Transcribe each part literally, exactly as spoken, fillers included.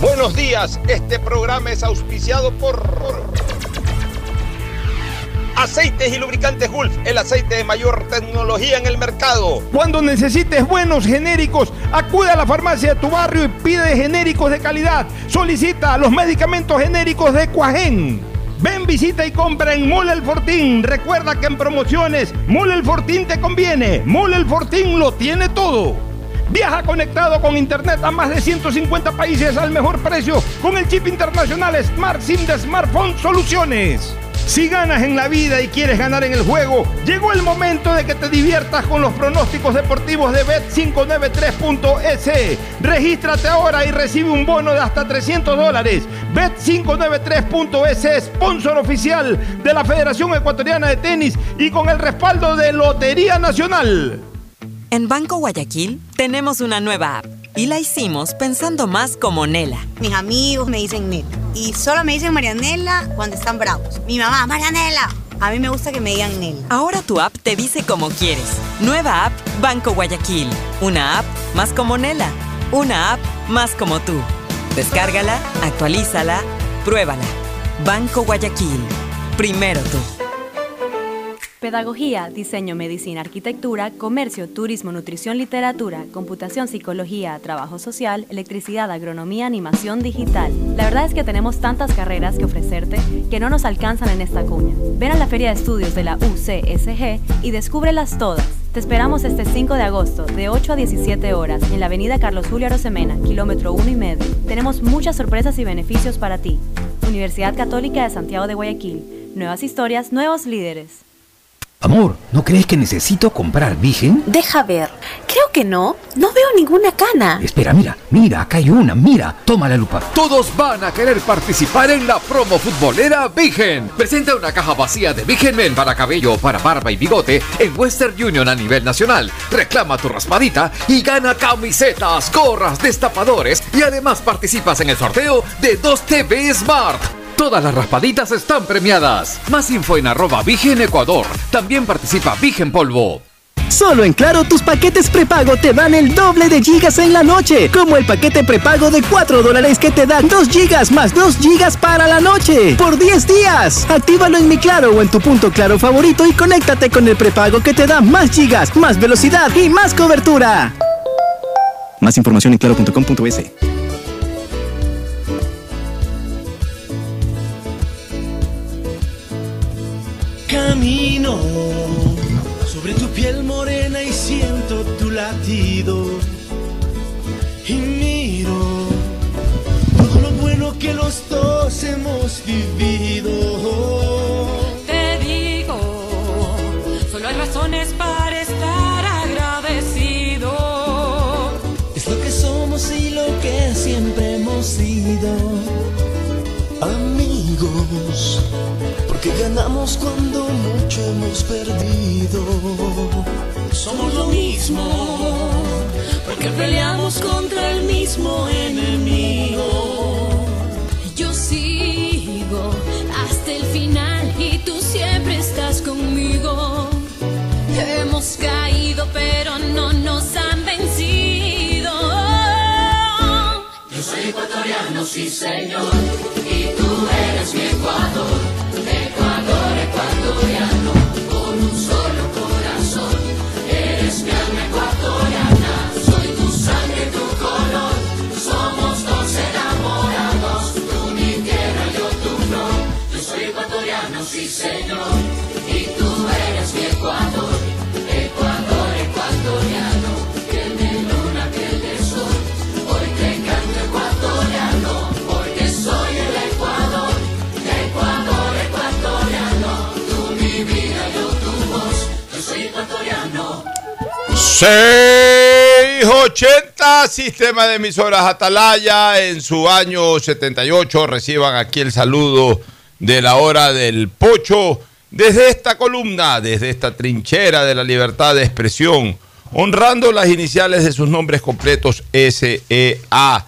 Buenos días, este programa es auspiciado por Aceites y Lubricantes Gulf, el aceite de mayor tecnología en el mercado. Cuando necesites buenos genéricos, acude a la farmacia de tu barrio y pide genéricos de calidad. Solicita los medicamentos genéricos de Cuajén. Ven, visita y compra en Mule El Fortín. Recuerda que en promociones, Mule El Fortín te conviene. Mule El Fortín lo tiene todo. Viaja conectado con internet a más de ciento cincuenta países al mejor precio con el chip internacional Smart Sim de Smartphone Soluciones. Si ganas en la vida y quieres ganar en el juego, llegó el momento de que te diviertas con los pronósticos deportivos de Bet quinientos noventa y tres punto es. Regístrate ahora y recibe un bono de hasta trescientos dólares. Bet quinientos noventa y tres punto es, sponsor oficial de la Federación Ecuatoriana de Tenis y con el respaldo de Lotería Nacional. En Banco Guayaquil tenemos una nueva app y la hicimos pensando más como Nela. Mis amigos me dicen Nela. Y solo me dicen Marianela cuando están bravos. Mi mamá, Marianela. A mí me gusta que me digan Nela. Ahora tu app te dice como quieres. Nueva app Banco Guayaquil. Una app más como Nela. Una app más como tú. Descárgala, actualízala, pruébala. Banco Guayaquil. Primero tú. Pedagogía, diseño, medicina, arquitectura, comercio, turismo, nutrición, literatura, computación, psicología, trabajo social, electricidad, agronomía, animación digital. La verdad es que tenemos tantas carreras que ofrecerte que no nos alcanzan en esta cuña. Ven a la Feria de Estudios de la U C S G y descúbrelas todas. Te esperamos este cinco de agosto, de ocho a diecisiete horas, en la avenida Carlos Julio Arosemena, kilómetro uno y medio. Tenemos muchas sorpresas y beneficios para ti. Universidad Católica de Santiago de Guayaquil. Nuevas historias, nuevos líderes. Amor, ¿no crees que necesito comprar Vigen? Deja ver. Creo que no. No veo ninguna cana. Espera, mira, mira, acá hay una, mira. Toma la lupa. Todos van a querer participar en la promo futbolera Vigen. Presenta una caja vacía de Vigen Men para cabello, para barba y bigote en Western Union a nivel nacional. Reclama tu raspadita y gana camisetas, gorras, destapadores y además participas en el sorteo de dos T V Smart. Todas las raspaditas están premiadas. Más info en arroba Vigen Ecuador. También participa Vigen Polvo. Solo en Claro, tus paquetes prepago te dan el doble de gigas en la noche. Como el paquete prepago de cuatro dólares que te dan dos gigas más dos gigas para la noche. Por diez días. Actívalo en Mi Claro o en tu punto Claro favorito y conéctate con el prepago que te da más gigas, más velocidad y más cobertura. Más información en claro punto com punto es. Camino sobre tu piel morena y siento tu latido y miro todo lo bueno que los dos hemos vivido. Te digo, solo hay razones para estar agradecido. Es lo que somos y lo que siempre hemos sido. Amigos, porque ganamos cuando mucho hemos perdido. Somos lo mismo, porque peleamos contra el mismo enemigo. Yo sigo hasta el final y tú siempre estás conmigo. Hemos caído pero no nos han vencido. Yo soy ecuatoriano, sí señor, y tú eres mi Ecuador. Ecuador ecuatoriano, con un solo corazón, eres mi alma ecuatoriana, soy tu sangre, tu color, somos dos enamorados, tu única seiscientos ochenta, Sistema de Emisoras Atalaya, en su año setenta y ocho, reciban aquí el saludo de la hora del pocho, desde esta columna, desde esta trinchera de la libertad de expresión, honrando las iniciales de sus nombres completos, S E A.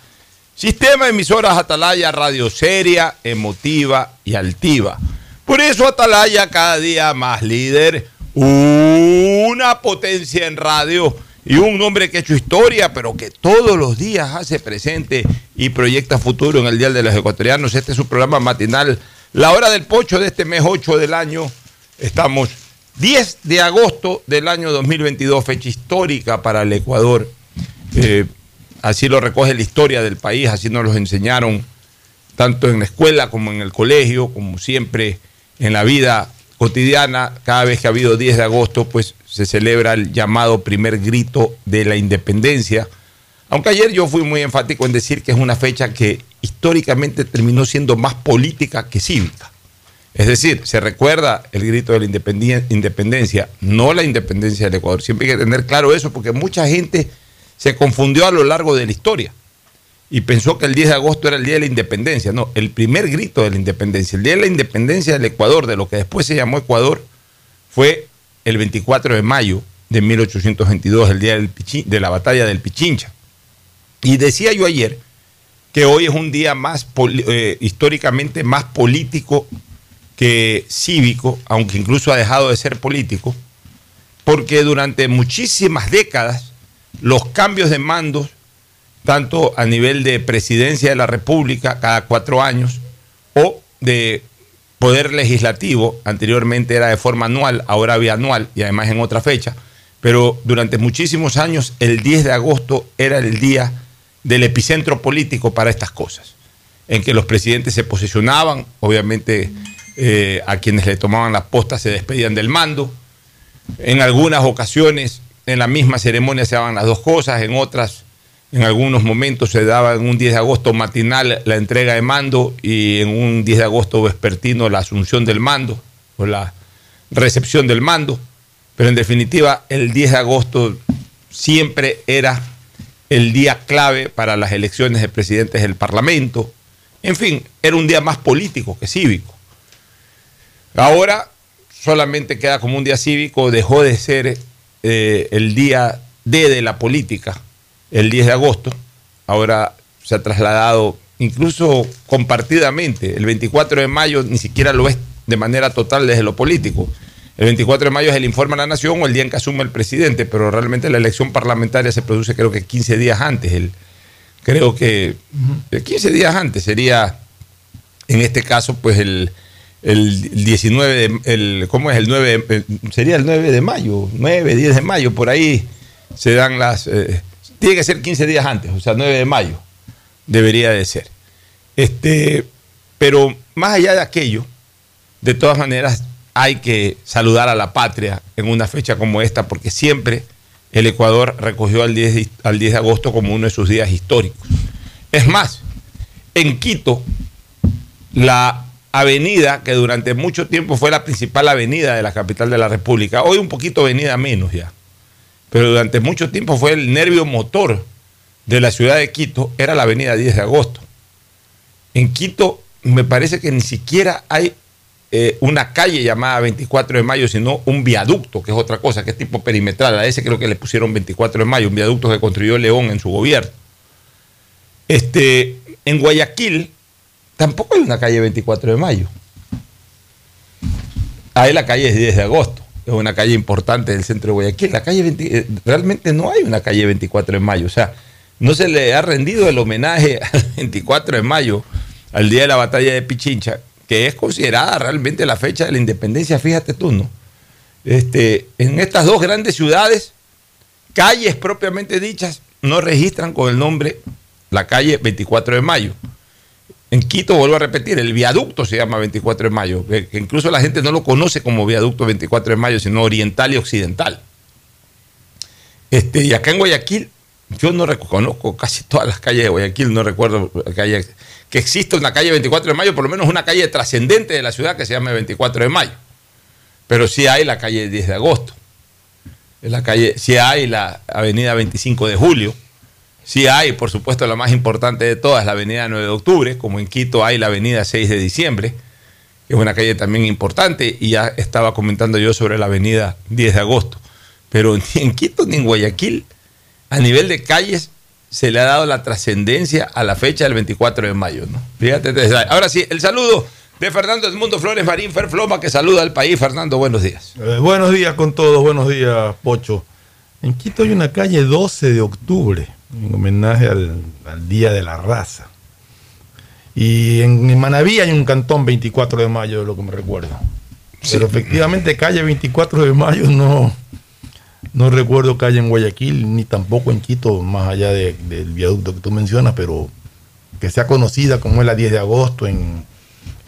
Sistema de Emisoras Atalaya, radio seria, emotiva y altiva. Por eso Atalaya cada día más líder, una potencia en radio y un hombre que ha hecho historia, pero que todos los días hace presente y proyecta futuro en el Día de los Ecuatorianos. Este es su programa matinal, La Hora del Pocho, de este mes ocho del año. Estamos diez de agosto del año dos mil veintidós, fecha histórica para el Ecuador. Eh, así lo recoge la historia del país, así nos los enseñaron, tanto en la escuela como en el colegio, como siempre en la vida cotidiana. Cada vez que ha habido diez de agosto, pues se celebra el llamado primer grito de la independencia, aunque ayer yo fui muy enfático en decir que es una fecha que históricamente terminó siendo más política que cívica. Es decir, se recuerda el grito de la independencia, no la independencia del Ecuador. Siempre hay que tener claro eso, porque mucha gente se confundió a lo largo de la historia y pensó que el diez de agosto era el día de la independencia. No, el primer grito de la independencia, el día de la independencia del Ecuador, de lo que después se llamó Ecuador, fue el veinticuatro de mayo de mil ochocientos veintidós, el día del Pichin, de la batalla del Pichincha. Y decía yo ayer que hoy es un día más eh, históricamente más político que cívico, aunque incluso ha dejado de ser político, porque durante muchísimas décadas los cambios de mandos, tanto a nivel de presidencia de la República cada cuatro años o de poder legislativo, anteriormente era de forma anual, ahora bianual y además en otra fecha, pero durante muchísimos años el diez de agosto era el día del epicentro político para estas cosas, en que los presidentes se posicionaban, obviamente eh, a quienes le tomaban las postas se despedían del mando, en algunas ocasiones en la misma ceremonia se daban las dos cosas, en otras... En algunos momentos se daba en un diez de agosto matinal la entrega de mando y en un diez de agosto vespertino la asunción del mando o la recepción del mando. Pero en definitiva, el diez de agosto siempre era el día clave para las elecciones de presidentes del Parlamento. En fin, era un día más político que cívico. Ahora solamente queda como un día cívico, dejó de ser eh, el día D de la política. El diez de agosto, ahora se ha trasladado incluso compartidamente. El veinticuatro de mayo ni siquiera lo es de manera total desde lo político. El veinticuatro de mayo es el informe a la nación o el día en que asume el presidente, pero realmente la elección parlamentaria se produce creo que quince días antes. El, creo que quince días antes sería, en este caso, pues el, el diecinueve, de, el, ¿cómo es? El nueve, el, sería el nueve de mayo, nueve, diez de mayo, por ahí se dan las... Eh, Tiene que ser quince días antes, o sea, nueve de mayo debería de ser. Este, pero más allá de aquello, de todas maneras hay que saludar a la patria en una fecha como esta, porque siempre el Ecuador recogió al diez de agosto como uno de sus días históricos. Es más, en Quito, la avenida que durante mucho tiempo fue la principal avenida de la capital de la República, hoy un poquito avenida menos ya, pero durante mucho tiempo fue el nervio motor de la ciudad de Quito, era la avenida diez de agosto. En Quito me parece que ni siquiera hay eh, una calle llamada veinticuatro de mayo, sino un viaducto, que es otra cosa, que es tipo perimetral. A ese creo que le pusieron veinticuatro de mayo, un viaducto que construyó León en su gobierno. Este, en Guayaquil tampoco hay una calle veinticuatro de mayo. Hay la calle diez de agosto. Es una calle importante del centro de Guayaquil. La calle veinte, realmente no hay una calle veinticuatro de mayo. O sea, no se le ha rendido el homenaje al veinticuatro de mayo, al día de la batalla de Pichincha, que es considerada realmente la fecha de la independencia, fíjate tú, ¿no? Este, en estas dos grandes ciudades, calles propiamente dichas, no registran con el nombre la calle veinticuatro de mayo. En Quito, vuelvo a repetir, el viaducto se llama veinticuatro de mayo, que incluso la gente no lo conoce como viaducto veinticuatro de mayo, sino oriental y occidental. Este, y acá en Guayaquil, yo no reconozco casi todas las calles de Guayaquil, no recuerdo calle, que existe una calle veinticuatro de mayo, por lo menos una calle trascendente de la ciudad que se llame veinticuatro de mayo. Pero sí hay la calle diez de agosto. en la calle, si hay la avenida veinticinco de julio, si hay, por supuesto, la más importante de todas, la avenida nueve de octubre, como en Quito hay la avenida seis de diciembre, que es una calle también importante, y ya estaba comentando yo sobre la avenida diez de agosto, pero ni en Quito ni en Guayaquil, a nivel de calles, se le ha dado la trascendencia a la fecha del veinticuatro de mayo, ¿no? Fíjate, ahora sí, el saludo de Fernando Edmundo Flores Marín, Ferfloma, que saluda al país. Fernando, buenos días. Eh, buenos días con todos, buenos días, Pocho. En Quito hay una calle doce de octubre, en homenaje al, al Día de la Raza. Y en, en Manabí hay un cantón veinticuatro de mayo, de lo que me recuerdo. Sí. Pero efectivamente calle veinticuatro de mayo no... No recuerdo calle en Guayaquil, ni tampoco en Quito, más allá de, del viaducto que tú mencionas, pero que sea conocida como es la diez de agosto en,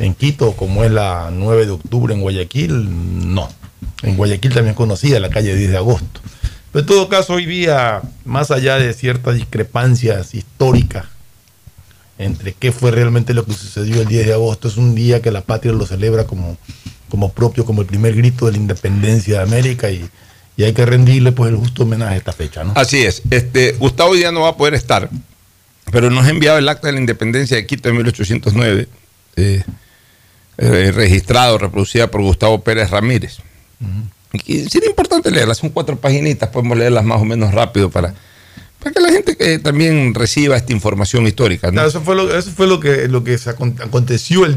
en Quito, como es la nueve de octubre en Guayaquil, no. En Guayaquil también es conocida la calle diez de agosto. Pero en todo caso, hoy día, más allá de ciertas discrepancias históricas entre qué fue realmente lo que sucedió el diez de agosto, es un día que la patria lo celebra como, como propio, como el primer grito de la independencia de América, y Y hay que rendirle pues el justo homenaje a esta fecha, ¿no? Así es. Este, Gustavo ya no va a poder estar, pero nos ha enviado el acta de la independencia de Quito de mil ochocientos nueve, eh, eh, registrado, reproducida por Gustavo Pérez Ramírez. Uh-huh. Y sería importante leerlas, son cuatro paginitas, podemos leerlas más o menos rápido para, para que la gente que también reciba esta información histórica, ¿no? Claro, eso fue lo, eso fue lo que, lo que se aconteció el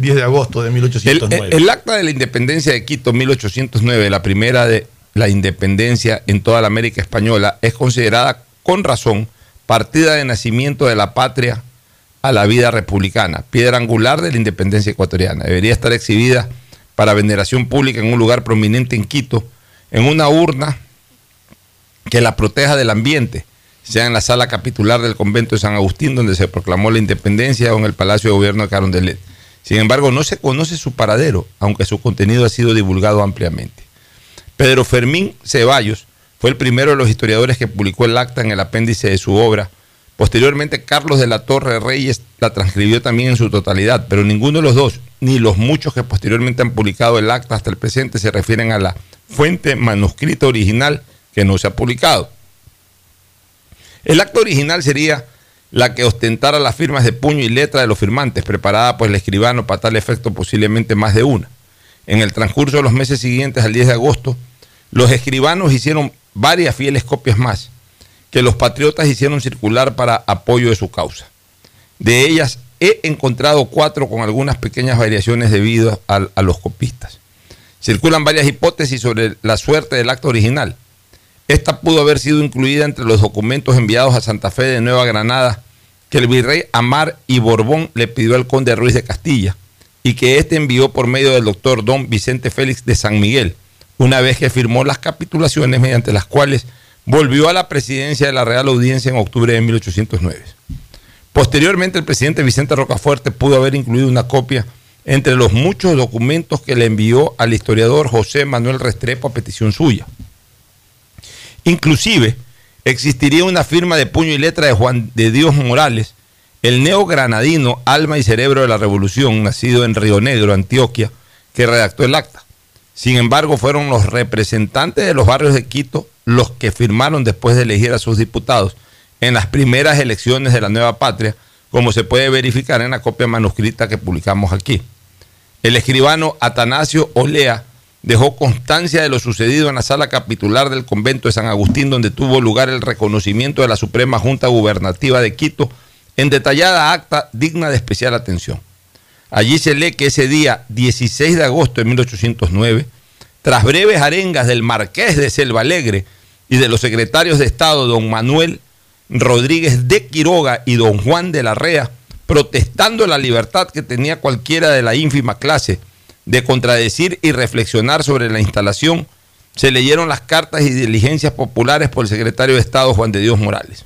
diez de agosto de mil ochocientos nueve. El, el, el acta de la independencia de Quito mil ochocientos nueve, la primera de la independencia en toda la América Española, es considerada con razón partida de nacimiento de la patria a la vida republicana, piedra angular de la independencia ecuatoriana. Debería estar exhibida para veneración pública en un lugar prominente en Quito, en una urna que la proteja del ambiente, sea en la sala capitular del convento de San Agustín, donde se proclamó la independencia, o en el Palacio de Gobierno de Carondelet. Sin embargo, no se conoce su paradero, aunque su contenido ha sido divulgado ampliamente. Pedro Fermín Ceballos fue el primero de los historiadores que publicó el acta en el apéndice de su obra. Posteriormente, Carlos de la Torre Reyes la transcribió también en su totalidad, pero ninguno de los dos, ni los muchos que posteriormente han publicado el acta hasta el presente, se refieren a la fuente manuscrita original que no se ha publicado. El acta original sería la que ostentara las firmas de puño y letra de los firmantes, preparada por el escribano para tal efecto, posiblemente más de una. En el transcurso de los meses siguientes al diez de agosto, los escribanos hicieron varias fieles copias más, que los patriotas hicieron circular para apoyo de su causa. De ellas he encontrado cuatro con algunas pequeñas variaciones debido a, a los copistas. Circulan varias hipótesis sobre la suerte del acta original. Esta pudo haber sido incluida entre los documentos enviados a Santa Fe de Nueva Granada, que el virrey Amar y Borbón le pidió al conde Ruiz de Castilla, y que éste envió por medio del doctor don Vicente Félix de San Miguel, una vez que firmó las capitulaciones mediante las cuales volvió a la presidencia de la Real Audiencia en octubre de mil ochocientos nueve. Posteriormente, el presidente Vicente Rocafuerte pudo haber incluido una copia entre los muchos documentos que le envió al historiador José Manuel Restrepo a petición suya. Inclusive, existiría una firma de puño y letra de Juan de Dios Morales, el neogranadino, alma y cerebro de la revolución, nacido en Río Negro, Antioquia, que redactó el acta. Sin embargo, fueron los representantes de los barrios de Quito los que firmaron después de elegir a sus diputados en las primeras elecciones de la nueva patria, como se puede verificar en la copia manuscrita que publicamos aquí. El escribano Atanasio Olea dejó constancia de lo sucedido en la sala capitular del convento de San Agustín, donde tuvo lugar el reconocimiento de la Suprema Junta Gubernativa de Quito, en detallada acta digna de especial atención. Allí se lee que ese día, dieciséis de agosto de mil ochocientos nueve, tras breves arengas del Marqués de Selva Alegre y de los secretarios de Estado don Manuel Rodríguez de Quiroga y don Juan de la Rea, protestando la libertad que tenía cualquiera de la ínfima clase de contradecir y reflexionar sobre la instalación, se leyeron las cartas y diligencias populares por el secretario de Estado Juan de Dios Morales.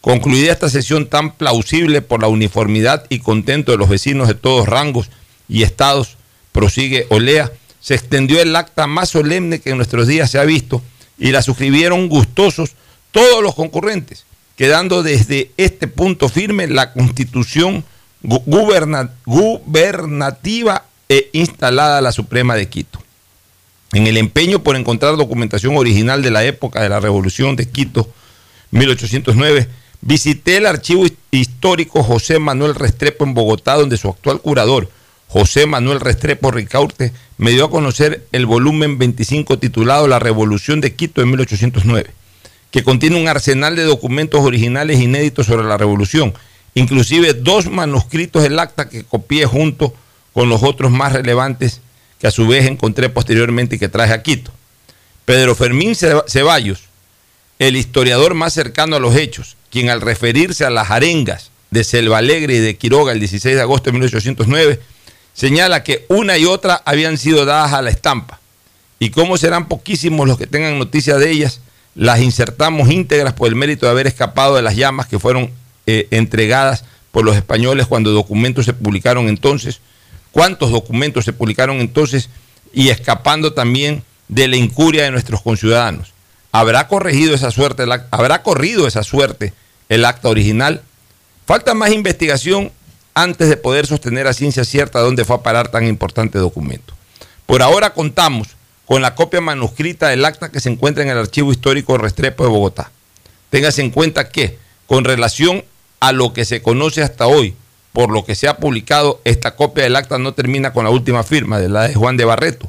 Concluida esta sesión tan plausible por la uniformidad y contento de los vecinos de todos rangos y estados, prosigue Olea, se extendió el acta más solemne que en nuestros días se ha visto y la suscribieron gustosos todos los concurrentes, quedando desde este punto firme la constitución gubernativa e instalada la Suprema de Quito. en el empeño por encontrar documentación original de la época de la Revolución de Quito, mil ochocientos nueve, visité el Archivo Histórico José Manuel Restrepo en Bogotá, donde su actual curador, José Manuel Restrepo Ricaurte, me dio a conocer el volumen veinticinco titulado La Revolución de Quito de mil ochocientos nueve, que contiene un arsenal de documentos originales inéditos sobre la Revolución, inclusive dos manuscritos del acta que copié junto con los otros más relevantes que a su vez encontré posteriormente y que traje a Quito. Pedro Fermín Ceballos, el historiador más cercano a los hechos, quien al referirse a las arengas de Selva Alegre y de Quiroga el dieciséis de agosto de mil ochocientos nueve, señala que una y otra habían sido dadas a la estampa, y como serán poquísimos los que tengan noticia de ellas, las insertamos íntegras por el mérito de haber escapado de las llamas que fueron eh, entregadas por los españoles cuando documentos se publicaron entonces, cuántos documentos se publicaron entonces, y escapando también de la incuria de nuestros conciudadanos. ¿Habrá corregido esa suerte, la, habrá corrido esa suerte el acta original? Falta más investigación antes de poder sostener a ciencia cierta dónde fue a parar tan importante documento. Por ahora contamos con la copia manuscrita del acta que se encuentra en el Archivo Histórico Restrepo de Bogotá. Téngase en cuenta que, con relación a lo que se conoce hasta hoy, por lo que se ha publicado, esta copia del acta no termina con la última firma, de la de Juan de Barreto,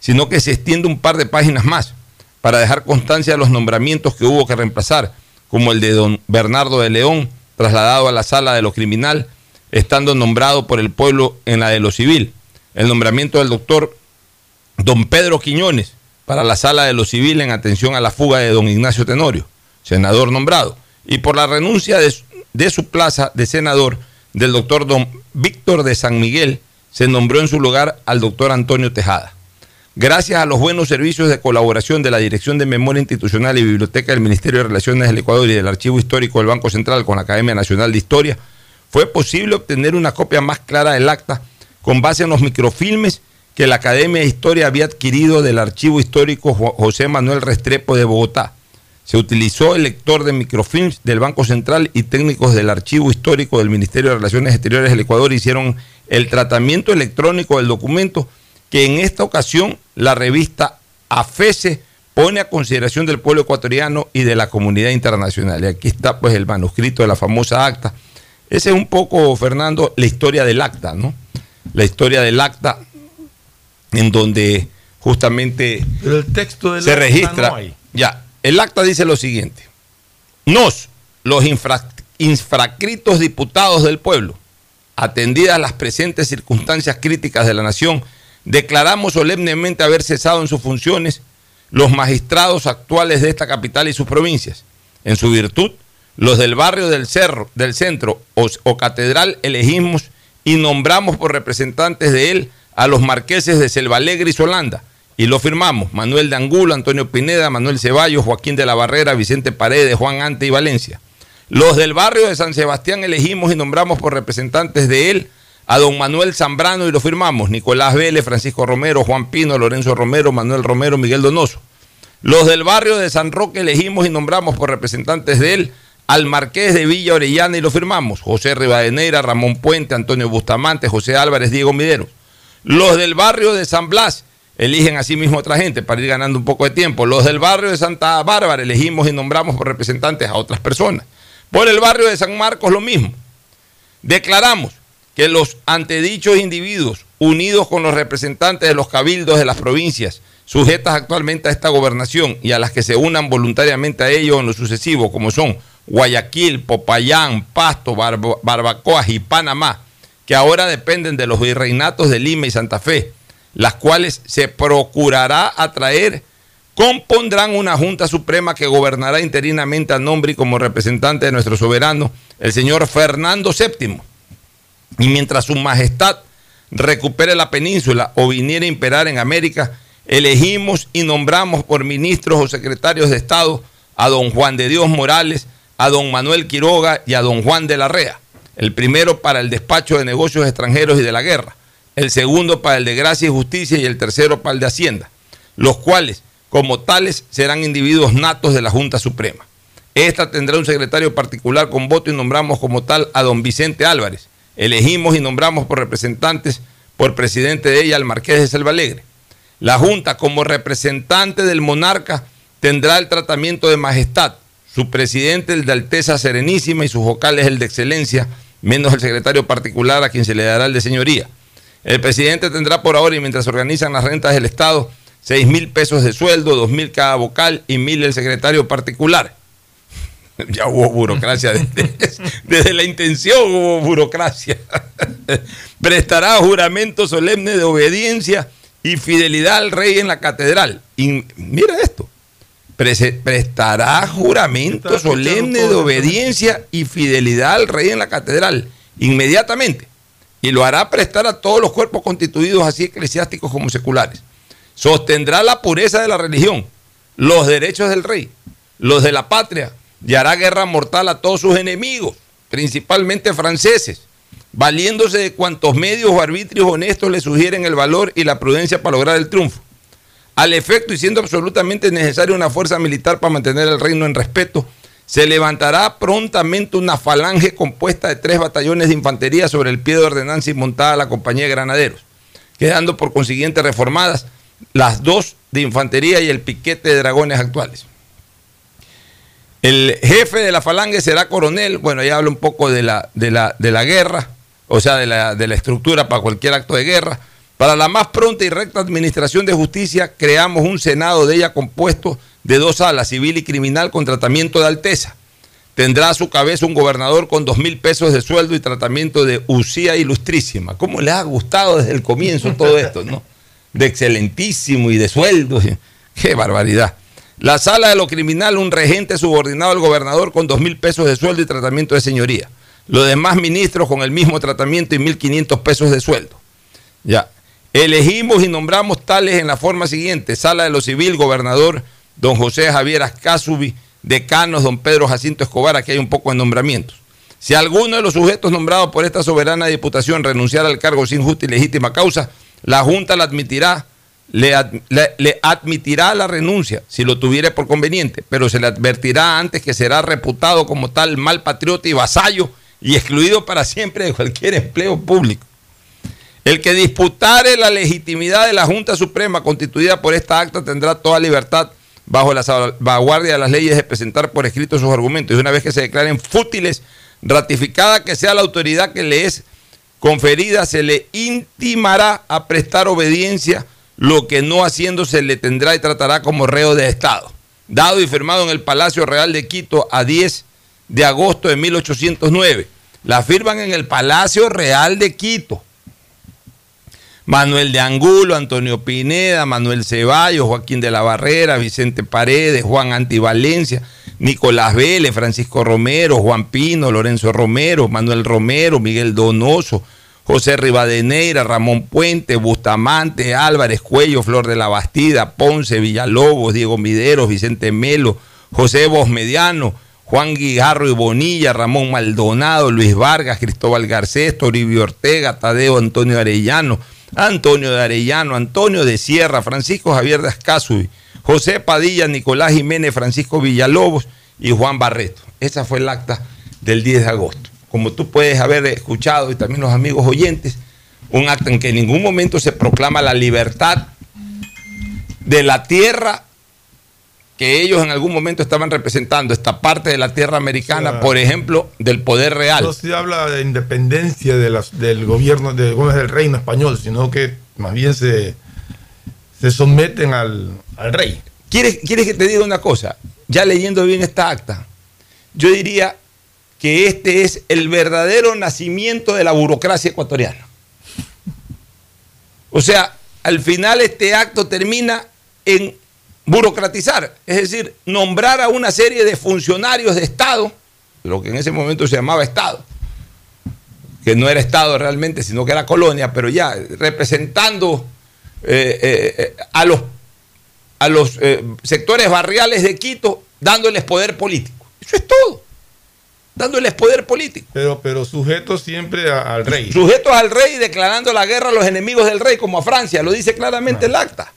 sino que se extiende un par de páginas más para dejar constancia de los nombramientos que hubo que reemplazar, como el de don Bernardo de León, trasladado a la sala de lo criminal, estando nombrado por el pueblo en la de lo civil, el nombramiento del doctor don Pedro Quiñones para la sala de lo civil en atención a la fuga de don Ignacio Tenorio, senador nombrado, y por la renuncia de su, de su plaza de senador del doctor don Víctor de San Miguel, se nombró en su lugar al doctor Antonio Tejada. Gracias a los buenos servicios de colaboración de la Dirección de Memoria Institucional y Biblioteca del Ministerio de Relaciones del Ecuador y del Archivo Histórico del Banco Central con la Academia Nacional de Historia, fue posible obtener una copia más clara del acta con base en los microfilmes que la Academia de Historia había adquirido del Archivo Histórico José Manuel Restrepo de Bogotá. Se utilizó el lector de microfilms del Banco Central y técnicos del Archivo Histórico del Ministerio de Relaciones Exteriores del Ecuador hicieron el tratamiento electrónico del documento, que en esta ocasión la revista A F E S E pone a consideración del pueblo ecuatoriano y de la comunidad internacional. Y aquí está pues el manuscrito de la famosa acta. Ese es un poco, Fernando, la historia del acta, ¿no? La historia del acta en donde justamente el texto del se acta registra. No hay. Ya, el acta dice lo siguiente: nos, los infra, infracritos diputados del pueblo, atendidas las presentes circunstancias críticas de la nación, declaramos solemnemente haber cesado en sus funciones los magistrados actuales de esta capital y sus provincias. En su virtud, los del barrio del Cerro, del Centro o, o Catedral elegimos y nombramos por representantes de él a los marqueses de Selva Alegre y Solanda, y lo firmamos Manuel de Angulo, Antonio Pineda, Manuel Ceballos, Joaquín de la Barrera, Vicente Paredes, Juan Ante y Valencia. Los del barrio de San Sebastián elegimos y nombramos por representantes de él a don Manuel Zambrano, y lo firmamos Nicolás Vélez, Francisco Romero, Juan Pino, Lorenzo Romero, Manuel Romero, Miguel Donoso. Los del barrio de San Roque elegimos y nombramos por representantes de él al marqués de Villa Orellana, y lo firmamos José Rivadeneira, Ramón Puente, Antonio Bustamante, José Álvarez, Diego Mideros. Los del barrio de San Blas eligen asimismo a otra gente para ir ganando un poco de tiempo. Los del barrio de Santa Bárbara elegimos y nombramos por representantes a otras personas. Por el barrio de San Marcos lo mismo. Declaramos que los antedichos individuos, unidos con los representantes de los cabildos de las provincias sujetas actualmente a esta gobernación y a las que se unan voluntariamente a ellos en lo sucesivo, como son Guayaquil, Popayán, Pasto, Barba, Barbacoas y Panamá, que ahora dependen de los virreinatos de Lima y Santa Fe, las cuales se procurará atraer, compondrán una Junta Suprema que gobernará interinamente a nombre y como representante de nuestro soberano, el señor Fernando séptimo. Y mientras su majestad recupere la península o viniera a imperar en América, elegimos y nombramos por ministros o secretarios de Estado a don Juan de Dios Morales, a don Manuel Quiroga y a don Juan de la Rea, el primero para el despacho de negocios extranjeros y de la guerra, el segundo para el de gracia y justicia y el tercero para el de hacienda, los cuales como tales serán individuos natos de la Junta Suprema. Esta tendrá un secretario particular con voto y nombramos como tal a don Vicente Álvarez. Elegimos y nombramos por representantes, por presidente de ella al marqués de Selva Alegre. La Junta, como representante del monarca, tendrá el tratamiento de majestad, su presidente el de Alteza Serenísima y sus vocales el de Excelencia, menos el secretario particular a quien se le dará el de Señoría. El presidente tendrá por ahora, y mientras se organizan las rentas del Estado, seis mil pesos de sueldo, dos mil cada vocal y mil el secretario particular. Ya hubo burocracia desde, desde la intención, hubo burocracia. Prestará juramento solemne de obediencia y fidelidad al rey en la catedral. Y mira esto, Pre- prestará juramento solemne de obediencia y fidelidad al rey en la catedral, inmediatamente, y lo hará prestar a todos los cuerpos constituidos, así eclesiásticos como seculares. Sostendrá la pureza de la religión, los derechos del rey, los de la patria, y hará guerra mortal a todos sus enemigos, principalmente franceses, valiéndose de cuantos medios o arbitrios honestos le sugieren el valor y la prudencia para lograr el triunfo, al efecto y siendo absolutamente necesaria una fuerza militar para mantener el reino en respeto. Se levantará prontamente una falange compuesta de tres batallones de infantería sobre el pie de ordenanza y montada a la compañía de granaderos, quedando por consiguiente reformadas las dos de infantería y el piquete de dragones actuales. El jefe de la falange será coronel. Bueno, ya habla un poco de la, de la, de la guerra, o sea, de la, de la estructura para cualquier acto de guerra. Para la más pronta y recta administración de justicia, creamos un senado de ella compuesto de dos salas, civil y criminal, con tratamiento de alteza. Tendrá a su cabeza un gobernador con dos mil pesos de sueldo y tratamiento de usía ilustrísima. ¿Cómo les ha gustado desde el comienzo todo esto, no? De excelentísimo y de sueldo. ¡Qué barbaridad! La sala de lo criminal, un regente subordinado al gobernador con dos mil pesos de sueldo y tratamiento de señoría. Los demás ministros con el mismo tratamiento y mil quinientos pesos de sueldo. Ya. Elegimos y nombramos tales en la forma siguiente: sala de lo civil, gobernador don José Javier Ascasubi, decanos don Pedro Jacinto Escobar. Aquí hay un poco de nombramientos. Si alguno de los sujetos nombrados por esta soberana diputación renunciara al cargo sin justa y legítima causa, la Junta la admitirá, le, ad, le, le admitirá la renuncia si lo tuviera por conveniente, pero se le advertirá antes que será reputado como tal mal patriota y vasallo y excluido para siempre de cualquier empleo público. El que disputare la legitimidad de la Junta Suprema constituida por esta acta tendrá toda libertad bajo la salvaguardia de las leyes de presentar por escrito sus argumentos, y una vez que se declaren fútiles, ratificada que sea la autoridad que le es conferida, se le intimará a prestar obediencia, lo que no haciendo se le tendrá y tratará como reo de Estado. Dado y firmado en el Palacio Real de Quito a diez de agosto de mil ochocientos nueve. La firman en el Palacio Real de Quito Manuel de Angulo, Antonio Pineda, Manuel Ceballos, Joaquín de la Barrera, Vicente Paredes, Juan Ante y Valencia, Nicolás Vélez, Francisco Romero, Juan Pino, Lorenzo Romero, Manuel Romero, Miguel Donoso, José Rivadeneira, Ramón Puente, Bustamante, Álvarez Cuello, Flor de la Bastida, Ponce, Villalobos, Diego Mideros, Vicente Melo, José Bosmediano, Juan Guijarro y Bonilla, Ramón Maldonado, Luis Vargas, Cristóbal Garcés, Toribio Ortega, Tadeo Antonio Arellano, Antonio de Arellano, Antonio de Sierra, Francisco Javier de Ascasubi, José Padilla, Nicolás Jiménez, Francisco Villalobos y Juan Barreto. Esa fue el acta del diez de agosto. Como tú puedes haber escuchado, y también los amigos oyentes, un acta en que en ningún momento se proclama la libertad de la tierra que ellos en algún momento estaban representando, esta parte de la tierra americana, o sea, por ejemplo, del poder real. No se habla de independencia de las, del gobierno de, del reino español, sino que más bien se, se someten al, al rey. ¿Quieres, ¿Quieres que te diga una cosa? Ya leyendo bien esta acta, yo diría que este es el verdadero nacimiento de la burocracia ecuatoriana. O sea, al final este acto termina en burocratizar, es decir, nombrar a una serie de funcionarios de Estado, lo que en ese momento se llamaba Estado, que no era Estado realmente, sino que era colonia, pero ya representando eh, eh, a los, a los eh, sectores barriales de Quito, dándoles poder político. Eso es todo, dándoles poder político. Pero, pero sujetos siempre a, al rey. Sujetos al rey, declarando la guerra a los enemigos del rey, como a Francia, lo dice claramente el acta.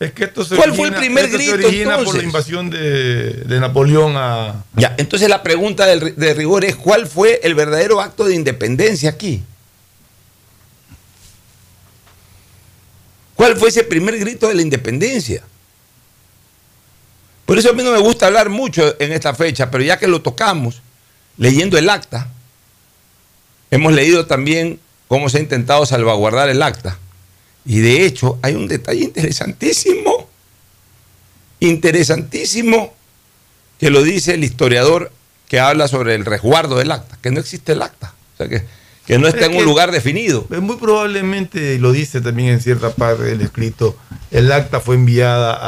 Es que esto se ¿Cuál origina, fue el primer esto grito? Se origina entonces por la invasión de, de Napoleón a. Ya, entonces la pregunta de, de rigor es: ¿cuál fue el verdadero acto de independencia aquí? ¿Cuál, ¿Cuál fue ese primer grito de la independencia? Por eso a mí no me gusta hablar mucho en esta fecha, pero ya que lo tocamos, leyendo el acta, hemos leído también cómo se ha intentado salvaguardar el acta. Y de hecho, hay un detalle interesantísimo, interesantísimo, que lo dice el historiador que habla sobre el resguardo del acta, que no existe el acta, o sea que, que no está en un lugar definido. Muy probablemente, lo dice también en cierta parte del escrito, el acta fue enviada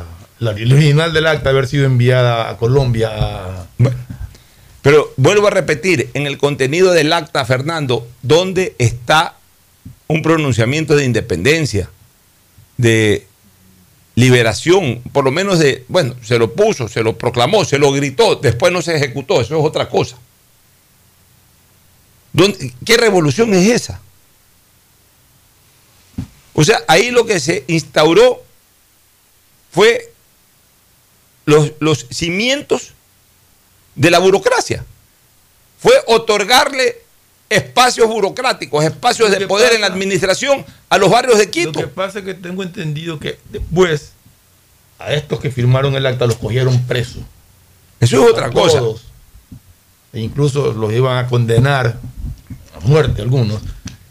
a... La, el original del acta haber sido enviada a Colombia. A... Bueno, pero vuelvo a repetir, en el contenido del acta, Fernando, ¿dónde está un pronunciamiento de independencia, de liberación, por lo menos de, bueno, se lo puso, se lo proclamó, se lo gritó, después no se ejecutó, eso es otra cosa? ¿Dónde, qué revolución es esa? O sea, ahí lo que se instauró fue los, los cimientos de la burocracia, fue otorgarle espacios burocráticos, espacios de poder pasa, en la administración a los barrios de Quito. Lo que pasa es que tengo entendido que después a estos que firmaron el acta los cogieron presos. Eso es otra cosa. Todos, e incluso los iban a condenar a muerte algunos.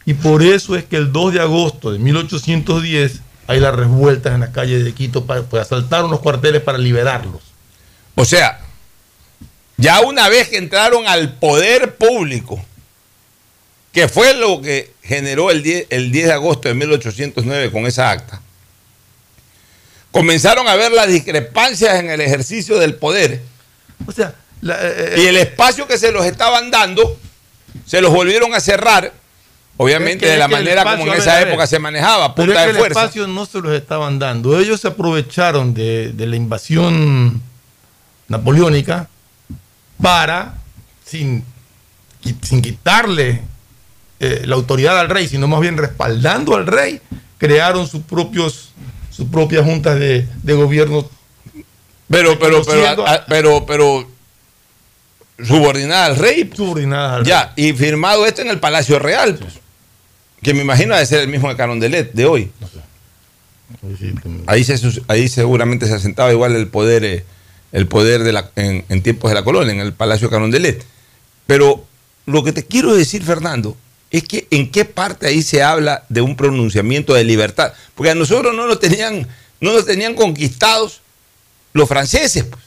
Y por eso es que el dos de agosto de mil ochocientos diez hay las revueltas en las calles de Quito para, para asaltar unos cuarteles para liberarlos. O sea, ya una vez que entraron al poder público, que fue lo que generó el diez de agosto de mil ochocientos nueve con esa acta, comenzaron a ver las discrepancias en el ejercicio del poder. O sea, la, eh, y el espacio que se los estaban dando, se los volvieron a cerrar. Obviamente, es que, de la manera espacio, como en esa ver, época se manejaba, punta pero es que de fuerza. El espacio no se los estaban dando. Ellos se aprovecharon de, de la invasión napoleónica para, sin, sin quitarle eh, la autoridad al rey, sino más bien respaldando al rey, crearon sus propios sus propias juntas de, de gobierno. Pero, pero, pero, a, pero, pero. Subordinada al rey. Subordinada al ya, rey. Y firmado esto en el Palacio Real, pues, que me imagino debe ser el mismo de Carondelet de hoy. No sé. Sí, ahí, se, ahí seguramente se asentaba igual el poder, eh, el poder de la, en, en tiempos de la colonia, en el Palacio Carondelet. Pero lo que te quiero decir, Fernando, es que en qué parte ahí se habla de un pronunciamiento de libertad. Porque a nosotros no nos tenían, no nos tenían conquistados los franceses, pues.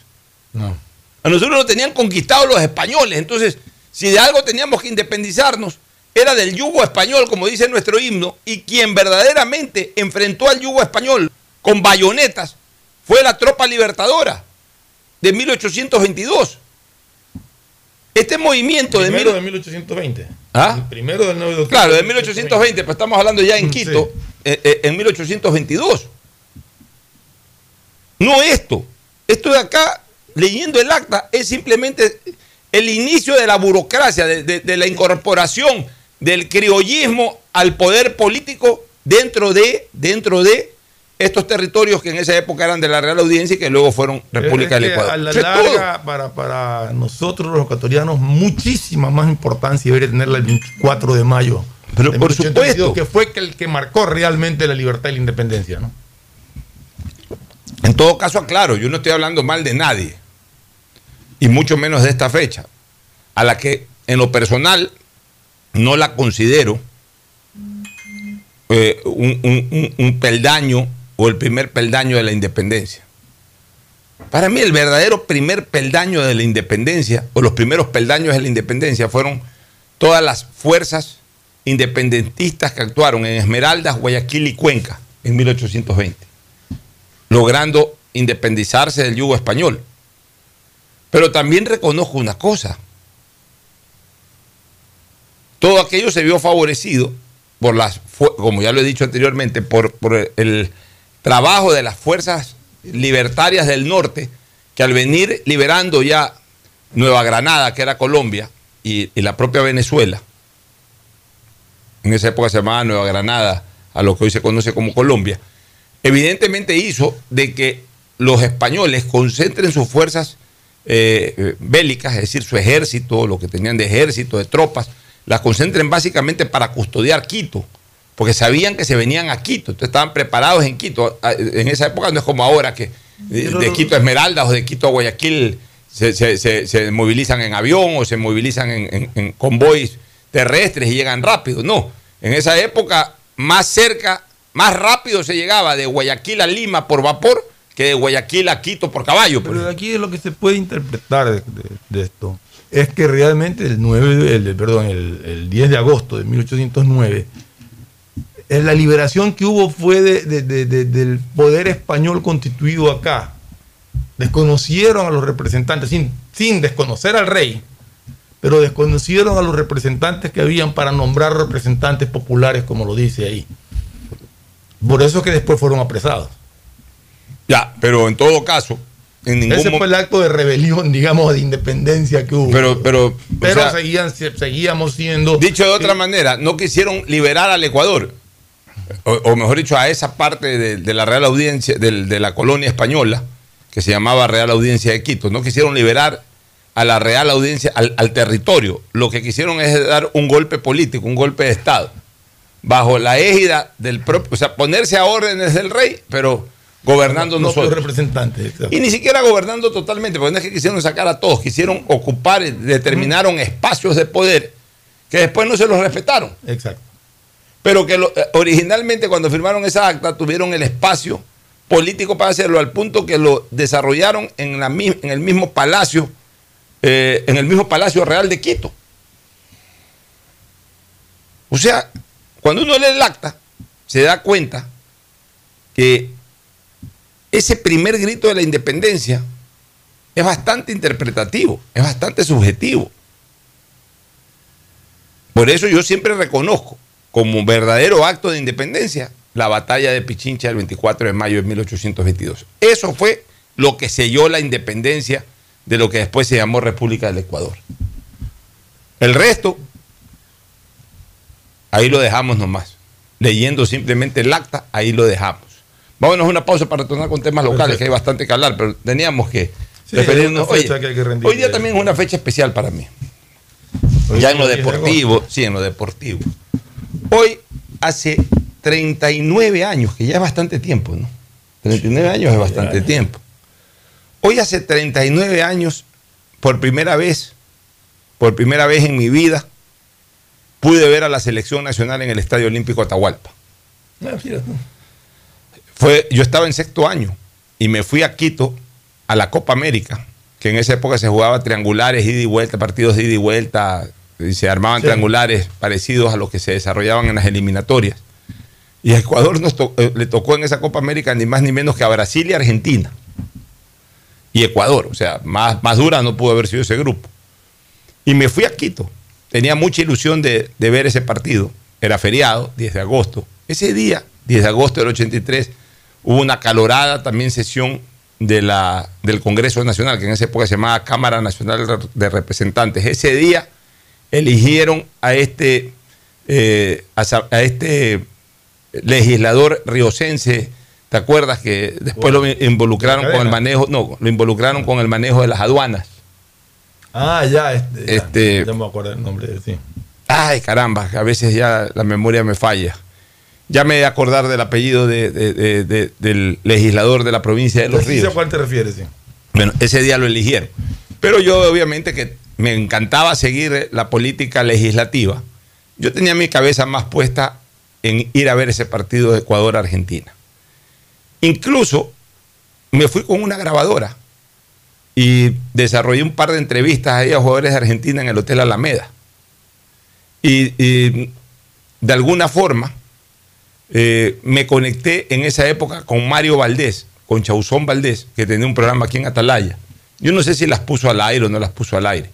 No. A nosotros lo tenían conquistado los españoles. Entonces, si de algo teníamos que independizarnos, era del yugo español, como dice nuestro himno, y quien verdaderamente enfrentó al yugo español con bayonetas fue la tropa libertadora de mil ochocientos veintidós. Este movimiento de... Primero de mil ochocientos veinte. ¿Ah? El primero del nueve de octubre. Claro, de mil ochocientos veinte, pues estamos hablando ya en Quito, sí. eh, eh, en mil ochocientos veintidós. No esto, esto de acá... Leyendo el acta es simplemente el inicio de la burocracia, de, de, de la incorporación del criollismo al poder político dentro de, dentro de estos territorios que en esa época eran de la Real Audiencia y que luego fueron República es que del Ecuador. A la larga, para, para nosotros los ecuatorianos, muchísima más importancia debería tenerla el veinticuatro de mayo. Pero por supuesto. Que fue el que marcó realmente la libertad y la independencia, ¿no? En todo caso, aclaro, yo no estoy hablando mal de nadie, y mucho menos de esta fecha, a la que en lo personal no la considero eh, un, un, un peldaño o el primer peldaño de la independencia. Para mí el verdadero primer peldaño de la independencia, o los primeros peldaños de la independencia, fueron todas las fuerzas independentistas que actuaron en Esmeraldas, Guayaquil y Cuenca en mil ochocientos veinte, logrando independizarse del yugo español. Pero también reconozco una cosa: todo aquello se vio favorecido por las, como ya lo he dicho anteriormente, por, por el trabajo de las fuerzas libertarias del norte, que al venir liberando ya Nueva Granada, que era Colombia, y, y la propia Venezuela, en esa época se llamaba Nueva Granada a lo que hoy se conoce como Colombia, evidentemente hizo de que los españoles concentren sus fuerzas Eh, bélicas, es decir, su ejército, lo que tenían de ejército, de tropas, las concentren básicamente para custodiar Quito, porque sabían que se venían a Quito, entonces estaban preparados en Quito. En esa época no es como ahora, que de, de Quito a Esmeraldas o de Quito a Guayaquil se, se, se, se movilizan en avión o se movilizan en, en, en convoys terrestres y llegan rápido. No, en esa época más cerca, más rápido se llegaba de Guayaquil a Lima por vapor que de Guayaquil a Quito por caballo. Pero de aquí lo que se puede interpretar de, de, de esto es que realmente el, nueve, el, perdón, el, el diez de agosto de mil ochocientos nueve, la liberación que hubo fue de, de, de, de, del poder español constituido acá. Desconocieron a los representantes, sin, sin desconocer al rey, pero desconocieron a los representantes que habían para nombrar representantes populares, como lo dice ahí. Por eso es que después fueron apresados. Ya, pero en todo caso, en ningún ese fue el acto de rebelión, digamos, de independencia que hubo. Pero, pero, pero o sea, seguían, seguíamos siendo... Dicho de otra que... manera, no quisieron liberar al Ecuador, o, o mejor dicho, a esa parte de, de la Real Audiencia, de, de la colonia española, que se llamaba Real Audiencia de Quito. No quisieron liberar a la Real Audiencia, al, al territorio. Lo que quisieron es dar un golpe político, un golpe de Estado, bajo la égida del propio... O sea, ponerse a órdenes del rey, pero... gobernando no, nosotros. Representantes, y ni siquiera gobernando totalmente, porque no es que quisieron sacar a todos, quisieron ocupar, determinaron espacios de poder que después no se los respetaron. Exacto. Pero que lo, originalmente cuando firmaron esa acta tuvieron el espacio político para hacerlo, al punto que lo desarrollaron en, la, en el mismo palacio, eh, en el mismo Palacio Real de Quito. O sea, cuando uno lee el acta, se da cuenta que ese primer grito de la independencia es bastante interpretativo, es bastante subjetivo. Por eso yo siempre reconozco como un verdadero acto de independencia la batalla de Pichincha del veinticuatro de mayo de mil ochocientos veintidós. Eso fue lo que selló la independencia de lo que después se llamó República del Ecuador. El resto, ahí lo dejamos nomás. Leyendo simplemente el acta, ahí lo dejamos. Vámonos a una pausa para retornar con temas locales. Perfecto. Que hay bastante que hablar, pero teníamos que sí, referirnos. Oye, que que hoy día también es una fecha especial para mí. Hoy ya en lo deportivo, de sí, en lo deportivo. Hoy hace treinta y nueve años, que ya es bastante tiempo, ¿no? treinta y nueve años es bastante ya. tiempo. Hoy hace treinta y nueve años, por primera vez, por primera vez en mi vida, pude ver a la selección nacional en el Estadio Olímpico Atahualpa. No, mira, no. Fue, yo estaba en sexto año y me fui a Quito a la Copa América, que en esa época se jugaba triangulares, ida y vuelta, partidos de ida y vuelta, y se armaban sí. triangulares parecidos a los que se desarrollaban en las eliminatorias. Y a Ecuador nos to le tocó en esa Copa América ni más ni menos que a Brasil y Argentina. Y Ecuador, o sea, más, más dura no pudo haber sido ese grupo. Y me fui a Quito, tenía mucha ilusión de, de ver ese partido, era feriado, diez de agosto. Ese día, diez de agosto del ochenta y tres... hubo una calorada también sesión de la, del Congreso Nacional, que en esa época se llamaba Cámara Nacional de Representantes. Ese día eligieron a este, eh, a, a este legislador riocense, ¿te acuerdas? Que después lo involucraron con el manejo, no, lo involucraron con el manejo de las aduanas. Ah, ya, este, ya, este, ya me acuerdo el nombre de sí. Ay, caramba, a veces ya la memoria me falla. Ya me he de acordar del apellido de, de, de, de, del legislador de la provincia de Los Ríos. ¿A cuál te refieres? Sí. Bueno, ese día lo eligieron. Pero yo obviamente que me encantaba seguir la política legislativa. Yo tenía mi cabeza más puesta en ir a ver ese partido de Ecuador-Argentina. Incluso me fui con una grabadora y desarrollé un par de entrevistas ahí a jugadores de Argentina en el Hotel Alameda. Y, y de alguna forma... Eh, me conecté en esa época con Mario Valdés, con Chauzón Valdés, que tenía un programa aquí en Atalaya. Yo no sé si las puso al aire o no las puso al aire,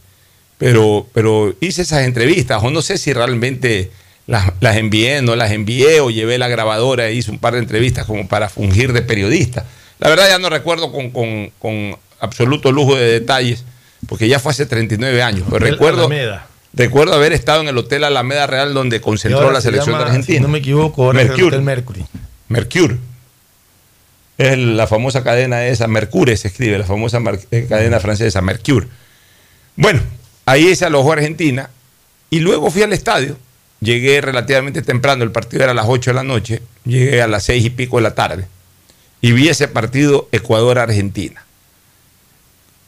pero, pero hice esas entrevistas, o no sé si realmente las, las envié, no las envié, o llevé la grabadora e hice un par de entrevistas como para fungir de periodista. La verdad ya no recuerdo con, con, con absoluto lujo de detalles, porque ya fue hace treinta y nueve años. Pero recuerdo... Alameda. Recuerdo haber estado en el Hotel Alameda Real, donde concentró la selección de Argentina. Si no me equivoco, ahora es el Hotel Mercury. Mercury. Es la famosa cadena esa, Mercure se escribe, la famosa cadena francesa, Mercure. Bueno, ahí se alojó Argentina y luego fui al estadio Llegué relativamente temprano, el partido era a las ocho de la noche, llegué a las seis y pico de la tarde y vi ese partido Ecuador-Argentina,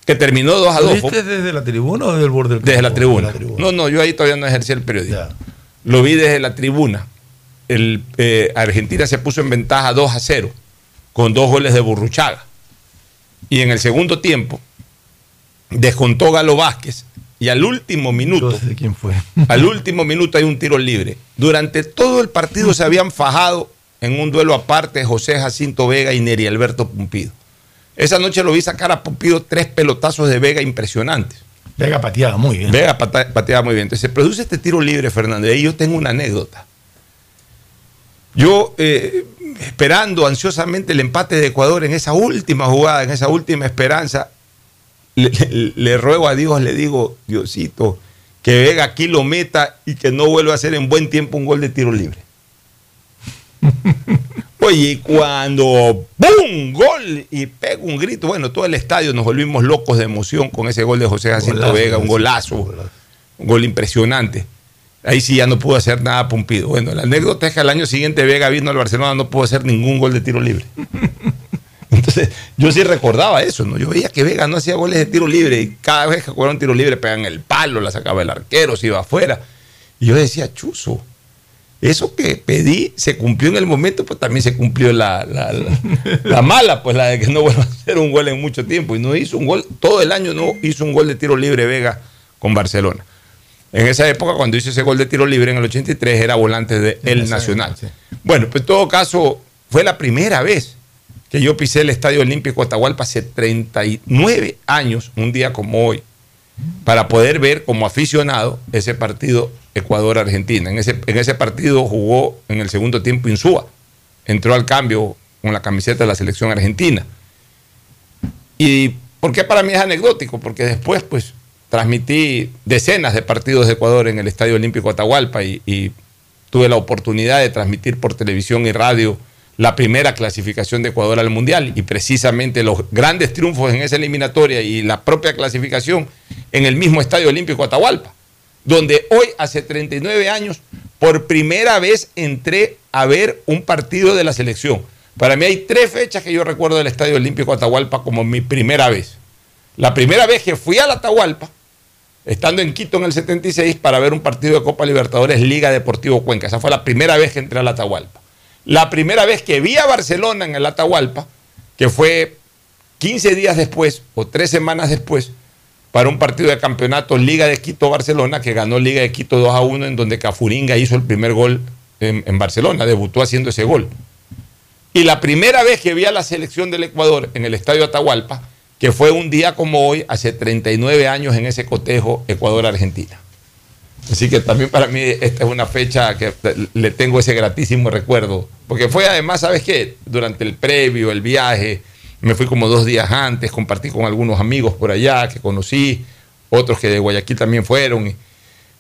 que terminó dos a dos. ¿Viste desde la tribuna o desde el borde del campo? Desde la tribuna. Desde la tribuna. No, no, yo ahí todavía no ejercía el periodismo. Ya. Lo vi desde la tribuna. El, eh, Argentina se puso en ventaja dos a cero con dos goles de Burruchaga. Y en el segundo tiempo descontó Galo Vázquez y al último minuto, yo sé quién fue. al último minuto hay un tiro libre. Durante todo el partido se habían fajado en un duelo aparte José Jacinto Vega y Neri Alberto Pumpido. Esa noche lo vi sacar a Pumpido tres pelotazos de Vega impresionantes. Vega pateaba muy bien. Vega pata, pateaba muy bien. Entonces se produce este tiro libre, Fernando. Y ahí yo tengo una anécdota. Yo, eh, esperando ansiosamente el empate de Ecuador en esa última jugada, en esa última esperanza, le, le, le ruego a Dios, le digo, Diosito, que Vega aquí lo meta y que no vuelva a hacer en buen tiempo un gol de tiro libre. Oye, y cuando ¡bum! Gol y pega un grito, bueno, todo el estadio nos volvimos locos de emoción con ese gol de José Jacinto golazo, Vega, un golazo, golazo, un gol impresionante. Ahí sí ya no pudo hacer nada Pumpido. Bueno, la anécdota es que al año siguiente Vega vino al Barcelona, no pudo hacer ningún gol de tiro libre. Entonces, yo sí recordaba eso, ¿no? Yo veía que Vega no hacía goles de tiro libre y cada vez que jugaba un tiro libre pegaban el palo, la sacaba el arquero, se iba afuera. Y yo decía, chuzo, eso que pedí se cumplió en el momento, pues también se cumplió la, la, la, la mala, pues la de que no vuelva a hacer un gol en mucho tiempo. Y no hizo un gol, todo el año no hizo un gol de tiro libre Vega con Barcelona. En esa época, cuando hizo ese gol de tiro libre en el ochenta y tres, era volante de El Nacional. Bueno, pues en todo caso, fue la primera vez que yo pisé el Estadio Olímpico Atahualpa hace treinta y nueve años, un día como hoy, para poder ver como aficionado ese partido Ecuador-Argentina. En ese, en ese partido jugó en el segundo tiempo Insúa. Entró al cambio con la camiseta de la selección argentina. ¿Y por qué para mí es anecdótico? Porque después, pues, transmití decenas de partidos de Ecuador en el Estadio Olímpico Atahualpa y, y tuve la oportunidad de transmitir por televisión y radio la primera clasificación de Ecuador al Mundial y precisamente los grandes triunfos en esa eliminatoria y la propia clasificación en el mismo Estadio Olímpico Atahualpa, donde hoy, hace treinta y nueve años, por primera vez entré a ver un partido de la selección. Para mí hay tres fechas que yo recuerdo del Estadio Olímpico Atahualpa como mi primera vez. La primera vez que fui a la Atahualpa, estando en Quito en el setenta y seis para ver un partido de Copa Libertadores Liga Deportivo Cuenca. Esa fue la primera vez que entré a la Atahualpa. La primera vez que vi a Barcelona en el Atahualpa, que fue quince días después o tres semanas después, para un partido de campeonato Liga de Quito-Barcelona, que ganó Liga de Quito dos a uno, en donde Cafuringa hizo el primer gol en, en Barcelona, debutó haciendo ese gol. Y la primera vez que vi a la selección del Ecuador en el Estadio Atahualpa, que fue un día como hoy, hace treinta y nueve años, en ese cotejo Ecuador-Argentina. Así que también para mí esta es una fecha que le tengo ese gratísimo recuerdo. Porque fue además, ¿sabes qué? Durante el previo, el viaje, me fui como dos días antes, compartí con algunos amigos por allá que conocí, otros que de Guayaquil también fueron. Y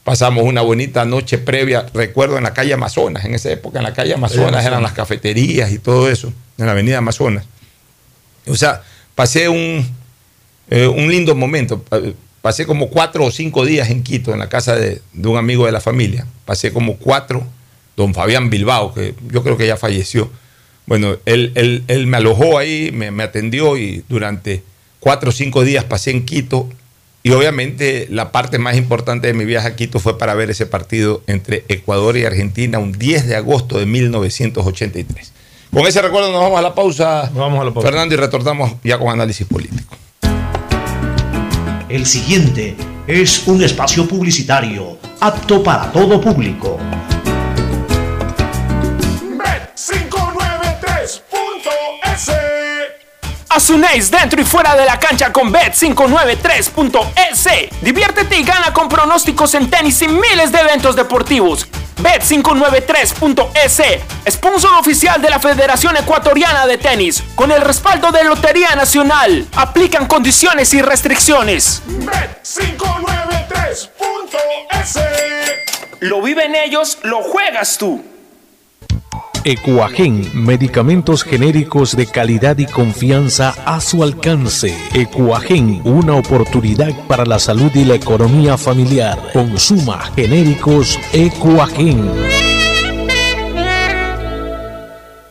pasamos una bonita noche previa, recuerdo, en la calle Amazonas. En esa época en la calle Amazonas eran las cafeterías y todo eso, en la avenida Amazonas. O sea, pasé un, eh, un lindo momento. Pasé como cuatro o cinco días en Quito, en la casa de, de un amigo de la familia. Pasé como cuatro, don Fabián Bilbao, que yo creo que ya falleció. Bueno, él, él, él me alojó ahí, me, me atendió y durante cuatro o cinco días pasé en Quito. Y obviamente la parte más importante de mi viaje a Quito fue para ver ese partido entre Ecuador y Argentina, un diez de agosto de mil novecientos ochenta y tres. Con ese recuerdo nos vamos a la pausa, vamos a la pausa. Fernando, y retornamos ya con análisis político. El siguiente es un espacio publicitario apto para todo público. Bet cinco nueve tres punto e ese. Haz un ace dentro y fuera de la cancha con Bet cinco nueve tres punto e ese. Diviértete y gana con pronósticos en tenis y miles de eventos deportivos. Bet cinco nueve tres punto e ese, sponsor oficial de la Federación Ecuatoriana de Tenis, con el respaldo de Lotería Nacional. Aplican condiciones y restricciones. Bet cinco nueve tres punto e ese. Lo viven ellos, lo juegas tú. Ecuagen, medicamentos genéricos de calidad y confianza a su alcance. Ecuagen, una oportunidad para la salud y la economía familiar. Consuma genéricos Ecuagen.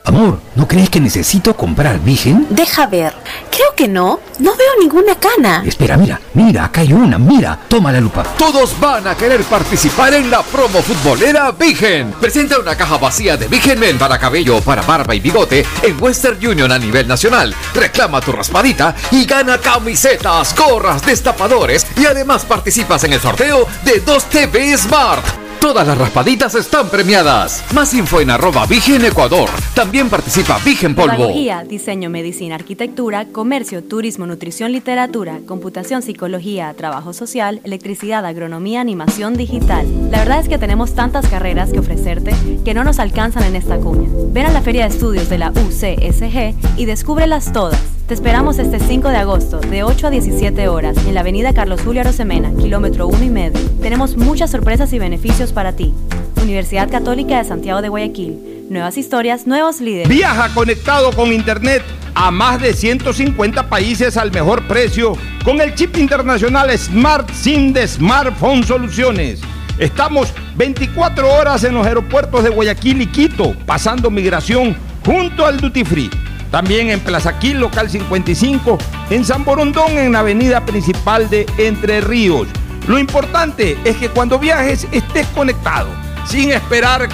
Amor, ¿no crees que necesito comprar Vigen? Deja ver. Creo que no. No veo ninguna cana. Espera, mira. Mira, acá hay una. Mira. Toma la lupa. Todos van a querer participar en la promo futbolera Vigen. Presenta una caja vacía de Vigen Men para cabello, para barba y bigote en Western Union a nivel nacional. Reclama tu raspadita y gana camisetas, gorras, destapadores y además participas en el sorteo de dos T V Smart. Todas las raspaditas están premiadas. Más info en arroba Vigen Ecuador. También participa Vigen Polvo. Pedagogía, diseño, medicina, arquitectura, comercio, turismo, nutrición, literatura, computación, psicología, trabajo social, electricidad, agronomía, animación digital. La verdad es que tenemos tantas carreras que ofrecerte que no nos alcanzan en esta cuña. Ven a la Feria de Estudios de la U C S G y descúbrelas todas. Te esperamos este cinco de agosto, de ocho a diecisiete horas, en la avenida Carlos Julio Arosemena, kilómetro uno y medio. Tenemos muchas sorpresas y beneficios para ti. Universidad Católica de Santiago de Guayaquil. Nuevas historias, nuevos líderes. Viaja conectado con internet a más de ciento cincuenta países al mejor precio con el chip internacional Smart Sim de Smartphone Soluciones. Estamos veinticuatro horas en los aeropuertos de Guayaquil y Quito, pasando migración junto al Duty Free. También en Plaza Quil, local cincuenta y cinco, en San Borondón, en la avenida principal de Entre Ríos. Lo importante es que cuando viajes estés conectado, sin esperar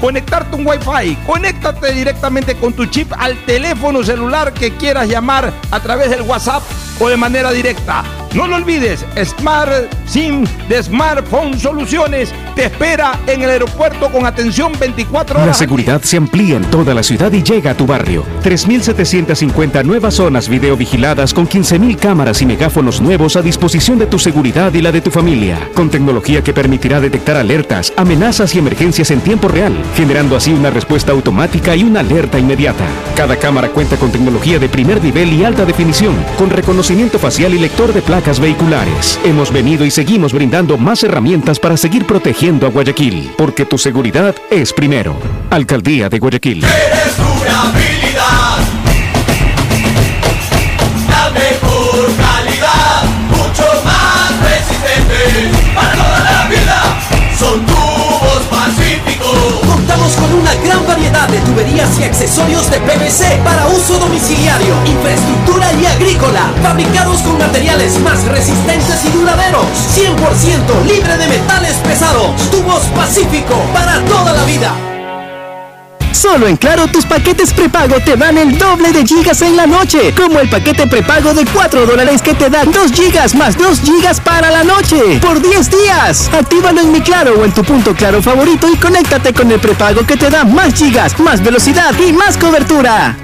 conectarte un Wi-Fi. Conéctate directamente con tu chip al teléfono celular que quieras llamar a través del WhatsApp o de manera directa. No lo olvides, Smart Sim de Smartphone Soluciones te espera en el aeropuerto con atención veinticuatro horas. La seguridad se amplía en toda la ciudad y llega a tu barrio. tres mil setecientas cincuenta nuevas zonas videovigiladas con quince mil cámaras y megáfonos nuevos a disposición de tu seguridad y la de tu familia. Con tecnología que permitirá detectar alertas, amenazas y emergencias en tiempo real, generando así una respuesta automática y una alerta inmediata. Cada cámara cuenta con tecnología de primer nivel y alta definición, con reconocimiento facial y lector de placas vehiculares. Hemos venido y seguimos brindando más herramientas para seguir protegiendo a Guayaquil, porque tu seguridad es primero. Alcaldía de Guayaquil. Eres una habilidad, la mejor calidad, mucho más resistente para toda la vida. Son tubos pacíficos. Contamos con una gran variedad de tuberías y accesorios de P V C para uso domiciliario, infraestructura y agrícola, fabricados con materiales más resistentes y duraderos, cien por ciento libre de metales pesados, tubos pacífico para toda la vida. Solo en Claro, tus paquetes prepago te dan el doble de gigas en la noche, como el paquete prepago de cuatro dólares que te dan dos gigas más dos gigas para la noche, por diez días. Actívalo en Mi Claro o en tu punto Claro favorito y conéctate con el prepago que te da más gigas, más velocidad y más cobertura.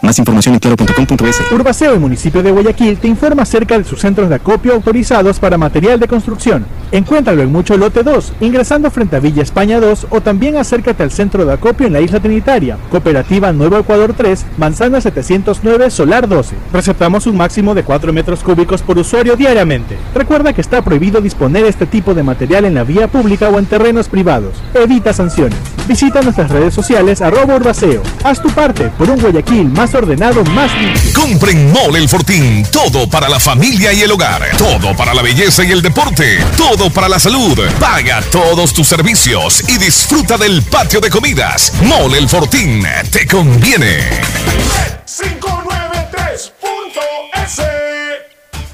Más información en claro punto com punto es. Urbaceo y Municipio de Guayaquil te informa acerca de sus centros de acopio autorizados para material de construcción. Encuéntralo en Mucho Lote dos, ingresando frente a Villa España dos, o también acércate al centro de acopio en la Isla Trinitaria, Cooperativa Nuevo Ecuador tres, Manzana setecientos nueve, Solar doce. Receptamos un máximo de cuatro metros cúbicos por usuario diariamente. Recuerda que está prohibido disponer este tipo de material en la vía pública o en terrenos privados. Evita sanciones. Visita nuestras redes sociales arroba Urbaceo. Haz tu parte por un Guayaquil más ordenado, más limpio. Compren Mole El Fortín. Todo para la familia y el hogar. Todo para la belleza y el deporte. Todo para la salud. Paga todos tus servicios y disfruta del patio de comidas. Mole El Fortín. Te conviene. Bet cinco nueve tres punto es.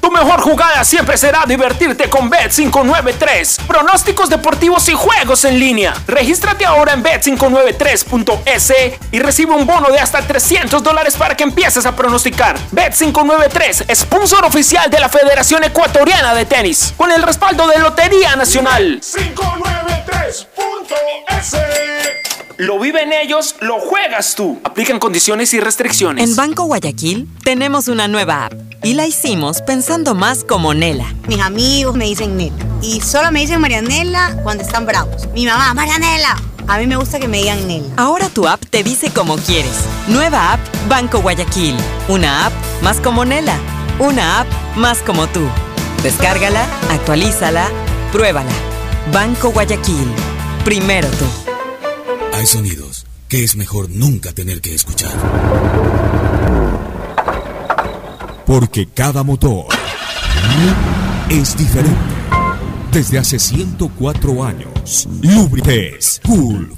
Tu mejor jugada siempre será divertirte con Bet cinco nueve tres. Pronósticos deportivos y juegos en línea. Regístrate ahora en Bet cinco nueve tres punto es y recibe un bono de hasta trescientos dólares para que empieces a pronosticar. Bet cinco nueve tres, sponsor oficial de la Federación Ecuatoriana de Tenis, con el respaldo de Lotería Nacional. Bet cinco nueve tres punto es. Lo viven ellos, lo juegas tú. Aplican condiciones y restricciones. En Banco Guayaquil tenemos una nueva app y la hicimos pensando más como Nela. Mis amigos me dicen Nela y solo me dicen Marianela cuando están bravos. Mi mamá, Marianela. A mí me gusta que me digan Nela. Ahora tu app te dice como quieres. Nueva app Banco Guayaquil. Una app más como Nela. Una app más como tú. Descárgala, actualízala, pruébala. Banco Guayaquil. Primero tú. Hay sonidos que es mejor nunca tener que escuchar. Porque cada motor es diferente. Desde hace ciento cuatro años, Lubrites Gulf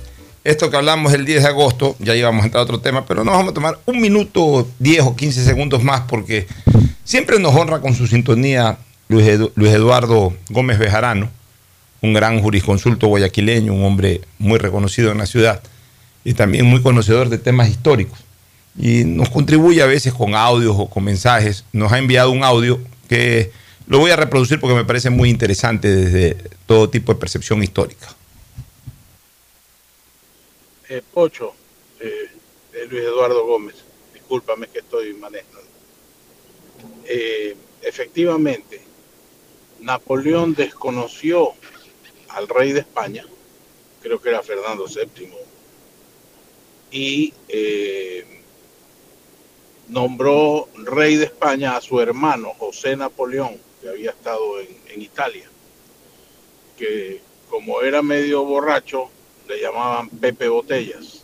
esto que hablamos el diez de agosto, ya íbamos a entrar a otro tema, pero nos vamos a tomar un minuto, diez o quince segundos más, porque siempre nos honra con su sintonía Luis, Edu- Luis Eduardo Gómez Bejarano, un gran jurisconsulto guayaquileño, un hombre muy reconocido en la ciudad y también muy conocedor de temas históricos. Y nos contribuye a veces con audios o con mensajes. Nos ha enviado un audio que lo voy a reproducir porque me parece muy interesante desde todo tipo de percepción histórica. Eh, Pocho, eh, de Luis Eduardo Gómez, discúlpame que estoy manejando. Eh, efectivamente, Napoleón desconoció al rey de España, creo que era Fernando séptimo, y eh, nombró rey de España a su hermano José Napoleón, que había estado en, en Italia, que como era medio borracho, le llamaban Pepe Botellas.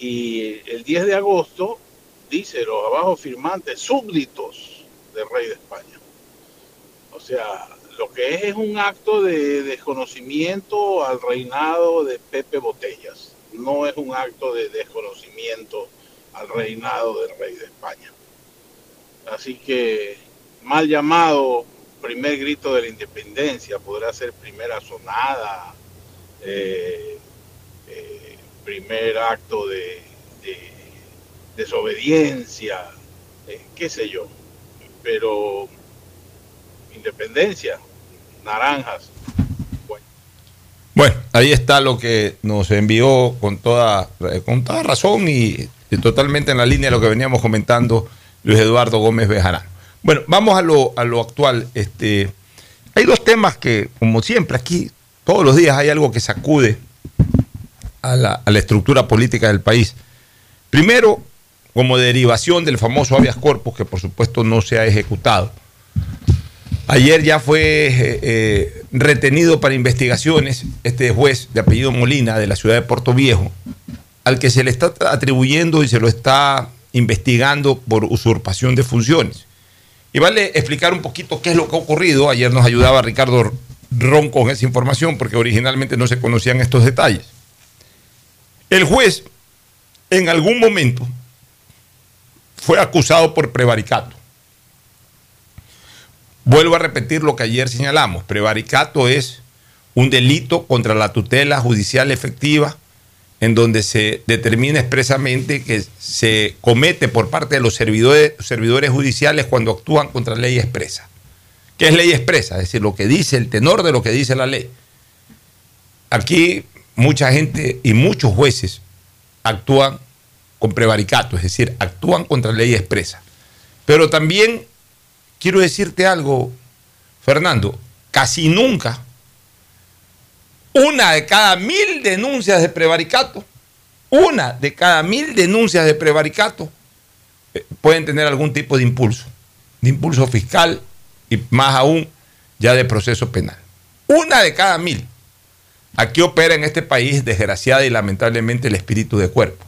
Y el diez de agosto, dice, los abajo firmantes, súbditos del rey de España. O sea, lo que es es un acto de desconocimiento al reinado de Pepe Botellas. No es un acto de desconocimiento al reinado del rey de España. Así que, mal llamado primer grito de la independencia, podrá ser primera sonada, eh, eh, primer acto de, de desobediencia, eh, qué sé yo, pero independencia, naranjas. Bueno. bueno, ahí está lo que nos envió con toda, con toda razón y totalmente en la línea de lo que veníamos comentando Luis Eduardo Gómez Bejarano. Bueno, vamos a lo, a lo actual. Este, hay dos temas que, como siempre, aquí todos los días hay algo que sacude a la, a la estructura política del país. Primero, como derivación del famoso habeas corpus, que por supuesto no se ha ejecutado. Ayer ya fue eh, eh, retenido para investigaciones este juez de apellido Molina de la ciudad de Puerto Viejo, al que se le está atribuyendo y se lo está investigando por usurpación de funciones. Y vale explicar un poquito qué es lo que ha ocurrido. Ayer nos ayudaba Ricardo Ron con esa información porque originalmente no se conocían estos detalles. El juez en algún momento fue acusado por prevaricato. Vuelvo a repetir lo que ayer señalamos. Prevaricato es un delito contra la tutela judicial efectiva en donde se determina expresamente que se comete por parte de los servidores, servidores judiciales cuando actúan contra ley expresa. ¿Qué es ley expresa? Es decir, lo que dice, el tenor de lo que dice la ley. Aquí mucha gente y muchos jueces actúan con prevaricato, es decir, actúan contra ley expresa. Pero también quiero decirte algo, Fernando, casi nunca Una de cada mil denuncias de prevaricato, una de cada mil denuncias de prevaricato eh, pueden tener algún tipo de impulso, de impulso fiscal y más aún ya de proceso penal. Una de cada mil. Aquí opera en este país, desgraciada y lamentablemente, el espíritu de cuerpo.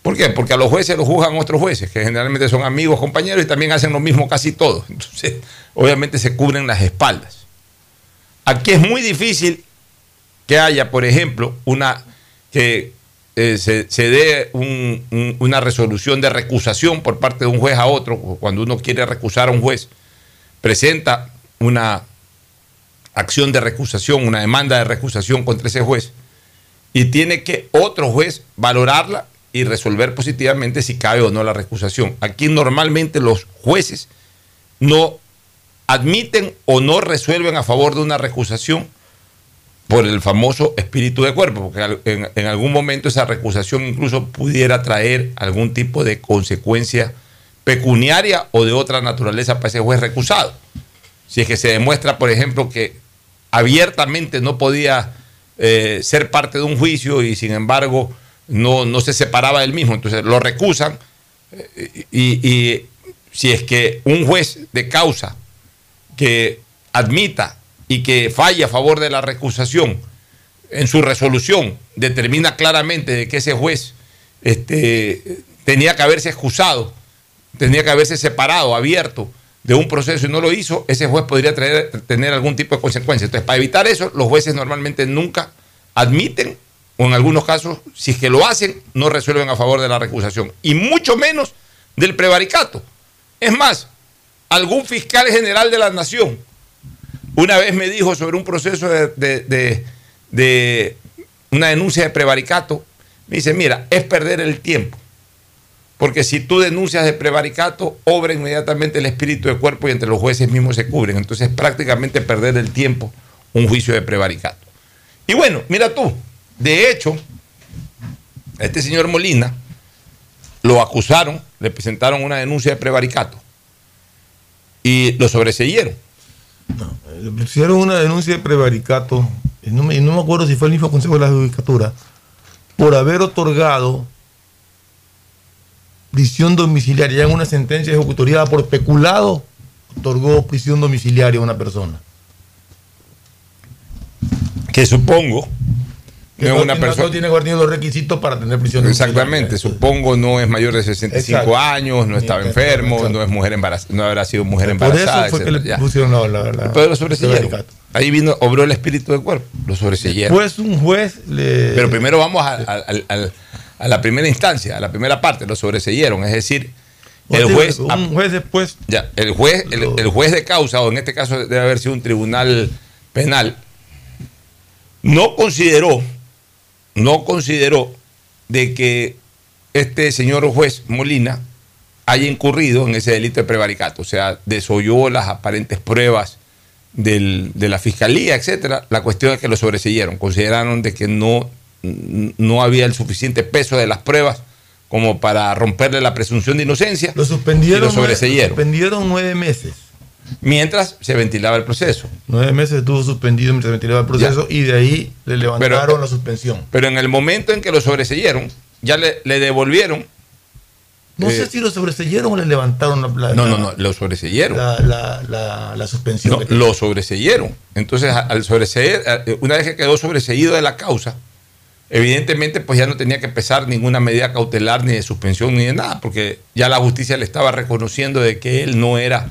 ¿Por qué? Porque a los jueces los juzgan otros jueces, que generalmente son amigos, compañeros y también hacen lo mismo casi todos. Entonces, obviamente se cubren las espaldas. Aquí es muy difícil que haya, por ejemplo, una que eh, se, se dé un, un, una resolución de recusación por parte de un juez a otro, cuando uno quiere recusar a un juez, presenta una acción de recusación, una demanda de recusación contra ese juez, y tiene que otro juez valorarla y resolver positivamente si cabe o no la recusación. Aquí normalmente los jueces no admiten o no resuelven a favor de una recusación por el famoso espíritu de cuerpo, porque en, en algún momento esa recusación incluso pudiera traer algún tipo de consecuencia pecuniaria o de otra naturaleza para ese juez recusado. Si es que se demuestra, por ejemplo, que abiertamente no podía eh, ser parte de un juicio y sin embargo no, no se separaba del mismo, entonces lo recusan eh, y, y si es que un juez de causa que admita y que falle a favor de la recusación, en su resolución determina claramente de que ese juez este, tenía que haberse excusado, tenía que haberse separado, abierto de un proceso y no lo hizo, ese juez podría traer, tener algún tipo de consecuencia. Entonces, para evitar eso, los jueces normalmente nunca admiten, o en algunos casos, si es que lo hacen, no resuelven a favor de la recusación, y mucho menos del prevaricato. Es más, algún fiscal general de la nación una vez me dijo sobre un proceso de, de, de, de una denuncia de prevaricato, me dice, mira, es perder el tiempo, porque si tú denuncias de prevaricato, obra inmediatamente el espíritu de cuerpo y entre los jueces mismos se cubren. Entonces, prácticamente perder el tiempo un juicio de prevaricato. Y bueno, mira tú, de hecho, a este señor Molina lo acusaron, le presentaron una denuncia de prevaricato y lo sobreseyeron. No, le pusieron una denuncia de prevaricato, y no, me, no me acuerdo si fue el mismo Consejo de la Judicatura, por haber otorgado prisión domiciliaria. Ya en una sentencia ejecutoriada por peculado, otorgó prisión domiciliaria a una persona. Que supongo que no es una persona. No tiene que haber tenido los requisitos para tener prisión domiciliaria. Exactamente, supongo no es mayor de sesenta y cinco exacto. años, no estaba exacto. enfermo, exacto. no es mujer embarazada, no habrá sido mujer embarazada. Por eso fue etcétera. Que le pusieron la, la, la, pero lo sobreseyeron. Ahí vino, obró el espíritu del cuerpo, lo sobreseyeron. Pues un juez le... Pero primero vamos a, a, a, a, a la primera instancia, a la primera parte, lo sobreseyeron, es decir, el juez... Un juez después... Ya, el juez, el, el juez de causa, o en este caso debe haber sido un tribunal penal, no consideró no consideró de que este señor juez Molina haya incurrido en ese delito de prevaricato, o sea, desoyó las aparentes pruebas del, de la fiscalía, etcétera. La cuestión es que lo sobreseyeron, consideraron de que no, no había el suficiente peso de las pruebas como para romperle la presunción de inocencia. Lo suspendieron, y lo sobreseyeron. Lo suspendieron nueve meses. Mientras se ventilaba el proceso. Nueve meses estuvo suspendido mientras se ventilaba el proceso ya. Y de ahí le levantaron pero, la suspensión. Pero en el momento en que lo sobreseyeron, ya le, le devolvieron. No eh, sé si lo sobreseyeron o le levantaron la... la no, no, no, lo sobreseyeron. La, la, la, la suspensión. No, lo sobreseyeron. Entonces, al sobreseer, una vez que quedó sobreseído de la causa, evidentemente pues ya no tenía que pesar ninguna medida cautelar, ni de suspensión, ni de nada, porque ya la justicia le estaba reconociendo de que él no era...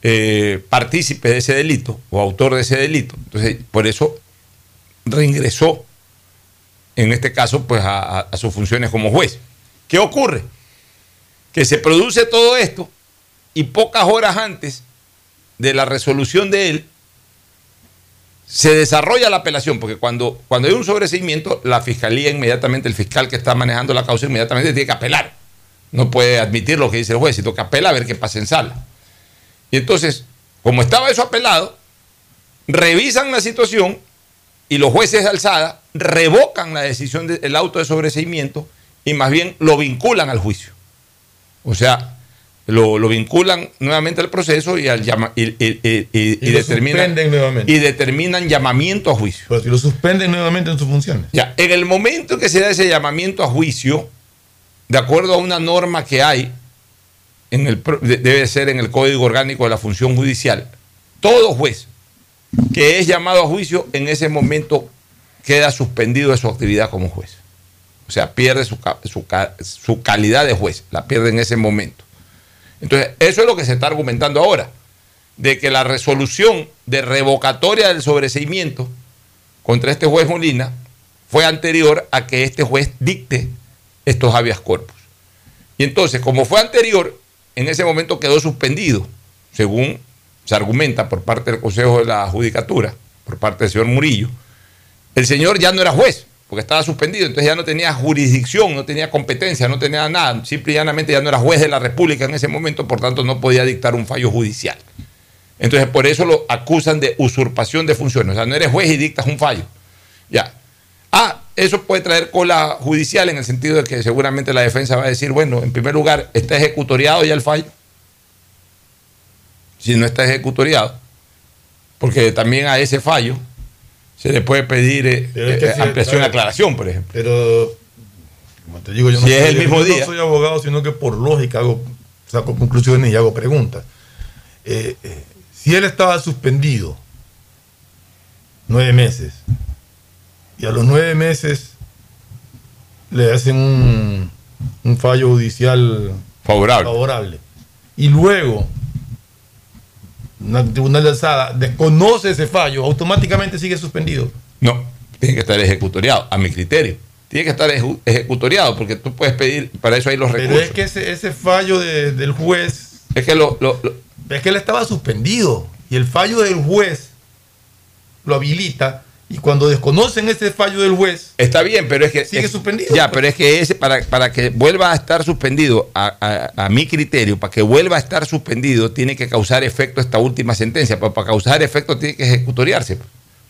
Eh, partícipe de ese delito o autor de ese delito. Entonces, por eso reingresó en este caso pues a, a sus funciones como juez. ¿Qué ocurre? Que se produce todo esto y pocas horas antes de la resolución de él se desarrolla la apelación, porque cuando, cuando hay un sobreseimiento, la fiscalía inmediatamente, el fiscal que está manejando la causa inmediatamente tiene que apelar, no puede admitir lo que dice el juez, sino que apela a ver qué pasa en sala. Y entonces, como estaba eso apelado, revisan la situación y los jueces de alzada revocan la decisión del auto de sobreseimiento y más bien lo vinculan al juicio. O sea, lo, lo vinculan nuevamente al proceso y, al llama, y, y, y, y, y, y, determinan, y determinan llamamiento a juicio. Pero si lo suspenden nuevamente en sus funciones. Ya, en el momento en que se da ese llamamiento a juicio, de acuerdo a una norma que hay, En el, debe ser en el Código Orgánico de la Función Judicial, todo juez que es llamado a juicio en ese momento queda suspendido de su actividad como juez, o sea, pierde su, su, su calidad de juez, la pierde en ese momento. Entonces, eso es lo que se está argumentando ahora, de que la resolución de revocatoria del sobreseimiento contra este juez Molina fue anterior a que este juez dicte estos habeas corpus. Y entonces, como fue anterior, en ese momento quedó suspendido, según se argumenta por parte del Consejo de la Judicatura, por parte del señor Murillo. El señor ya no era juez, porque estaba suspendido, entonces ya no tenía jurisdicción, no tenía competencia, no tenía nada, simple y llanamente ya no era juez de la República en ese momento, por tanto no podía dictar un fallo judicial. Entonces por eso lo acusan de usurpación de funciones, o sea, no eres juez y dictas un fallo. Ya. Ah, eso puede traer cola judicial en el sentido de que seguramente la defensa va a decir, bueno, en primer lugar, ¿está ejecutoriado ya el fallo? Si no está ejecutoriado, porque también a ese fallo se le puede pedir eh, es que eh, si ampliación, es, aclaración, por ejemplo. Pero, como te digo, yo no, si soy, es el mismo yo día. No soy abogado, sino que por lógica hago, saco conclusiones y hago preguntas. Eh, eh, si él estaba suspendido nueve meses y a los nueve meses le hacen un, un fallo judicial favorable. favorable y luego una tribunal de alzada desconoce ese fallo, automáticamente sigue suspendido. No, tiene que estar ejecutoriado, a mi criterio. Tiene que estar eje ejecutoriado porque tú puedes pedir, para eso hay los recursos. Pero es que ese, ese fallo de, del juez... Es que, lo, lo, lo, es que él estaba suspendido y el fallo del juez lo habilita, y cuando desconocen ese fallo del juez... Está bien, pero es que... Sigue es, suspendido. Ya, pero es que ese para, para que vuelva a estar suspendido, a, a, a mi criterio, para que vuelva a estar suspendido, tiene que causar efecto esta última sentencia. Para, para causar efecto tiene que ejecutoriarse.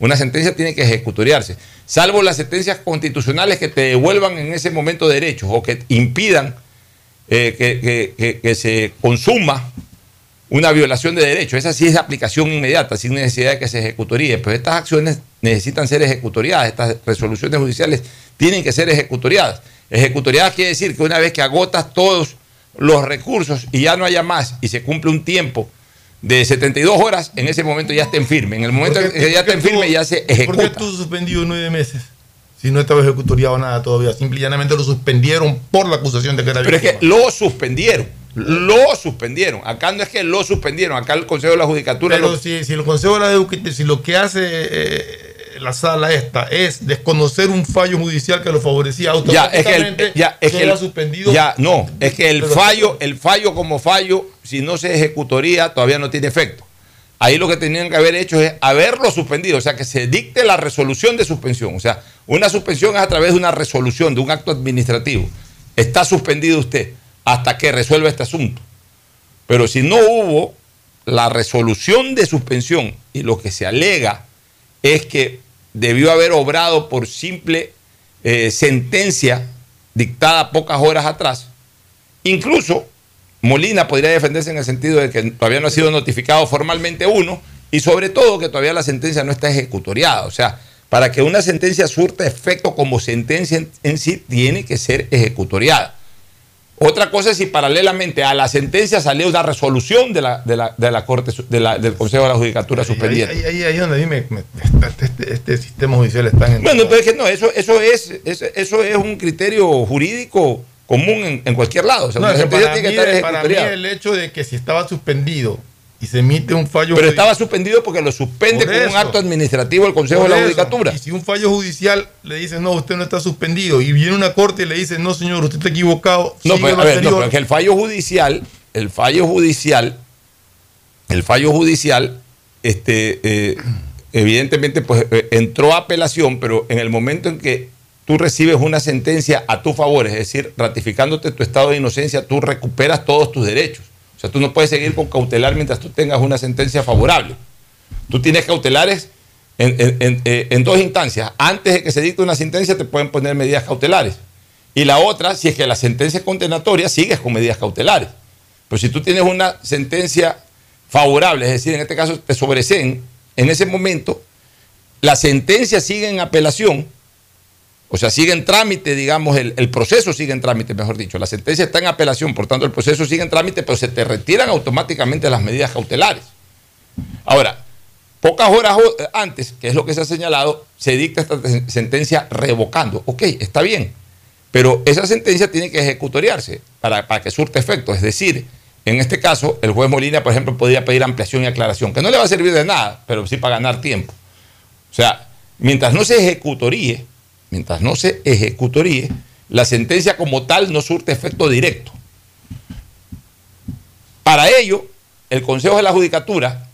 Una sentencia tiene que ejecutoriarse. Salvo las sentencias constitucionales que te devuelvan en ese momento derechos o que impidan eh, que, que, que, que se consuma una violación de derechos. Esa sí es aplicación inmediata, sin necesidad de que se ejecutoríe. Pero estas acciones necesitan ser ejecutoriadas, estas resoluciones judiciales tienen que ser ejecutoriadas. Ejecutoriadas quiere decir que una vez que agotas todos los recursos y ya no haya más y se cumple un tiempo de setenta y dos horas, en ese momento ya estén firmes. En el momento en que ya estén firmes ya se ejecuta. ¿Por qué tú suspendido nueve meses? Si no estaba ejecutoriado nada todavía, simple y llanamente lo suspendieron por la acusación de que era víctima. Pero es que lo suspendieron. Lo suspendieron. Acá no es que lo suspendieron. Acá el Consejo de la Judicatura... Pero lo... Si, si el Consejo de la Judicatura... Si lo que hace eh, la sala esta es desconocer un fallo judicial que lo favorecía automáticamente... Ya, es que el, ya, es que el, ya no. Es que el fallo, el fallo como fallo, si no se ejecutaría, todavía no tiene efecto. Ahí lo que tenían que haber hecho es haberlo suspendido. O sea, que se dicte la resolución de suspensión. O sea, una suspensión es a través de una resolución, de un acto administrativo. Está suspendido usted hasta que resuelva este asunto. Pero si no hubo la resolución de suspensión y lo que se alega es que debió haber obrado por simple eh, sentencia dictada pocas horas atrás, incluso Molina podría defenderse en el sentido de que todavía no ha sido notificado formalmente uno y sobre todo que todavía la sentencia no está ejecutoriada. O sea, para que una sentencia surta efecto como sentencia en, en sí tiene que ser ejecutoriada. Otra cosa es si paralelamente a la sentencia salió una resolución de la, de la, de la Corte, de la, del Consejo de la Judicatura suspendiente. Ahí es ahí, ahí, ahí donde a mí me, me, este, este sistema judicial está en... Bueno, pero es que no, eso, eso, es, eso, eso es un criterio jurídico común en, en cualquier lado. O sea, no, para, tiene mí, que estar para mí el hecho de que si estaba suspendido y se emite un fallo... Pero judicial, estaba suspendido porque lo suspende por con eso, un acto administrativo el Consejo de la eso, Judicatura. Y si un fallo judicial le dice, no, usted no está suspendido, y viene una corte y le dice, no señor, usted está equivocado. No, pero, a ver, no, pero es que el fallo judicial, el fallo judicial, el fallo judicial, este, eh, evidentemente pues entró a apelación, pero en el momento en que tú recibes una sentencia a tu favor, es decir, ratificándote tu estado de inocencia, tú recuperas todos tus derechos. O sea, tú no puedes seguir con cautelar mientras tú tengas una sentencia favorable. Tú tienes cautelares en, en, en, en dos instancias. Antes de que se dicte una sentencia te pueden poner medidas cautelares. Y la otra, si es que la sentencia es condenatoria, sigues con medidas cautelares. Pero si tú tienes una sentencia favorable, es decir, en este caso te sobreseen, en ese momento la sentencia sigue en apelación, o sea, sigue en trámite, digamos, el, el proceso sigue en trámite, mejor dicho. La sentencia está en apelación, por tanto, el proceso sigue en trámite, pero se te retiran automáticamente las medidas cautelares. Ahora, pocas horas antes, que es lo que se ha señalado, se dicta esta sentencia revocando. Ok, está bien, pero esa sentencia tiene que ejecutoriarse para, para que surta efecto. Es decir, en este caso, el juez Molina, por ejemplo, podría pedir ampliación y aclaración, que no le va a servir de nada, pero sí para ganar tiempo. O sea, mientras no se ejecutoríe, mientras no se ejecutoríe, la sentencia como tal no surte efecto directo. Para ello, el Consejo de la Judicatura,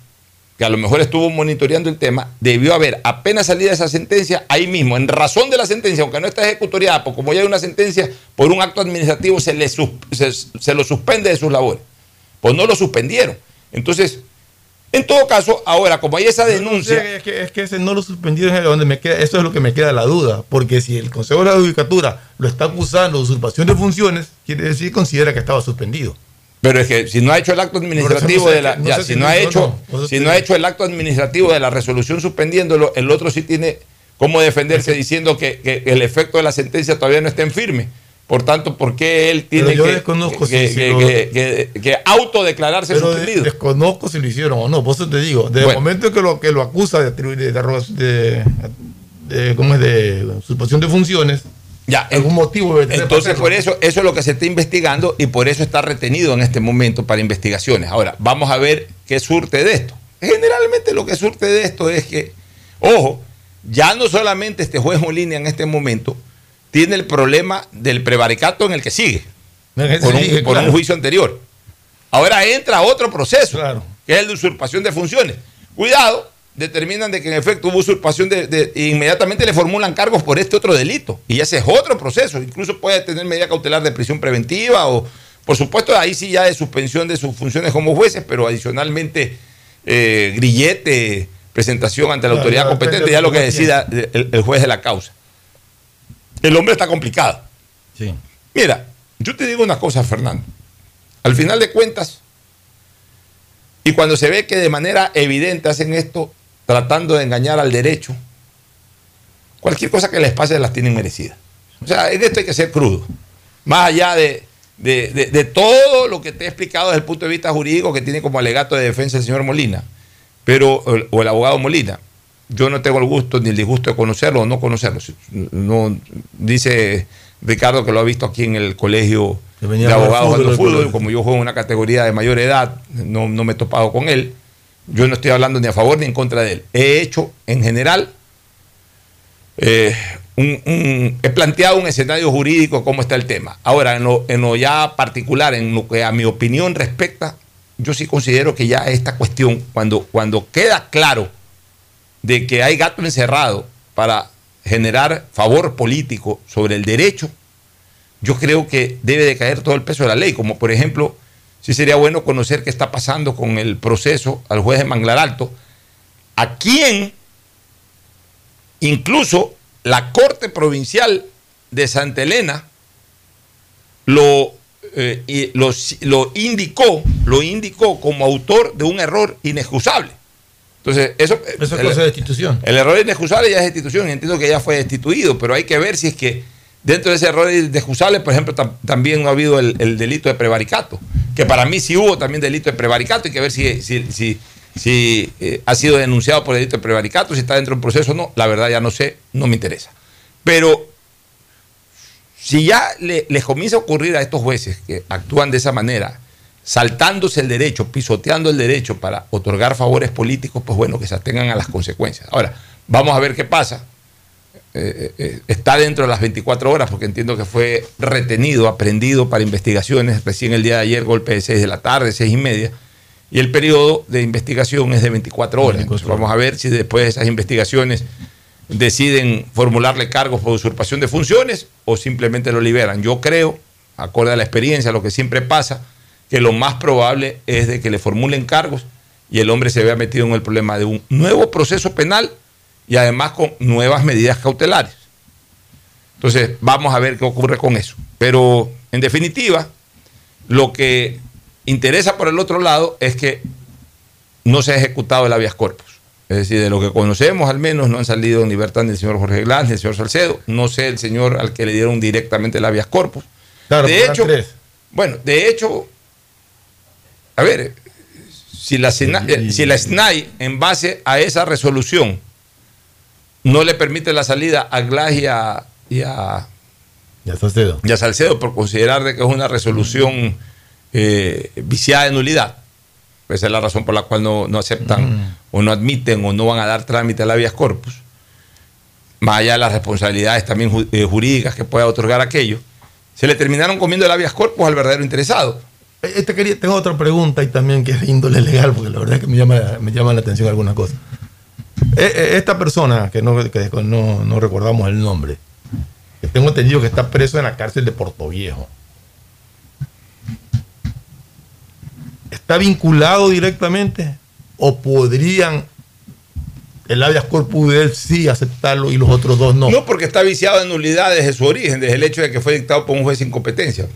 que a lo mejor estuvo monitoreando el tema, debió haber, apenas salida esa sentencia, ahí mismo, en razón de la sentencia, aunque no está ejecutoriada, porque como ya hay una sentencia por un acto administrativo, se, le, se, se lo suspende de sus labores. Pues no lo suspendieron. Entonces, en todo caso, ahora, como hay esa denuncia... No, no sé, es, que, es que ese no lo suspendieron, es donde me queda, eso es lo que me queda la duda, porque si el Consejo de la Judicatura lo está acusando de usurpación de funciones, quiere decir considera que estaba suspendido. Pero es que si no ha hecho el acto administrativo de la, ya, si no ha hecho, si no ha hecho el acto administrativo de la resolución suspendiéndolo, el otro sí tiene cómo defenderse diciendo que, que el efecto de la sentencia todavía no está en firme. Por tanto, ¿por qué él tiene que, que, si que, lo... que, que, que, que autodeclararse suspendido? De, desconozco si lo hicieron o no, por eso te digo, desde bueno. el momento que lo que lo acusa de de, de, de, ¿cómo es? de usurpación de funciones. Ya, algún motivo de tener entonces por eso, eso es lo que se está investigando y por eso está retenido en este momento para investigaciones. Ahora, vamos a ver qué surte de esto. Generalmente lo que surte de esto es que, ojo, ya no solamente este juez Molina en este momento tiene el problema del prevaricato en el que sigue, por un, sigue, por claro. un juicio anterior. Ahora entra otro proceso, claro. que es el de usurpación de funciones. Cuidado. Determinan de que en efecto hubo usurpación de, de, e inmediatamente le formulan cargos por este otro delito, y ese es otro proceso, incluso puede tener medida cautelar de prisión preventiva o, por supuesto, ahí sí ya de suspensión de sus funciones como jueces, pero adicionalmente eh, grillete, presentación ante la, la autoridad la competente, ya lo que decida el, el juez de la causa. El hombre está complicado. Sí. Mira, yo te digo una cosa, Fernando, al final de cuentas, y cuando se ve que de manera evidente hacen esto tratando de engañar al derecho, cualquier cosa que les pase las tienen merecidas. O sea, en esto hay que ser crudo. Más allá de, de, de, de todo lo que te he explicado desde el punto de vista jurídico que tiene como alegato de defensa el señor Molina, pero, o el abogado Molina, yo no tengo el gusto ni el disgusto de conocerlo o no conocerlo. No, dice Ricardo que lo ha visto aquí en el colegio de abogados jugando fútbol, fútbol. Como yo juego en una categoría de mayor edad, no, no me he topado con él. Yo no estoy hablando ni a favor ni en contra de él. He hecho, en general, eh, un, un, he planteado un escenario jurídico de cómo está el tema. Ahora, en lo, en lo ya particular, en lo que a mi opinión respecta, yo sí considero que ya esta cuestión, cuando, cuando queda claro de que hay gato encerrado para generar favor político sobre el derecho, yo creo que debe de caer todo el peso de la ley, como por ejemplo, sí sería bueno conocer qué está pasando con el proceso al juez de Manglar Alto, a quien incluso la Corte Provincial de Santa Elena lo, eh, lo, lo, indicó, lo indicó como autor de un error inexcusable. Entonces, eso, eso es cosa de destitución. El error inexcusable ya es destitución, entiendo que ya fue destituido, pero hay que ver si es que dentro de ese error inexcusable, por ejemplo, tam también ha habido el, el delito de prevaricato, que para mí sí hubo también delito de prevaricato, hay que ver si, si, si, si eh, ha sido denunciado por delito de prevaricato, si está dentro del proceso o no, la verdad ya no sé, no me interesa. Pero si ya le, les comienza a ocurrir a estos jueces que actúan de esa manera, saltándose el derecho, pisoteando el derecho para otorgar favores políticos, pues bueno, que se atengan a las consecuencias. Ahora, vamos a ver qué pasa. Eh, eh, está dentro de las veinticuatro horas porque entiendo que fue retenido, aprendido para investigaciones recién el día de ayer, golpe de seis de la tarde, seis y media, y el periodo de investigación es de veinticuatro horas. Entonces, vamos a ver si después de esas investigaciones deciden formularle cargos por usurpación de funciones o simplemente lo liberan. Yo creo, acorde a la experiencia, lo que siempre pasa, que lo más probable es de que le formulen cargos y el hombre se vea metido en el problema de un nuevo proceso penal y además con nuevas medidas cautelares. Entonces, vamos a ver qué ocurre con eso. Pero, en definitiva, lo que interesa por el otro lado es que no se ha ejecutado el habeas corpus. Es decir, de lo que conocemos, al menos, no han salido en libertad ni el señor Jorge Glantz, ni el señor Salcedo, no sé el señor al que le dieron directamente el habeas corpus. Claro, de hecho, bueno, de hecho, a ver, si la SNAI, si la SNAI en base a esa resolución no le permite la salida a Glass y a, y a, y a, Salcedo. Y a Salcedo por considerar de que es una resolución eh, viciada de nulidad. Esa es la razón por la cual no, no aceptan mm. o no admiten o no van a dar trámite al habeas corpus. más allá de las responsabilidades también ju eh, jurídicas que pueda otorgar aquello, se le terminaron comiendo el habeas corpus al verdadero interesado. Este quería, tengo otra pregunta y también que es de índole legal, porque la verdad es que me llama, me llama la atención algunas cosas. Eh, esta persona, que, no, que no, no recordamos el nombre, que tengo entendido que está preso en la cárcel de Portoviejo, ¿está vinculado directamente o podrían el habeas corpus de él sí aceptarlo y los otros dos no? No, porque está viciado de nulidad desde su origen, desde el hecho de que fue dictado por un juez sin competencia.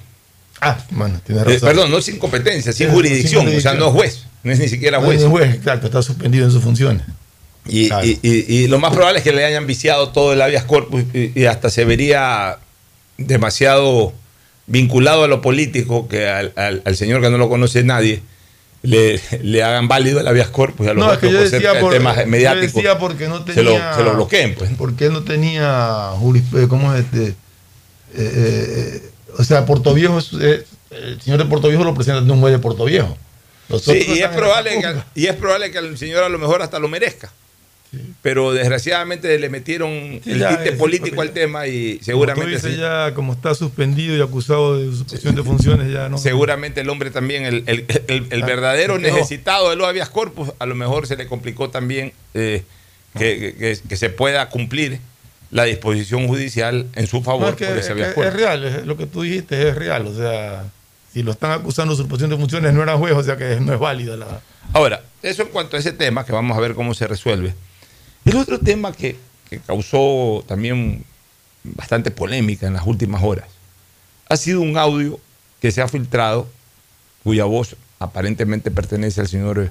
Ah, mano, tiene razón. Eh, perdón, no sin competencia, sin, sí, jurisdicción, sin jurisdicción, o sea, no es juez, no es ni siquiera juez. No es juez, exacto, está suspendido en sus funciones. Y, claro. y, y, y lo más probable es que le hayan viciado todo el habeas corpus y, y hasta se vería demasiado vinculado a lo político, que al, al, al señor que no lo conoce nadie le, le hagan válido el habeas corpus y a los no, es que yo decía por, temas mediáticos yo decía porque no tenía, se, lo, se lo bloqueen, pues. Porque no tenía jurispe, ¿cómo es este? Eh, eh, o sea, Portoviejo, eh, el señor de Portoviejo lo presenta en un juez de Portoviejo. Sí, y es probable que, y es probable que el señor a lo mejor hasta lo merezca. Sí. Pero desgraciadamente le metieron sí, el tinte político al tema y seguramente como, dices, ya, como está suspendido y acusado de suspensión de funciones ya no. Seguramente el hombre también, el, el, el, el verdadero necesitado de los habeas corpus, a lo mejor se le complicó también eh, que, que, que se pueda cumplir la disposición judicial en su favor. No, es que, por ese habeas corpus. Es real, es, lo que tú dijiste es real, o sea, si lo están acusando de suspensión de funciones no era juez, o sea que no es válida la... Ahora, eso en cuanto a ese tema que vamos a ver cómo se resuelve. El otro tema que, que causó también bastante polémica en las últimas horas ha sido un audio que se ha filtrado, cuya voz aparentemente pertenece al señor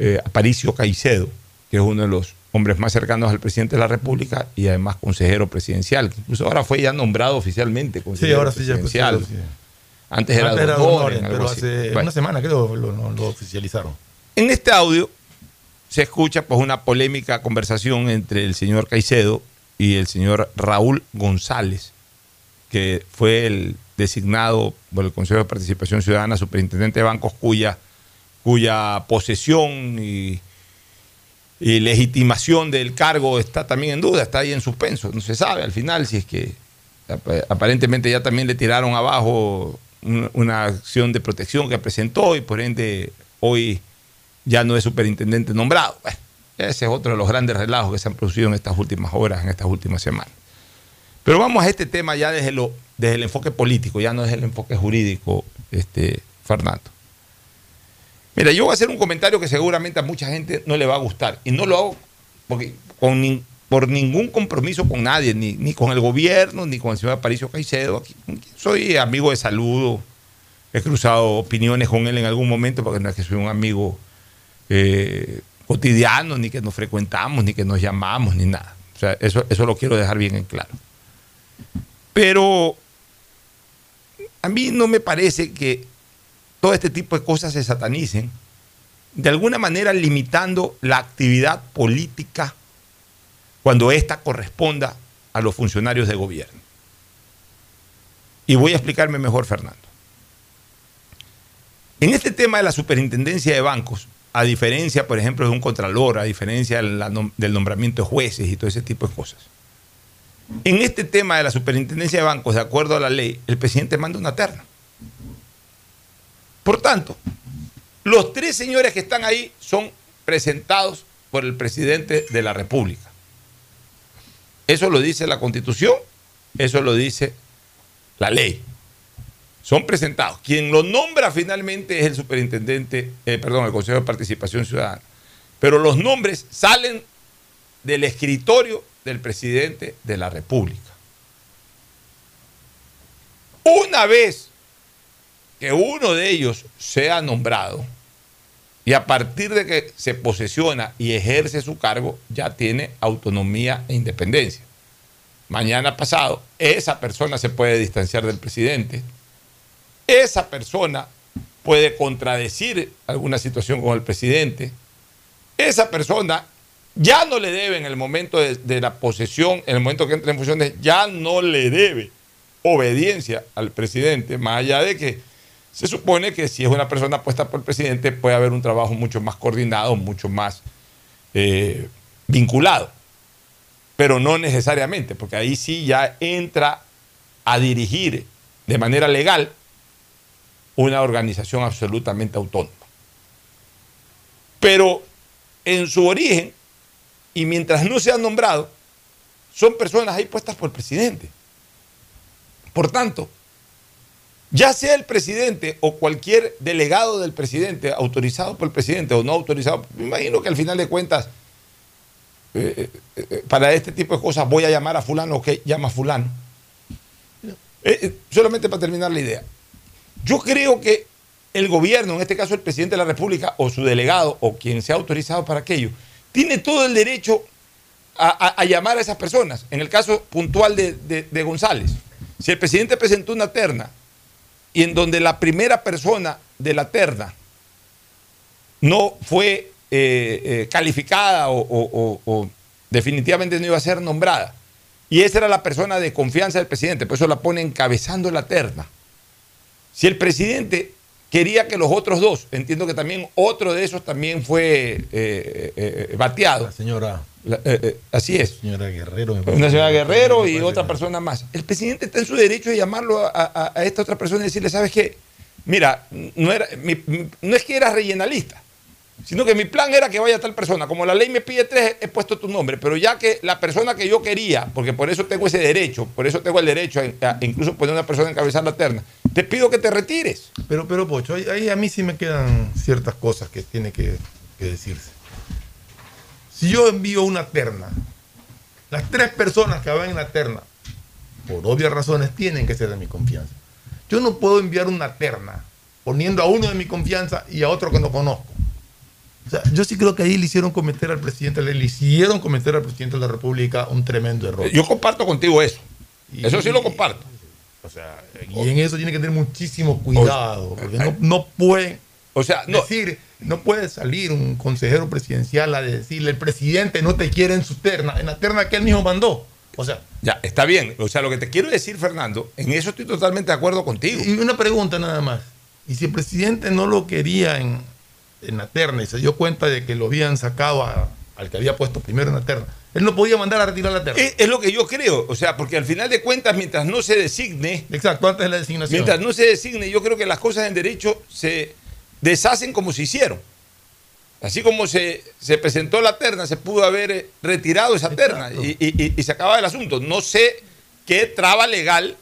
eh, Aparicio Caicedo, que es uno de los hombres más cercanos al presidente de la República y además consejero presidencial, que incluso ahora fue ya nombrado oficialmente consejero sí, ahora presidencial. Sí, ya presidencial. Antes era, Antes era doctor, doctor, pero hace bueno. una semana creo lo, lo, lo oficializaron. En este audio se escucha pues una polémica conversación entre el señor Caicedo y el señor Raúl González, que fue el designado por el Consejo de Participación Ciudadana superintendente de bancos, cuya, cuya posesión y, y legitimación del cargo está también en duda, está ahí en suspenso. No se sabe al final si es que aparentemente ya también le tiraron abajo una, una acción de protección que presentó y por ende hoy ya no es superintendente nombrado. Bueno, ese es otro de los grandes relajos que se han producido en estas últimas horas, en estas últimas semanas. Pero vamos a este tema ya desde, lo, desde el enfoque político, ya no desde el enfoque jurídico, este, Fernando. Mira, yo voy a hacer un comentario que seguramente a mucha gente no le va a gustar, y no lo hago porque, con ni, por ningún compromiso con nadie, ni, ni con el gobierno, ni con el señor Aparicio Caicedo. Aquí, soy amigo de saludo, he cruzado opiniones con él en algún momento, porque no es que soy un amigo... Eh, cotidiano, ni que nos frecuentamos, ni que nos llamamos, ni nada. O sea, eso, eso lo quiero dejar bien en claro. Pero a mí no me parece que todo este tipo de cosas se satanicen, de alguna manera limitando la actividad política cuando ésta corresponda a los funcionarios de gobierno. Y voy a explicarme mejor, Fernando. En este tema de la superintendencia de bancos, a diferencia, por ejemplo, de un contralor, a diferencia del nombramiento de jueces y todo ese tipo de cosas. En este tema de la superintendencia de bancos, de acuerdo a la ley, el presidente manda una terna. Por tanto, los tres señores que están ahí son presentados por el presidente de la República. Eso lo dice la Constitución, eso lo dice la ley. Son presentados. Quien lo nombra finalmente es el superintendente, eh, perdón, el Consejo de Participación Ciudadana. Pero los nombres salen del escritorio del presidente de la República. Una vez que uno de ellos sea nombrado y a partir de que se posesiona y ejerce su cargo, ya tiene autonomía e independencia. Mañana pasado, esa persona se puede distanciar del presidente. Esa persona puede contradecir alguna situación con el presidente. Esa persona ya no le debe en el momento de, de la posesión, en el momento que entra en funciones, ya no le debe obediencia al presidente, más allá de que se supone que si es una persona puesta por el presidente puede haber un trabajo mucho más coordinado, mucho más eh, vinculado. pero no necesariamente, porque ahí sí ya entra a dirigir de manera legal una organización absolutamente autónoma. Pero en su origen, y mientras no se han nombrado, son personas ahí puestas por el presidente. Por tanto, ya sea el presidente o cualquier delegado del presidente, autorizado por el presidente o no autorizado, me imagino que al final de cuentas, eh, eh, para este tipo de cosas voy a llamar a fulano o que llama a fulano. Eh, eh, solamente para terminar la idea. Yo creo que el gobierno, en este caso el presidente de la República o su delegado o quien sea autorizado para aquello, tiene todo el derecho a, a, a llamar a esas personas. En el caso puntual de, de, de González, si el presidente presentó una terna y en donde la primera persona de la terna no fue eh, eh, calificada o, o, o, o definitivamente no iba a ser nombrada, y esa era la persona de confianza del presidente, por eso la pone encabezando la terna. Si el presidente quería que los otros dos, entiendo que también otro de esos también fue eh, eh, bateado. La señora... La, eh, eh, así es. La señora Guerrero. Me parece, una señora Guerrero y otra persona más. El presidente está en su derecho de llamarlo a, a, a esta otra persona y decirle, ¿sabes qué? Mira, no, era, mi, mi, no es que era rellenalista, sino que mi plan era que vaya tal persona. Como la ley me pide tres, he puesto tu nombre, pero ya que la persona que yo quería, porque por eso tengo ese derecho, por eso tengo el derecho a, a incluso poner una persona encabezar la terna, te pido que te retires. Pero, pero Pocho, ahí, ahí a mí sí me quedan ciertas cosas que tiene que, que decirse. Si yo envío una terna, las tres personas que van en la terna, por obvias razones, tienen que ser de mi confianza. Yo no puedo enviar una terna poniendo a uno de mi confianza y a otro que no conozco. O sea, yo sí creo que ahí le hicieron cometer al presidente, le hicieron cometer al presidente de la República un tremendo error. Yo comparto contigo eso. Y, eso sí lo comparto. O sea, y en eso tiene que tener muchísimo cuidado, porque no, no pueden, o sea, no, decir... No puede salir un consejero presidencial a decirle, el presidente no te quiere en su terna, en la terna que él mismo mandó. O sea, ya, está bien. O sea, lo que te quiero decir, Fernando, en eso estoy totalmente de acuerdo contigo. Y una pregunta nada más. Y si el presidente no lo quería en, en la terna y se dio cuenta de que lo habían sacado a, al que había puesto primero en la terna, él no podía mandar a retirar la terna. Es, es lo que yo creo. O sea, porque al final de cuentas, mientras no se designe... Exacto, antes de la designación. Mientras no se designe, yo creo que las cosas en derecho se... deshacen como se hicieron. Así como se, se presentó la terna, se pudo haber retirado esa terna y, y, y se acaba el asunto. No sé qué traba legal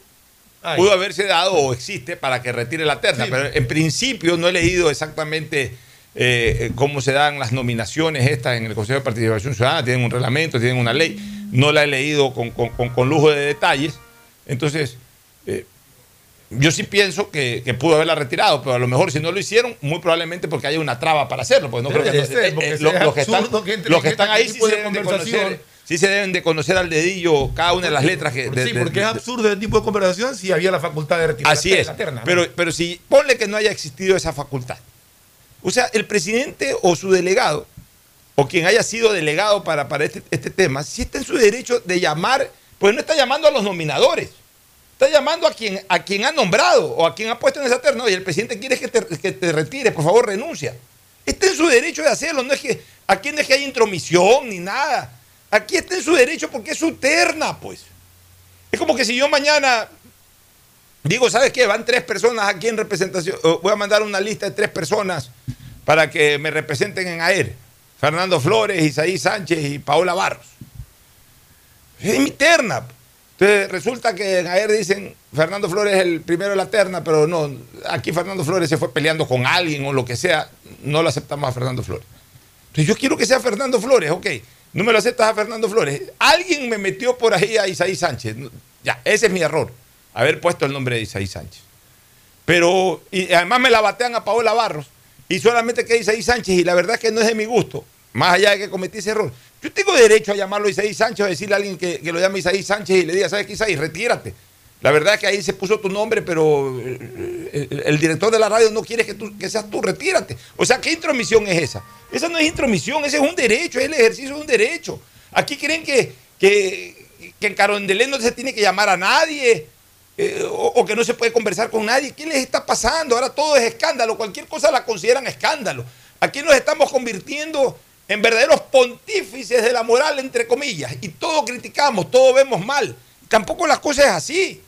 Ay. pudo haberse dado o existe para que retire la terna, sí, pero en principio no he leído exactamente eh, cómo se dan las nominaciones estas en el Consejo de Participación Ciudadana. Tienen un reglamento, tienen una ley. No la he leído con, con, con, con lujo de detalles. Entonces... Eh, yo sí pienso que, que pudo haberla retirado, pero a lo mejor si no lo hicieron, muy probablemente porque haya una traba para hacerlo. Porque no creo que ser, porque eh, los, los que están, que los que están ahí sí se, deben de conocer, sí se deben de conocer al dedillo cada una de las letras. Que, de, sí, porque de, es absurdo el tipo de conversación si había la facultad de retirar así la, es, la terna. Pero, pero si ponle que no haya existido esa facultad. O sea, el presidente o su delegado, o quien haya sido delegado para, para este, este tema, sí está en su derecho de llamar, pues no está llamando a los nominadores. Está llamando a quien, a quien ha nombrado o a quien ha puesto en esa terna. Y el presidente quiere que te, que te retires, por favor, renuncia. Está en su derecho de hacerlo. No es que, aquí no es que haya intromisión ni nada. Aquí está en su derecho porque es su terna, pues. Es como que si yo mañana digo, ¿sabes qué? Van tres personas aquí en representación. Voy a mandar una lista de tres personas para que me representen en A E R. Fernando Flores, Isaí Sánchez y Paola Barros. Es mi terna, pues. Entonces resulta que en A E R dicen Fernando Flores es el primero de la terna, pero no, aquí Fernando Flores se fue peleando con alguien o lo que sea, no lo aceptamos a Fernando Flores. Entonces yo quiero que sea Fernando Flores, ok, no me lo aceptas a Fernando Flores. Alguien me metió por ahí a Isaí Sánchez, ya, ese es mi error, haber puesto el nombre de Isaí Sánchez. Pero, y además me la batean a Paola Barros, y solamente que Isaí Sánchez, y la verdad es que no es de mi gusto, más allá de que cometí ese error. Yo tengo derecho a llamarlo Isaí Sánchez, a decirle a alguien que, que lo llame Isaí Sánchez y le diga, ¿sabes qué, Isaí? Retírate. La verdad es que ahí se puso tu nombre, pero el, el director de la radio no quiere que, tú, que seas tú, retírate. O sea, ¿qué intromisión es esa? Esa no es intromisión, ese es un derecho, es el ejercicio de un derecho. Aquí creen que, que, que en Carondelet no se tiene que llamar a nadie eh, o, o que no se puede conversar con nadie. ¿Qué les está pasando? Ahora todo es escándalo, cualquier cosa la consideran escándalo. Aquí nos estamos convirtiendo en verdaderos pontífices de la moral, entre comillas, y todo criticamos, todo vemos mal. Tampoco las cosas es así.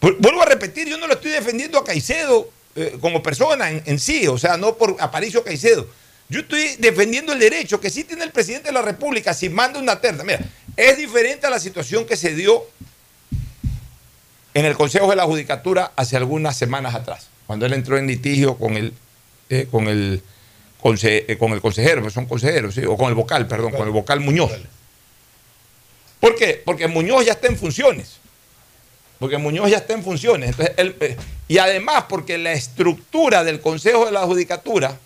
Vuelvo a repetir, yo no lo estoy defendiendo a Caicedo eh, como persona en, en sí, o sea, no por Aparicio Caicedo. Yo estoy defendiendo el derecho que sí tiene el presidente de la República si manda una terna. Mira, es diferente a la situación que se dio en el Consejo de la Judicatura hace algunas semanas atrás, cuando él entró en litigio con el, eh, con el, conse eh, con el consejero, pues son consejeros, ¿sí? O con el vocal, perdón, con el vocal Muñoz. ¿Por qué? Porque Muñoz ya está en funciones. Porque Muñoz ya está en funciones. Entonces, él, eh, y además porque la estructura del Consejo de la Judicatura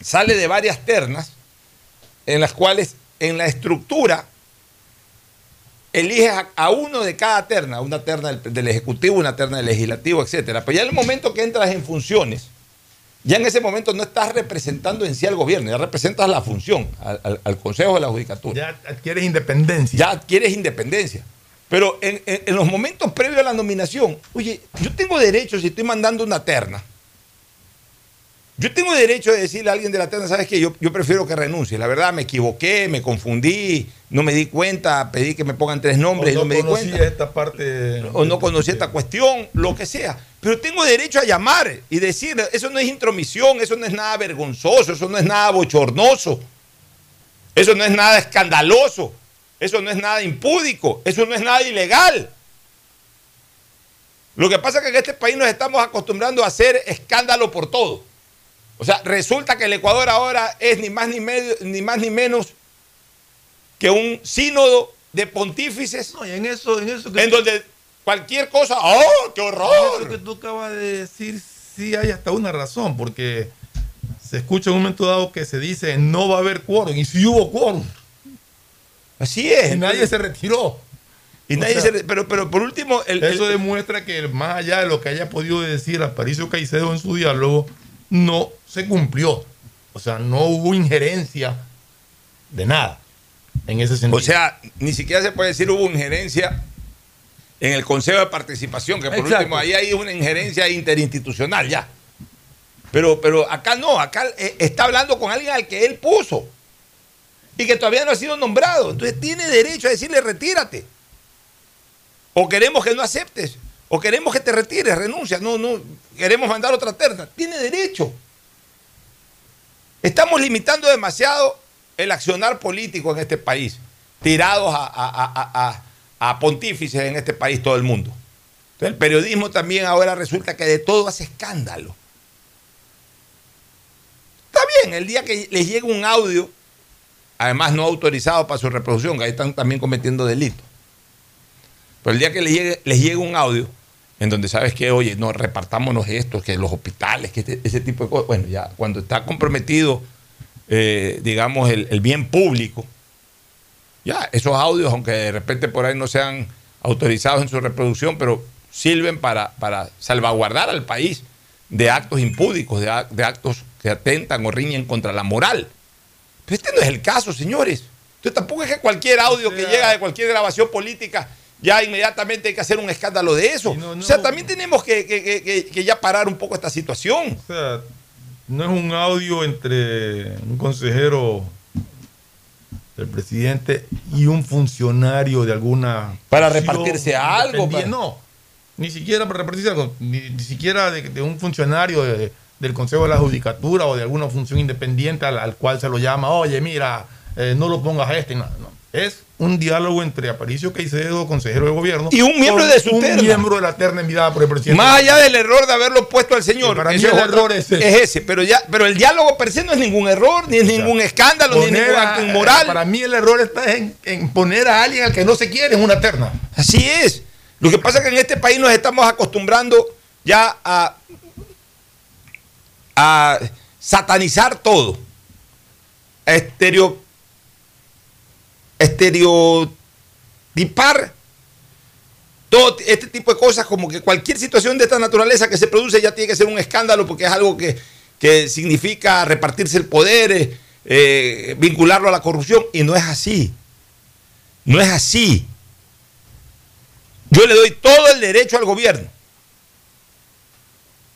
sale de varias ternas en las cuales en la estructura eliges a, a uno de cada terna, una terna del, del Ejecutivo, una terna del Legislativo, etcétera. Pero ya en el momento que entras en funciones, ya en ese momento no estás representando en sí al gobierno, ya representas la función, al, al, al Consejo de la Judicatura. Ya adquieres independencia. Ya adquieres independencia. Pero en, en, en los momentos previos a la nominación, oye, yo tengo derecho si estoy mandando una terna. Yo tengo derecho de decirle a alguien de la terna, ¿sabes qué? Yo, yo prefiero que renuncie. La verdad, me equivoqué, me confundí, no me di cuenta, pedí que me pongan tres nombres y no me di cuenta. O no conocía esta parte. O no conocía esta cuestión, lo que sea. Pero tengo derecho a llamar y decir, eso no es intromisión, eso no es nada vergonzoso, eso no es nada bochornoso, eso no es nada escandaloso, eso no es nada impúdico, eso no es nada ilegal. Lo que pasa es que en este país nos estamos acostumbrando a hacer escándalo por todo. O sea, resulta que el Ecuador ahora es ni más ni, medio, ni más ni menos que un sínodo de pontífices. No, y en eso, en eso que en tú, donde cualquier cosa, ¡oh, qué horror! Eso que tú acabas de decir, sí hay hasta una razón, porque se escucha en un momento dado que se dice no va a haber quórum, y sí hubo quórum. Así es. Y nadie se retiró. Y nadie sea, se, pero, pero por último... El, eso el, demuestra que más allá de lo que haya podido decir Aparicio Caicedo en su diálogo, no se cumplió. O sea, no hubo injerencia de nada en ese sentido. O sea, ni siquiera se puede decir hubo injerencia en el Consejo de Participación, que por exacto. Último ahí hay una injerencia interinstitucional ya. Pero, pero acá no, acá está hablando con alguien al que él puso y que todavía no ha sido nombrado. Entonces tiene derecho a decirle retírate. O queremos que no aceptes. O queremos que te retires, renuncia, no, no, queremos mandar otra terna. Tiene derecho. Estamos limitando demasiado el accionar político en este país, tirados a, a, a, a, a pontífices en este país todo el mundo. Entonces, el periodismo también ahora resulta que de todo hace escándalo. Está bien, el día que les llegue un audio, además no autorizado para su reproducción, que ahí están también cometiendo delitos. Pero el día que les llegue, les llegue un audio, en donde sabes que, oye, no, repartámonos esto, que los hospitales, que este, ese tipo de cosas. Bueno, ya cuando está comprometido, eh, digamos, el, el bien público, ya esos audios, aunque de repente por ahí no sean autorizados en su reproducción, pero sirven para, para salvaguardar al país de actos impúdicos, de, de actos que atentan o riñen contra la moral. Pero este no es el caso, señores. Entonces tampoco es que cualquier audio o sea, que llega de cualquier grabación política... Ya inmediatamente hay que hacer un escándalo de eso. No, no, o sea, también tenemos que, que, que, que ya parar un poco esta situación. O sea, no es un audio entre un consejero del presidente y un funcionario de alguna... Para repartirse algo. Para... No, ni siquiera para repartirse algo. Ni, ni siquiera de, de un funcionario de, del Consejo de la Judicatura o de alguna función independiente al, al cual se lo llama. Oye, mira, eh, no lo pongas a este. No, no. Es un diálogo entre Aparicio Caicedo, consejero de gobierno, y un miembro de su un terna. miembro de la terna enviada por el presidente. Más allá del error de haberlo puesto al señor. Para mí el error es ese. Es ese, pero ya, pero el diálogo per se no es ningún error, ni es ningún escándalo, poner ni es ningún acto inmoral. Para mí el error está en, en poner a alguien al que no se quiere en una terna. Así es. Lo que pasa es que en este país nos estamos acostumbrando ya a, a satanizar todo. A estereotipar. estereotipar todo este tipo de cosas, como que cualquier situación de esta naturaleza que se produce ya tiene que ser un escándalo porque es algo que, que significa repartirse el poder, eh, vincularlo a la corrupción, y no es así, no es así. Yo le doy todo el derecho al gobierno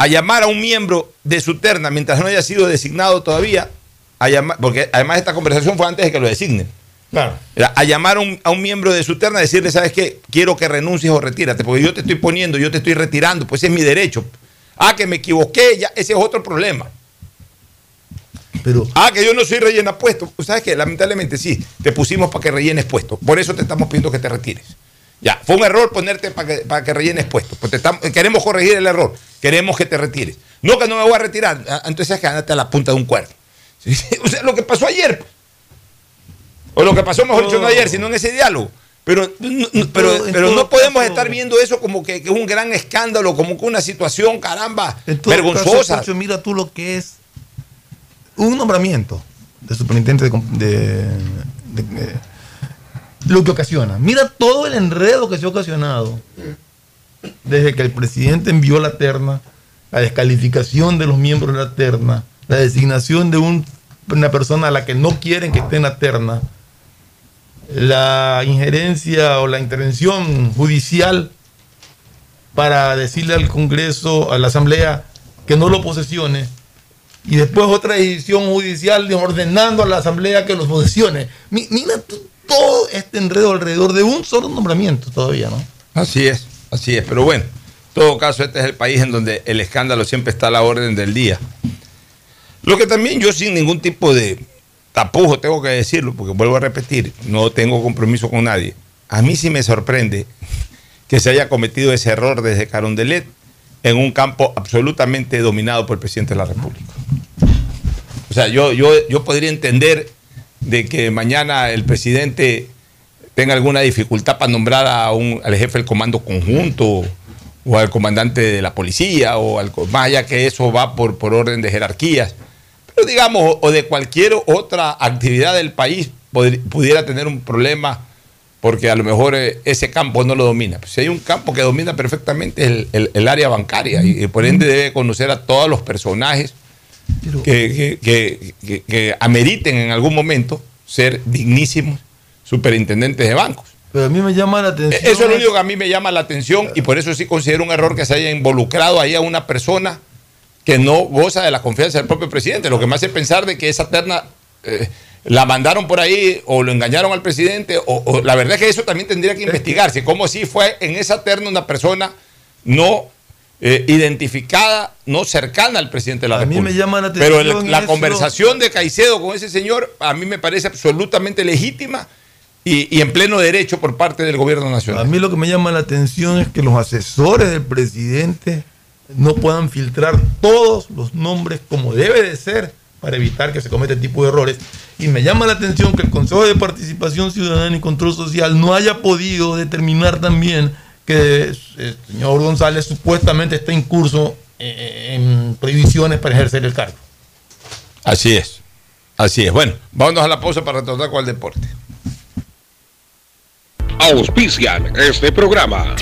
a llamar a un miembro de su terna mientras no haya sido designado todavía, a llamar, porque además esta conversación fue antes de que lo designen. Claro. Era a llamar a un, a un miembro de su terna, decirle, ¿sabes qué? Quiero que renuncies o retírate, porque yo te estoy poniendo, yo te estoy retirando, pues ese es mi derecho. Ah, que me equivoqué, ya, ese es otro problema. Pero, ah, que yo no soy rellena puesto. ¿Sabes qué? Lamentablemente sí, te pusimos para que rellenes puesto. Por eso te estamos pidiendo que te retires. Ya, fue un error ponerte para que, para que rellenes puesto. Pues te estamos, queremos corregir el error. Queremos que te retires. No, que no me voy a retirar. Ah, entonces, andate a la punta de un cuerno. ¿Sí? O sea, lo que pasó ayer. O lo que pasó, mejor dicho, no ayer, sino en ese diálogo. Pero, no, no, pero, pero no podemos caso, estar viendo eso como que, que es un gran escándalo, como que una situación, caramba, vergonzosa. Caso, mira tú lo que es un nombramiento de superintendente de, de, de, de lo que ocasiona. Mira todo el enredo que se ha ocasionado desde que el presidente envió la terna, la descalificación de los miembros de la terna, la designación de un, una persona a la que no quieren que esté en la terna, la injerencia o la intervención judicial para decirle al Congreso, a la Asamblea, que no lo posesione, y después otra decisión judicial ordenando a la Asamblea que los posesione. Mira todo este enredo alrededor de un solo nombramiento todavía, ¿no? Así es, así es, pero bueno, en todo caso este es el país en donde el escándalo siempre está a la orden del día. Lo que también yo sin ningún tipo de tapujo tengo que decirlo, porque vuelvo a repetir, no tengo compromiso con nadie. A mí sí me sorprende que se haya cometido ese error desde Carondelet en un campo absolutamente dominado por el presidente de la República. O sea, yo, yo, yo podría entender de que mañana el presidente tenga alguna dificultad para nombrar a un, al jefe del comando conjunto o al comandante de la policía, o al, más allá que eso va por, por orden de jerarquías. Pero digamos, o de cualquier otra actividad del país poder, pudiera tener un problema porque a lo mejor ese campo no lo domina. Pues si hay un campo que domina perfectamente el, el, el área bancaria y, y por ende debe conocer a todos los personajes que, que, que, que, que ameriten en algún momento ser dignísimos superintendentes de bancos. Pero a mí me llama la atención. Eso es lo único que a mí me llama la atención y por eso sí considero un error que se haya involucrado ahí a una persona que no goza de la confianza del propio presidente, lo que me hace pensar de que esa terna eh, la mandaron por ahí o lo engañaron al presidente, o, o la verdad es que eso también tendría que investigarse, como si fue en esa terna una persona no eh, identificada, no cercana al presidente de la República. A mí me llama la atención. Pero el, la conversación de Caicedo con ese señor a mí me parece absolutamente legítima y, y en pleno derecho por parte del gobierno nacional. A mí lo que me llama la atención es que los asesores del presidente no puedan filtrar todos los nombres como debe de ser para evitar que se cometa este tipo de errores. Y me llama la atención que el Consejo de Participación Ciudadana y Control Social no haya podido determinar también que el señor González supuestamente está incurso en prohibiciones para ejercer el cargo. Así es, así es. Bueno, vámonos a la pausa para retornar con el deporte. Auspician este programa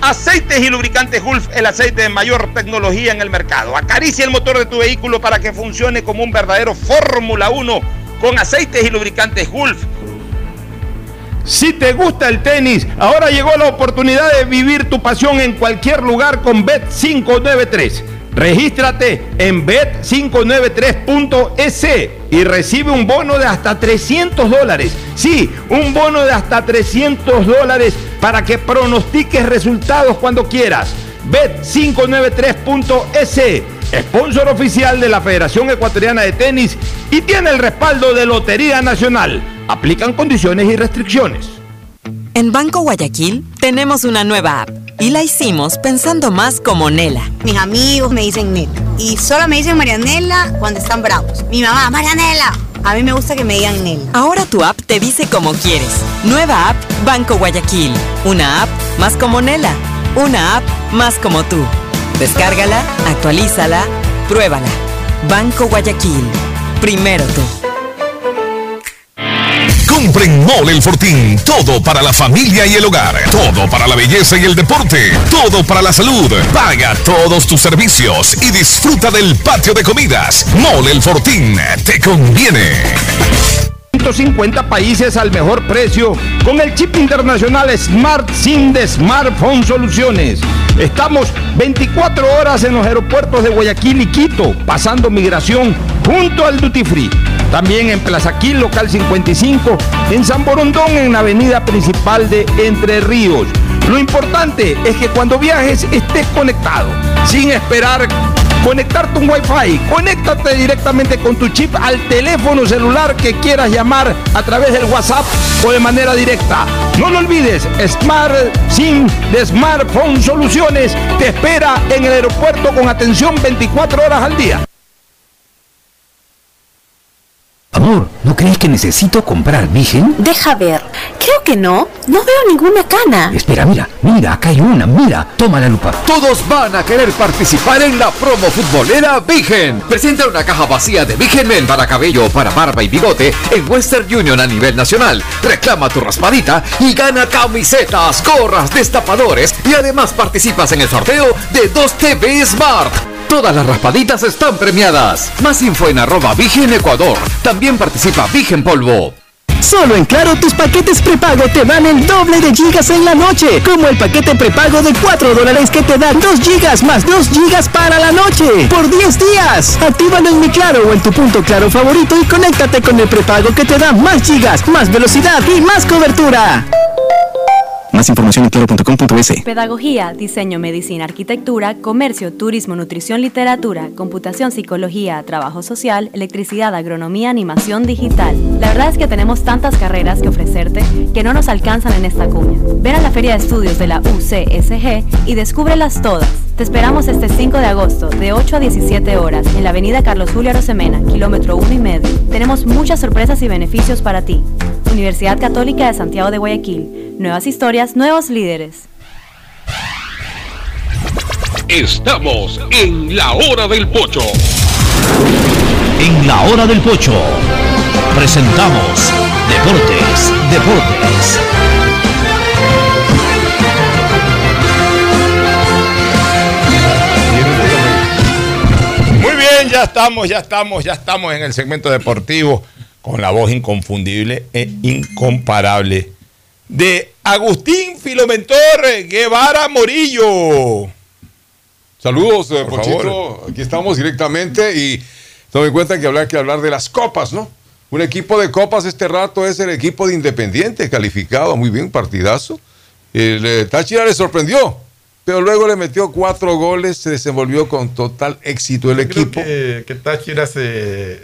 Aceites y Lubricantes Gulf, el aceite de mayor tecnología en el mercado. Acaricia el motor de tu vehículo para que funcione como un verdadero Fórmula uno con Aceites y Lubricantes Gulf. Si te gusta el tenis, ahora llegó la oportunidad de vivir tu pasión en cualquier lugar con Bet quinientos noventa y tres. Regístrate en Bet quinientos noventa y tres punto es y recibe un bono de hasta trescientos dólares. Sí, un bono de hasta trescientos dólares para que pronostiques resultados cuando quieras. Bet quinientos noventa y tres punto es, sponsor oficial de la Federación Ecuatoriana de Tenis y tiene el respaldo de Lotería Nacional. Aplican condiciones y restricciones. En Banco Guayaquil tenemos una nueva app y la hicimos pensando más como Nela. Mis amigos me dicen Nela y solo me dicen Marianela cuando están bravos. Mi mamá, Marianela. A mí me gusta que me digan Nela. Ahora tu app te dice como quieres. Nueva app Banco Guayaquil. Una app más como Nela. Una app más como tú. Descárgala, actualízala, pruébala. Banco Guayaquil. Primero tú. Compren Mole El Fortín, todo para la familia y el hogar, todo para la belleza y el deporte, todo para la salud. Paga todos tus servicios y disfruta del patio de comidas. Mole El Fortín, te conviene. ciento cincuenta países al mejor precio con el chip internacional Smart Sim de Smartphone Soluciones. Estamos veinticuatro horas en los aeropuertos de Guayaquil y Quito, pasando migración junto al Duty Free. También en Plaza Quil, local cincuenta y cinco, en San Borondón, en la avenida principal de Entre Ríos. Lo importante es que cuando viajes estés conectado, sin esperar conectarte un Wi-Fi. Conéctate directamente con tu chip al teléfono celular que quieras llamar a través del WhatsApp o de manera directa. No lo olvides, Smart SIM de Smartphone Soluciones te espera en el aeropuerto con atención veinticuatro horas al día. Amor, ¿no crees que necesito comprar Vigen? Deja ver. Creo que no. No veo ninguna cana. Espera, mira, mira, acá hay una, mira. Toma la lupa. Todos van a querer participar en la promo futbolera Vigen. Presenta una caja vacía de Vigen Men para cabello, para barba y bigote en Western Union a nivel nacional. Reclama tu raspadita y gana camisetas, gorras, destapadores y además participas en el sorteo de dos T V Smart. Todas las raspaditas están premiadas. Más info en arroba Vigen Ecuador. También participa Vigen Polvo. Solo en Claro, tus paquetes prepago te dan el doble de gigas en la noche. Como el paquete prepago de cuatro dólares que te dan dos gigas más dos gigas para la noche. Por diez días. Actívalo en Mi Claro o en tu punto Claro favorito y conéctate con el prepago que te da más gigas, más velocidad y más cobertura. Más información en claro punto com punto es. Pedagogía, diseño, medicina, arquitectura, comercio, turismo, nutrición, literatura, computación, psicología, trabajo social, electricidad, agronomía, animación digital. La verdad es que tenemos tantas carreras que ofrecerte que no nos alcanzan en esta cuña. Ven a la Feria de Estudios de la U C S G y descúbrelas todas. Te esperamos este cinco de agosto de ocho a diecisiete horas en la avenida Carlos Julio Arosemena, kilómetro uno y medio. Tenemos muchas sorpresas y beneficios para ti. Universidad Católica de Santiago de Guayaquil. Nuevas historias, nuevos líderes. Estamos en la hora del pocho. En la hora del pocho presentamos Deportes, Deportes. Muy bien, ya estamos, ya estamos, ya estamos en el segmento deportivo. Con la voz inconfundible e incomparable de Agustín Filomentor Guevara Morillo. Saludos, eh, Pochito. Favor. Aquí estamos directamente y tomen en cuenta que hablar que hablar de las copas, ¿no? Un equipo de copas este rato es el equipo de Independiente, calificado muy bien, partidazo. El eh, Táchira le sorprendió, pero luego le metió cuatro goles, se desenvolvió con total éxito el Yo equipo. Creo que, que Táchira se...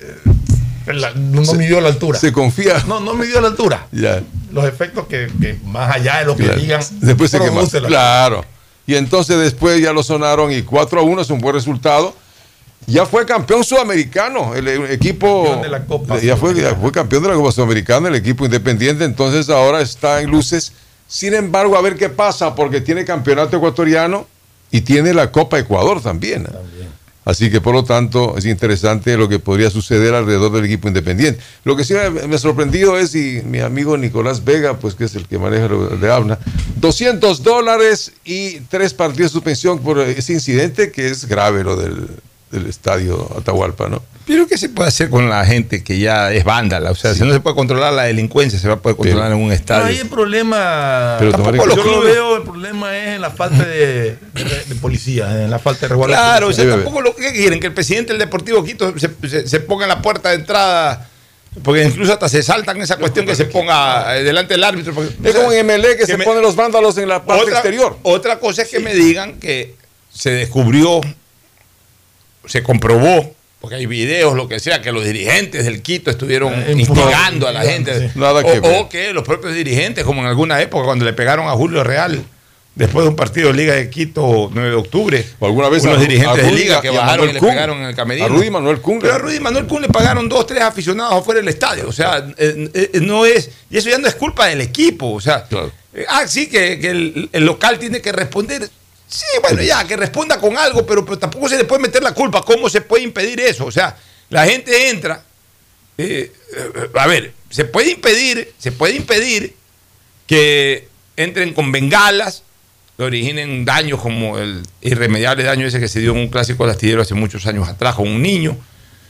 La, no se, midió la altura. Se confía. No, no midió la altura. Ya. Los efectos que, que más allá de lo que claro. digan, después se quemó. Claro. Y entonces después ya lo sonaron y cuatro a uno es un buen resultado. Ya fue campeón sudamericano el, el equipo. Campeón de la Copa. Ya fue, ya fue campeón de la Copa Sudamericana el equipo Independiente. Entonces ahora está en luces. Sin embargo, a ver qué pasa, porque tiene campeonato ecuatoriano y tiene la Copa Ecuador también. También. Así que, por lo tanto, es interesante lo que podría suceder alrededor del equipo Independiente. Lo que sí me ha sorprendido es, y mi amigo Nicolás Vega, pues que es el que maneja de habla, doscientos dólares y tres partidos de suspensión por ese incidente que es grave, lo del, del estadio Atahualpa, ¿no? Pero ¿qué se puede hacer con la gente que ya es vándala? O sea, sí. Si no se puede controlar la delincuencia, se va a poder controlar pero, en un estadio. No hay el problema. Pero tampoco los yo clubes. Lo veo, el problema es en la falta de, de, de policía, en la falta de resguardo. Claro, de o sea, tampoco lo que quieren, que el presidente del Deportivo Quito se, se, se ponga en la puerta de entrada. Porque incluso hasta se saltan esa cuestión que se ponga delante del árbitro. Porque, es o sea, como en M L E que, que se me... ponen los vándalos en la parte otra, exterior. Otra cosa es que sí. me digan que se descubrió, se comprobó, porque hay videos, lo que sea, que los dirigentes del Quito estuvieron eh, instigando a la gente. Sí. Nada que o, ver. O que los propios dirigentes, como en alguna época, cuando le pegaron a Julio Real, después de un partido de Liga de Quito, nueve de octubre, o alguna vez los dirigentes Rudy, de Liga que y bajaron y le Kuhn, pegaron en el camerino. A Rudy Manuel Kuhn. Pero a Rudy Manuel Kuhn le pagaron dos, tres aficionados afuera del estadio. O sea, eh, eh, no es... Y eso ya no es culpa del equipo. O sea, claro. eh, ah, sí, que, que el, el local tiene que responder... Sí, bueno, ya, que responda con algo, pero, pero tampoco se le puede meter la culpa. ¿Cómo se puede impedir eso? O sea, la gente entra. Eh, eh, a ver, se puede impedir, se puede impedir que entren con bengalas, que originen daños como el irremediable daño ese que se dio en un clásico del astillero hace muchos años atrás con un niño.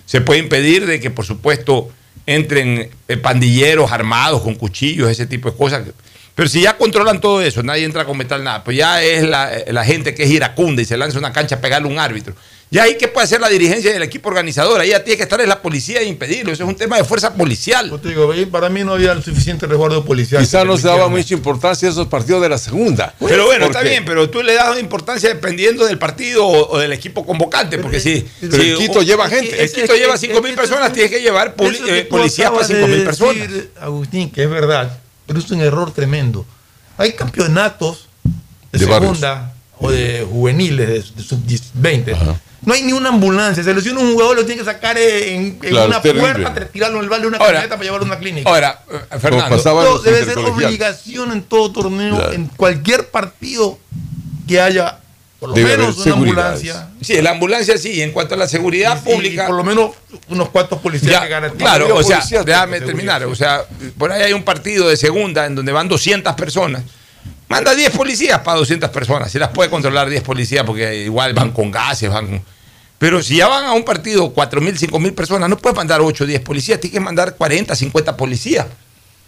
Se puede impedir de que, por supuesto, entren eh, pandilleros armados con cuchillos, ese tipo de cosas. Pero si ya controlan todo eso, nadie entra a cometer nada, pues ya es la, la gente que es iracunda y se lanza a una cancha a pegarle a un árbitro. Y ahí, ¿qué puede hacer la dirigencia del equipo organizador? Ahí ya tiene que estar en la policía e impedirlo. Eso es un tema de fuerza policial. Yo te digo, para mí no había el suficiente resguardo policial. Quizás no se daba mucha importancia a esos partidos de la segunda. Pues, pero bueno, está qué? bien, pero tú le das importancia dependiendo del partido o, o del equipo convocante. Porque pero, si, pero si el Quito o, lleva gente, el Quito lleva cinco mil personas, tienes que llevar poli, eh, policías para cinco mil personas. Agustín, que es verdad, pero es un error tremendo. Hay campeonatos de, de segunda barrios o de juveniles, de, de sub veinte. Ajá. No hay ni una ambulancia. Se lesiona un jugador, lo tiene que sacar en, en claro, una puerta, tirarlo en el balde de una camioneta para llevarlo a una clínica. Ahora, Fernando, no, debe ser obligación en todo torneo, claro, en cualquier partido que haya, por lo debe menos una ambulancia. Sí, la ambulancia sí. En cuanto a la seguridad y, pública, y por lo menos unos cuantos policías ya, que garantizan. Claro, o sea, déjame terminar. O sea, por ahí hay un partido de segunda en donde van doscientas personas. Manda diez policías para doscientas personas. Se las puede controlar diez policías porque igual van con gases, van con... Pero si ya van a un partido cuatro mil, cinco mil personas, no puedes mandar ocho o diez policías, tienes que mandar cuarenta, cincuenta policías.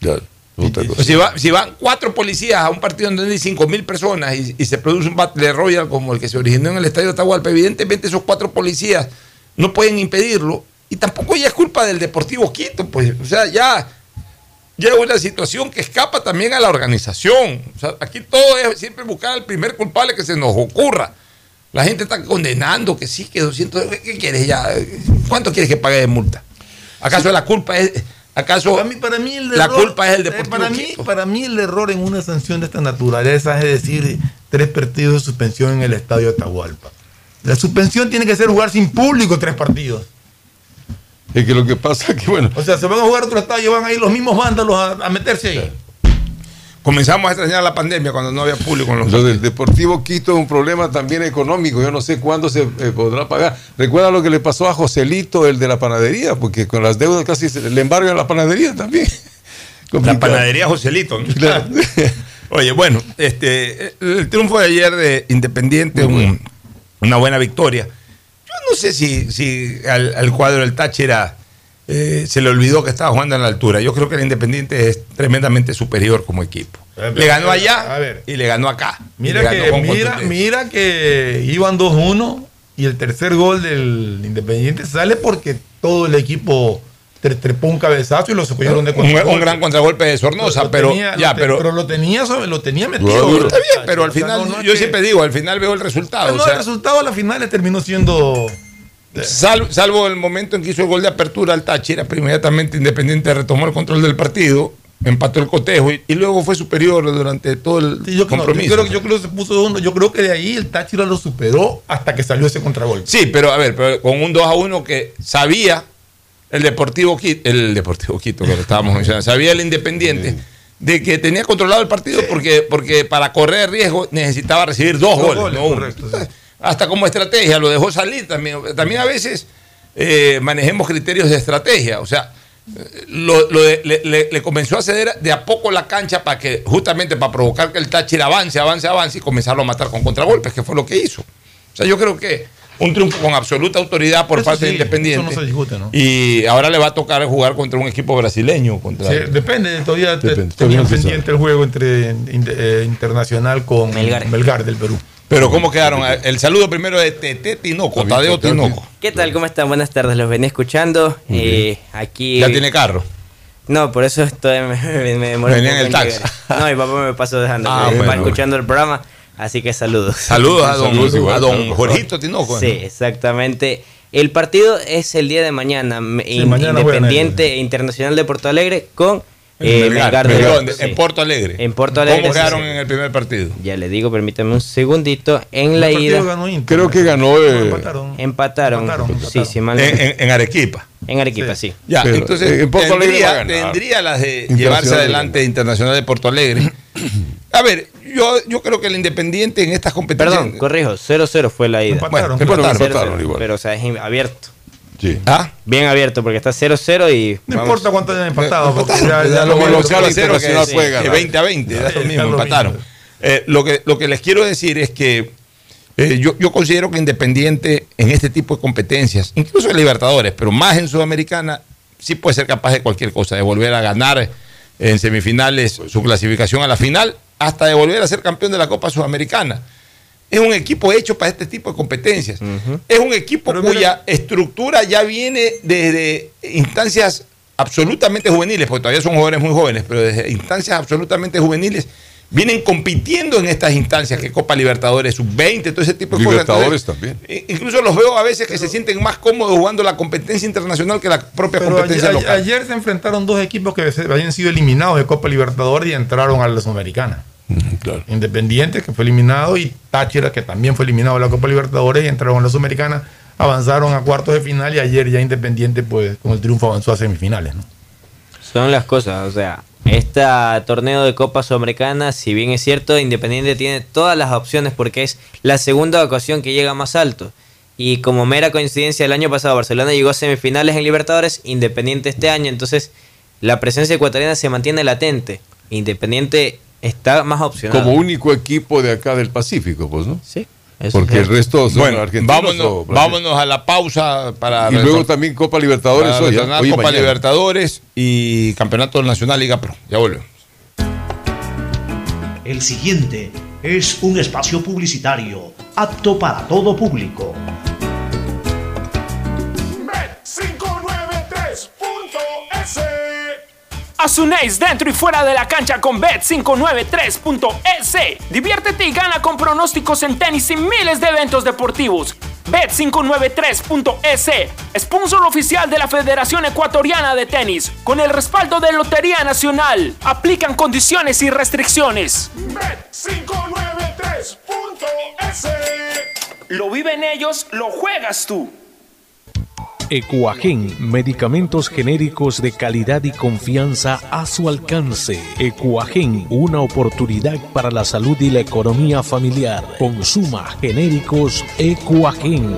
Ya, otra cosa. Si, va, si van cuatro policías a un partido donde hay cinco mil personas y, y se produce un Battle Royale como el que se originó en el estadio de Atahualpa, evidentemente esos cuatro policías no pueden impedirlo y tampoco ya es culpa del Deportivo Quito, pues. O sea, ya... Llega una situación que escapa también a la organización. O sea, aquí todo es siempre buscar al primer culpable que se nos ocurra. La gente está condenando que sí, que doscientos... ¿Qué quieres ya? ¿Cuánto quieres que pague de multa? ¿Acaso sí. la culpa es... ¿Acaso para mí, para mí el error, la culpa es el Deportivo para mí, Quito? Para mí el error en una sanción de esta naturaleza es decir, tres partidos de suspensión en el estadio Atahualpa. La suspensión tiene que ser jugar sin público tres partidos. Es que lo que pasa es que, bueno... O sea, se van a jugar otro estadio, van a ir los mismos vándalos a, a meterse ahí. Comenzamos a extrañar la pandemia cuando no había público en los... Lo del Deportivo Quito es un problema también económico. Yo no sé cuándo se eh, podrá pagar. Recuerda lo que le pasó a Joselito, el de la panadería, porque con las deudas casi se le embargan la panadería también. La panadería Joselito, ¿no? Claro. Oye, bueno, este, el triunfo de ayer de Independiente, uh-huh, un, una buena victoria. No sé si, si al, al cuadro del Táchira eh, se le olvidó que estaba jugando en la altura. Yo creo que el Independiente es tremendamente superior como equipo. Ver, le ganó allá a ver. y le ganó acá. Mira, ganó que, mira, mira que iban dos uno y el tercer gol del Independiente sale porque todo el equipo trepó un cabezazo y lo supieron de contragolpe. Un gran contragolpe de Sornosa, lo, lo pero, tenía, ya, lo te, pero, pero lo tenía lo tenía metido. Pero está bien, pero al final, o sea, no, yo que... siempre digo, al final veo el resultado. No, o sea, el resultado a la final le terminó siendo... Salvo, salvo el momento en que hizo el gol de apertura al Táchira, pero inmediatamente Independiente retomó el control del partido, empató el cotejo y, y luego fue superior durante todo el sí, yo, compromiso. No, yo, creo, yo, creo que se puso uno, yo creo que de ahí el Táchira lo superó hasta que salió ese contragolpe. Sí, pero a ver, pero con un dos a uno que sabía... El Deportivo Quito, el Deportivo Quito, que lo estábamos mencionando, sabía el Independiente de que tenía controlado el partido porque, porque para correr riesgo necesitaba recibir dos, dos goles. goles no correcto, sí. Hasta como estrategia, lo dejó salir también. También a veces eh, manejemos criterios de estrategia. O sea, lo, lo de, le, le, le comenzó a ceder de a poco la cancha para que, justamente para provocar que el Táchira avance, avance, avance y comenzarlo a matar con contragolpes, que fue lo que hizo. O sea, yo creo que un triunfo con absoluta autoridad por eso parte sí, de Independiente. Eso no se discute, ¿no? Y ahora le va a tocar jugar contra un equipo brasileño. Contra... Sí, depende, todavía depende, te, todavía pendiente el juego entre eh, Internacional con Melgar. Melgar del Perú. Pero ¿cómo quedaron? El saludo primero de Tete Tinoco, Tadeo Tinoco. ¿Qué tal? ¿Cómo están? Buenas tardes, los venía escuchando. Eh, aquí... ¿Ya tiene carro? No, por eso estoy, me, me demoré. Venía en el taxi. No, mi papá me pasó dejando, ah, me bueno, va escuchando bueno. el programa. Así que saludos. Saludos a don, saludos, igual, a don Jorgito Tinoco. Sí, ¿no? Exactamente. El partido es el día de mañana. Sí, in, mañana Independiente e Internacional de Porto Alegre con eh, Melgar, Melgar, de Melgar, sí. En Porto Alegre. En Porto Alegre. ¿Cómo quedaron sí, en el primer partido? Ya le digo, permítame un segundito. En el la ida. Ganó Inter, creo que ganó. Eh, empataron. Empataron. empataron, empataron. Sí, sí, mal en, en, en Arequipa. En Arequipa, sí. sí. Ya, pero, entonces en Porto tendría, Alegre tendría las de llevarse adelante Internacional de Porto Alegre. A ver, yo, yo creo que el Independiente en estas competencias... Perdón, corrijo, cero cero fue la ida. Empataron, bueno, empataron, cero, empataron igual. Pero, o sea, es abierto. Sí. ¿Ah? Bien abierto, porque está cero cero y... No vamos, importa cuánto hayan empatado, no, porque ya, ya, ya lo mismo, cero a cero que sí, veinte a veinte, ya, ya es lo mismo, empataron. Lo mismo. Eh, lo, que, lo que les quiero decir es que eh, yo, yo considero que Independiente en este tipo de competencias, incluso en Libertadores, pero más en Sudamericana, sí puede ser capaz de cualquier cosa, de volver a ganar en semifinales su clasificación a la final, hasta de volver a ser campeón de la Copa Sudamericana. Es un equipo hecho para este tipo de competencias. Uh-huh. Es un equipo Pero cuya mira... estructura ya viene desde instancias absolutamente juveniles, porque todavía son jugadores muy jóvenes, pero desde instancias absolutamente juveniles vienen compitiendo en estas instancias, que Copa Libertadores, sub veinte, todo ese tipo de Libertadores cosas. Libertadores también. Incluso los veo a veces pero, que se sienten más cómodos jugando la competencia internacional que la propia competencia ayer, local. Ayer se enfrentaron dos equipos que habían sido eliminados de Copa Libertadores y entraron a la Sudamericana. Claro. Independiente, que fue eliminado, y Táchira, que también fue eliminado de la Copa Libertadores y entraron a la Sudamericana. Avanzaron a cuartos de final, y ayer ya Independiente, pues con el triunfo, avanzó a semifinales, ¿no? Son las cosas, o sea, este torneo de Copa Sudamericana, si bien es cierto, Independiente tiene todas las opciones porque es la segunda ocasión que llega más alto. Y como mera coincidencia, el año pasado Barcelona llegó a semifinales en Libertadores, Independiente este año, entonces la presencia ecuatoriana se mantiene latente. Independiente está más opcionado. Como único equipo de acá del Pacífico, pues, ¿no? Sí. Eso porque el resto son bueno, argentinos. Vámonos, vámonos a la pausa para. Y luego resolver. También Copa Libertadores. Hoy, Copa mañana. Libertadores y Campeonato Nacional Liga Pro. Ya volvemos. El siguiente es un espacio publicitario apto para todo público. Bet quinientos noventa y tres punto e ese. Haz un ace dentro y fuera de la cancha con Bet quinientos noventa y tres punto e ese. Diviértete y gana con pronósticos en tenis y miles de eventos deportivos. Bet quinientos noventa y tres punto e ese, sponsor oficial de la Federación Ecuatoriana de Tenis, con el respaldo de Lotería Nacional. Aplican condiciones y restricciones. Bet quinientos noventa y tres punto e ese. Lo viven ellos, lo juegas tú. Ecuagen, medicamentos genéricos de calidad y confianza a su alcance. Ecuagen, una oportunidad para la salud y la economía familiar. Consuma genéricos Ecuagen.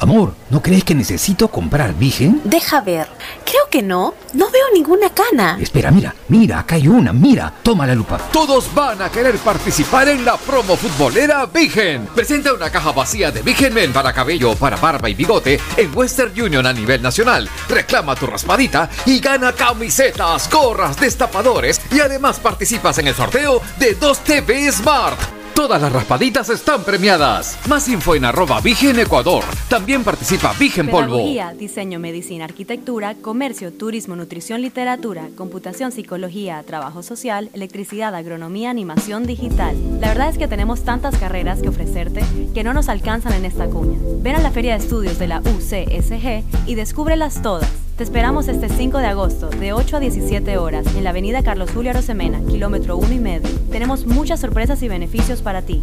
Amor, ¿no crees que necesito comprar Vigen? Deja ver, creo que no, no veo ninguna cana. Espera, mira, mira, acá hay una, mira, toma la lupa. Todos van a querer participar en la promo futbolera Vigen. Presenta una caja vacía de Vigen Men para cabello, para barba y bigote en Western Union a nivel nacional. Reclama tu raspadita y gana camisetas, gorras, destapadores, y además participas en el sorteo de dos T V Smart. Todas las raspaditas están premiadas. Más info en arroba Vigen Ecuador. También participa Vigen Polvo. Pedagogía, diseño, medicina, arquitectura, comercio, turismo, nutrición, literatura, computación, psicología, trabajo social, electricidad, agronomía, animación digital. La verdad es que tenemos tantas carreras que ofrecerte que no nos alcanzan en esta cuña. Ven a la Feria de Estudios de la U C S G y descúbrelas todas. Te esperamos este cinco de agosto, de ocho a diecisiete horas, en la avenida Carlos Julio Arosemena, kilómetro uno y medio. Tenemos muchas sorpresas y beneficios para ti.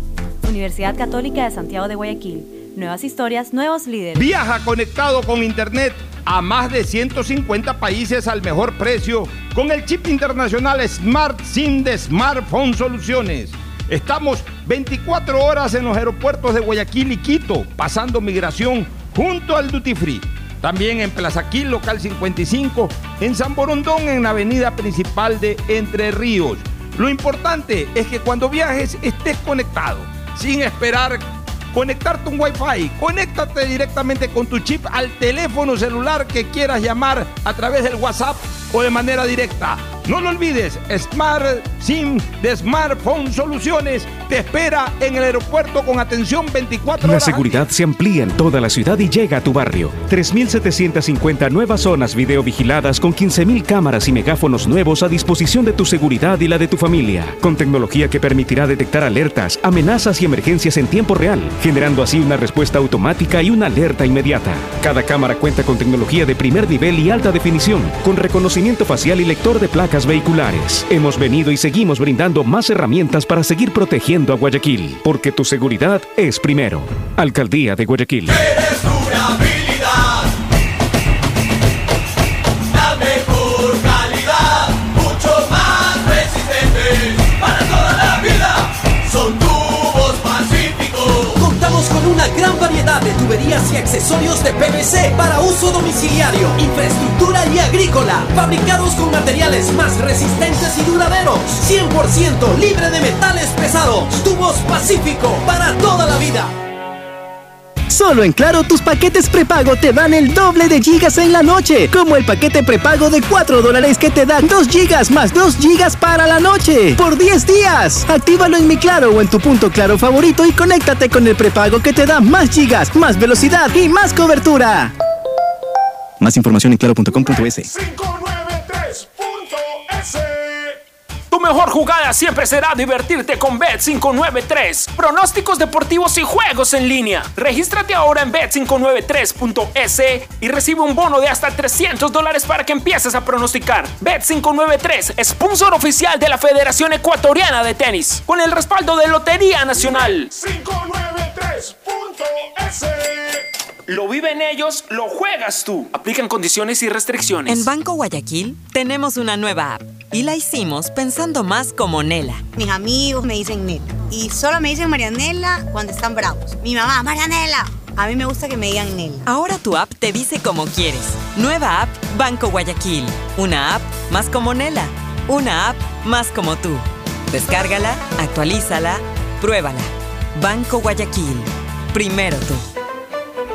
Universidad Católica de Santiago de Guayaquil. Nuevas historias, nuevos líderes. Viaja conectado con internet a más de ciento cincuenta países al mejor precio con el chip internacional Smart Sim de Smartphone Soluciones. Estamos veinticuatro horas en los aeropuertos de Guayaquil y Quito, pasando migración junto al Duty Free. También en Plaza Quil, local cincuenta y cinco, en San Borondón, en la avenida principal de Entre Ríos. Lo importante es que cuando viajes estés conectado, sin esperar conectarte un Wi-Fi. Conéctate directamente con tu chip al teléfono celular que quieras llamar a través del WhatsApp o de manera directa. No lo olvides, Smart Sim de Smartphone Soluciones te espera en el aeropuerto con atención veinticuatro horas. La seguridad se amplía en toda la ciudad y llega a tu barrio. tres mil setecientas cincuenta nuevas zonas videovigiladas con quince mil cámaras y megáfonos nuevos a disposición de tu seguridad y la de tu familia. Con tecnología que permitirá detectar alertas, amenazas y emergencias en tiempo real, generando así una respuesta automática y una alerta inmediata. Cada cámara cuenta con tecnología de primer nivel y alta definición, con reconocimiento facial y lector de placas vehiculares. Hemos venido y seguimos brindando más herramientas para seguir protegiendo a Guayaquil, porque tu seguridad es primero. Alcaldía de Guayaquil. Eres una habilidad, la mejor calidad, mucho más resistente para toda la vida. Son tubos pacíficos. Contamos con una gran variedad de tuberías y accesorios de P V C para uso domiciliario, infraestructura y agrícola, fabricados con materiales más resistentes y duraderos, cien por ciento libre de metales pesados, tubos Pacífico para toda la vida. Solo en Claro, tus paquetes prepago te dan el doble de gigas en la noche, como el paquete prepago de cuatro dólares que te da dos gigas más dos gigas para la noche, por diez días. Actívalo en Mi Claro o en tu punto Claro favorito y conéctate con el prepago que te da más gigas, más velocidad y más cobertura. Más información en claro punto com punto es. Tu mejor jugada siempre será divertirte con Bet quinientos noventa y tres. Pronósticos deportivos y juegos en línea. Regístrate ahora en Bet quinientos noventa y tres punto es y recibe un bono de hasta trescientos dólares para que empieces a pronosticar. Bet quinientos noventa y tres, sponsor oficial de la Federación Ecuatoriana de Tenis, con el respaldo de Lotería Nacional. Bet quinientos noventa y tres punto es. Lo viven ellos, lo juegas tú. Aplican condiciones y restricciones. En Banco Guayaquil tenemos una nueva app y la hicimos pensando más como Nela. Mis amigos me dicen Nela y solo me dicen Marianela cuando están bravos. Mi mamá, Marianela. A mí me gusta que me digan Nela. Ahora tu app te dice como quieres. Nueva app Banco Guayaquil. Una app más como Nela. Una app más como tú. Descárgala, actualízala, pruébala. Banco Guayaquil. Primero tú.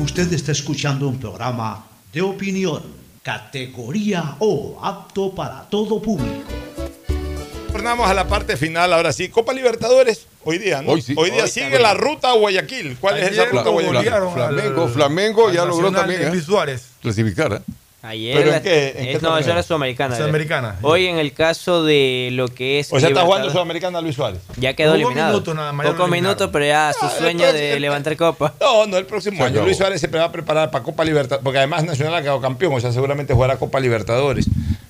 Usted está escuchando un programa de opinión, categoría O, apto para todo público. Tornamos a la parte final, ahora sí. Copa Libertadores. Hoy día, ¿no? Hoy, sí. Hoy día hoy sigue la ruta a Guayaquil. ¿Cuál ayer es esa ruta a Guayaquil? Flamengo, al, Flamengo ya logró también de Luis Suárez clasificar. ¿eh? Ayer. Pero la, ¿en qué, en es, qué no, eso era Sudamericana. Sudamericana. Hoy en el caso de lo que es. O sea, está jugando Sudamericana Luis Suárez. Ya quedó eliminado. Pocos minutos, Poco minutos, pero ya su ah, sueño entonces, de el, levantar copa. No, no, el próximo año. Luis Suárez se va a preparar para Copa Libertadores, porque además Nacional ha quedado campeón, o sea, seguramente jugará Copa Libertadores.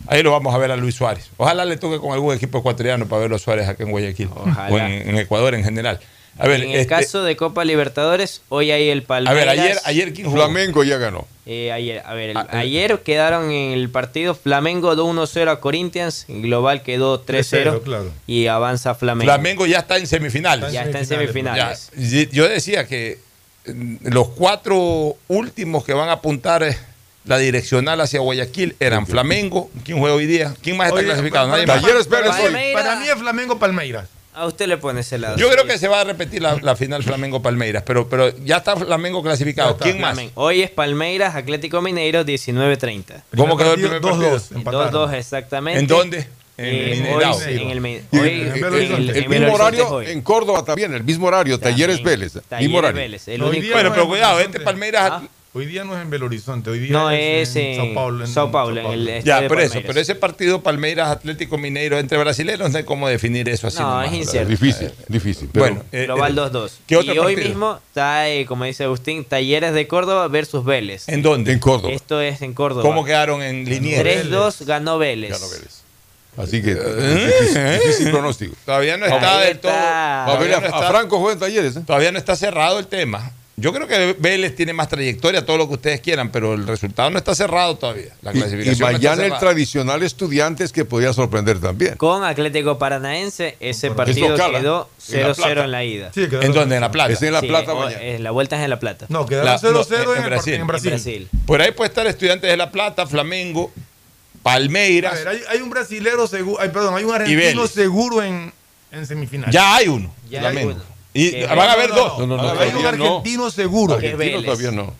Ahí lo vamos a ver a Luis Suárez. Ojalá le toque con algún equipo ecuatoriano para ver a Suárez acá en Guayaquil. Ojalá. O en, en Ecuador en general. A ver, en el este... caso de Copa Libertadores, hoy hay el Palmeiras. A ver, ayer, ayer ¿quién jugó? Flamengo ya ganó. Eh, ayer, a ver, el, ah, ayer eh. quedaron en el partido Flamengo dos uno cero a Corinthians. En global quedó tres cero, claro. Y avanza Flamengo. Flamengo ya está en semifinales. Ya está en semifinales. Ya, yo decía que los cuatro últimos que van a apuntar la direccional hacia Guayaquil eran Flamengo. ¿Quién juega hoy día? ¿Quién más está Oye, clasificado? Nadie más. Para mí es Flamengo-Palmeiras. A usted le pone ese lado. Yo creo que se va a repetir la, la final Flamengo-Palmeiras, pero, pero ya está Flamengo clasificado. Está. ¿Quién más? Hoy es Palmeiras, Atlético Mineiro, diecinueve treinta. ¿Cómo quedó el primer partido? dos dos, exactamente. ¿En dónde? En el mismo horario en Córdoba también, el mismo horario, Talleres Vélez. Bueno, pero cuidado, este Palmeiras... Hoy día no es en Belo Horizonte, hoy día no, es, es en, en Sao Paulo. En Sao Paulo, en el este ya, por eso, pero ese partido Palmeiras-Atlético Mineiro entre brasileños, no hay cómo definir eso así. No, es incierto. Difícil, difícil. Pero, bueno, eh, global dos dos. Y partido? Hoy mismo está, eh, como dice Agustín, Talleres de Córdoba versus Vélez. ¿En dónde? En Córdoba. Esto es en Córdoba. ¿Cómo quedaron en Liniers? tres dos, ganó Vélez. Ganó Vélez. Así que ¿Eh? difícil pronóstico. Todavía no está del todo. A ver, a Franco juega en Talleres. ¿eh? Todavía no está cerrado el tema. Yo creo que Vélez tiene más trayectoria, todo lo que ustedes quieran, pero el resultado no está cerrado todavía. La clasificación y mañana no el tradicional Estudiantes, que podía sorprender también. Con Atlético Paranaense, ese Porque partido quedó cero cero en la ida. Sí, ¿en dónde? En La Plata. Es en La Plata sí, mañana. En la vuelta es en La Plata. No, quedaron la, cero cero no, en, en, Brasil. en Brasil. Brasil. Por ahí puede estar Estudiantes de La Plata, Flamengo, Palmeiras. A ver, hay, hay un brasilero seguro, ay, perdón, hay un argentino seguro en, en semifinales. Ya hay uno. Ya Flamengo. Hay uno. Y van a haber no, dos. No, no, no, hay un argentino no. seguro. Argentino todavía no.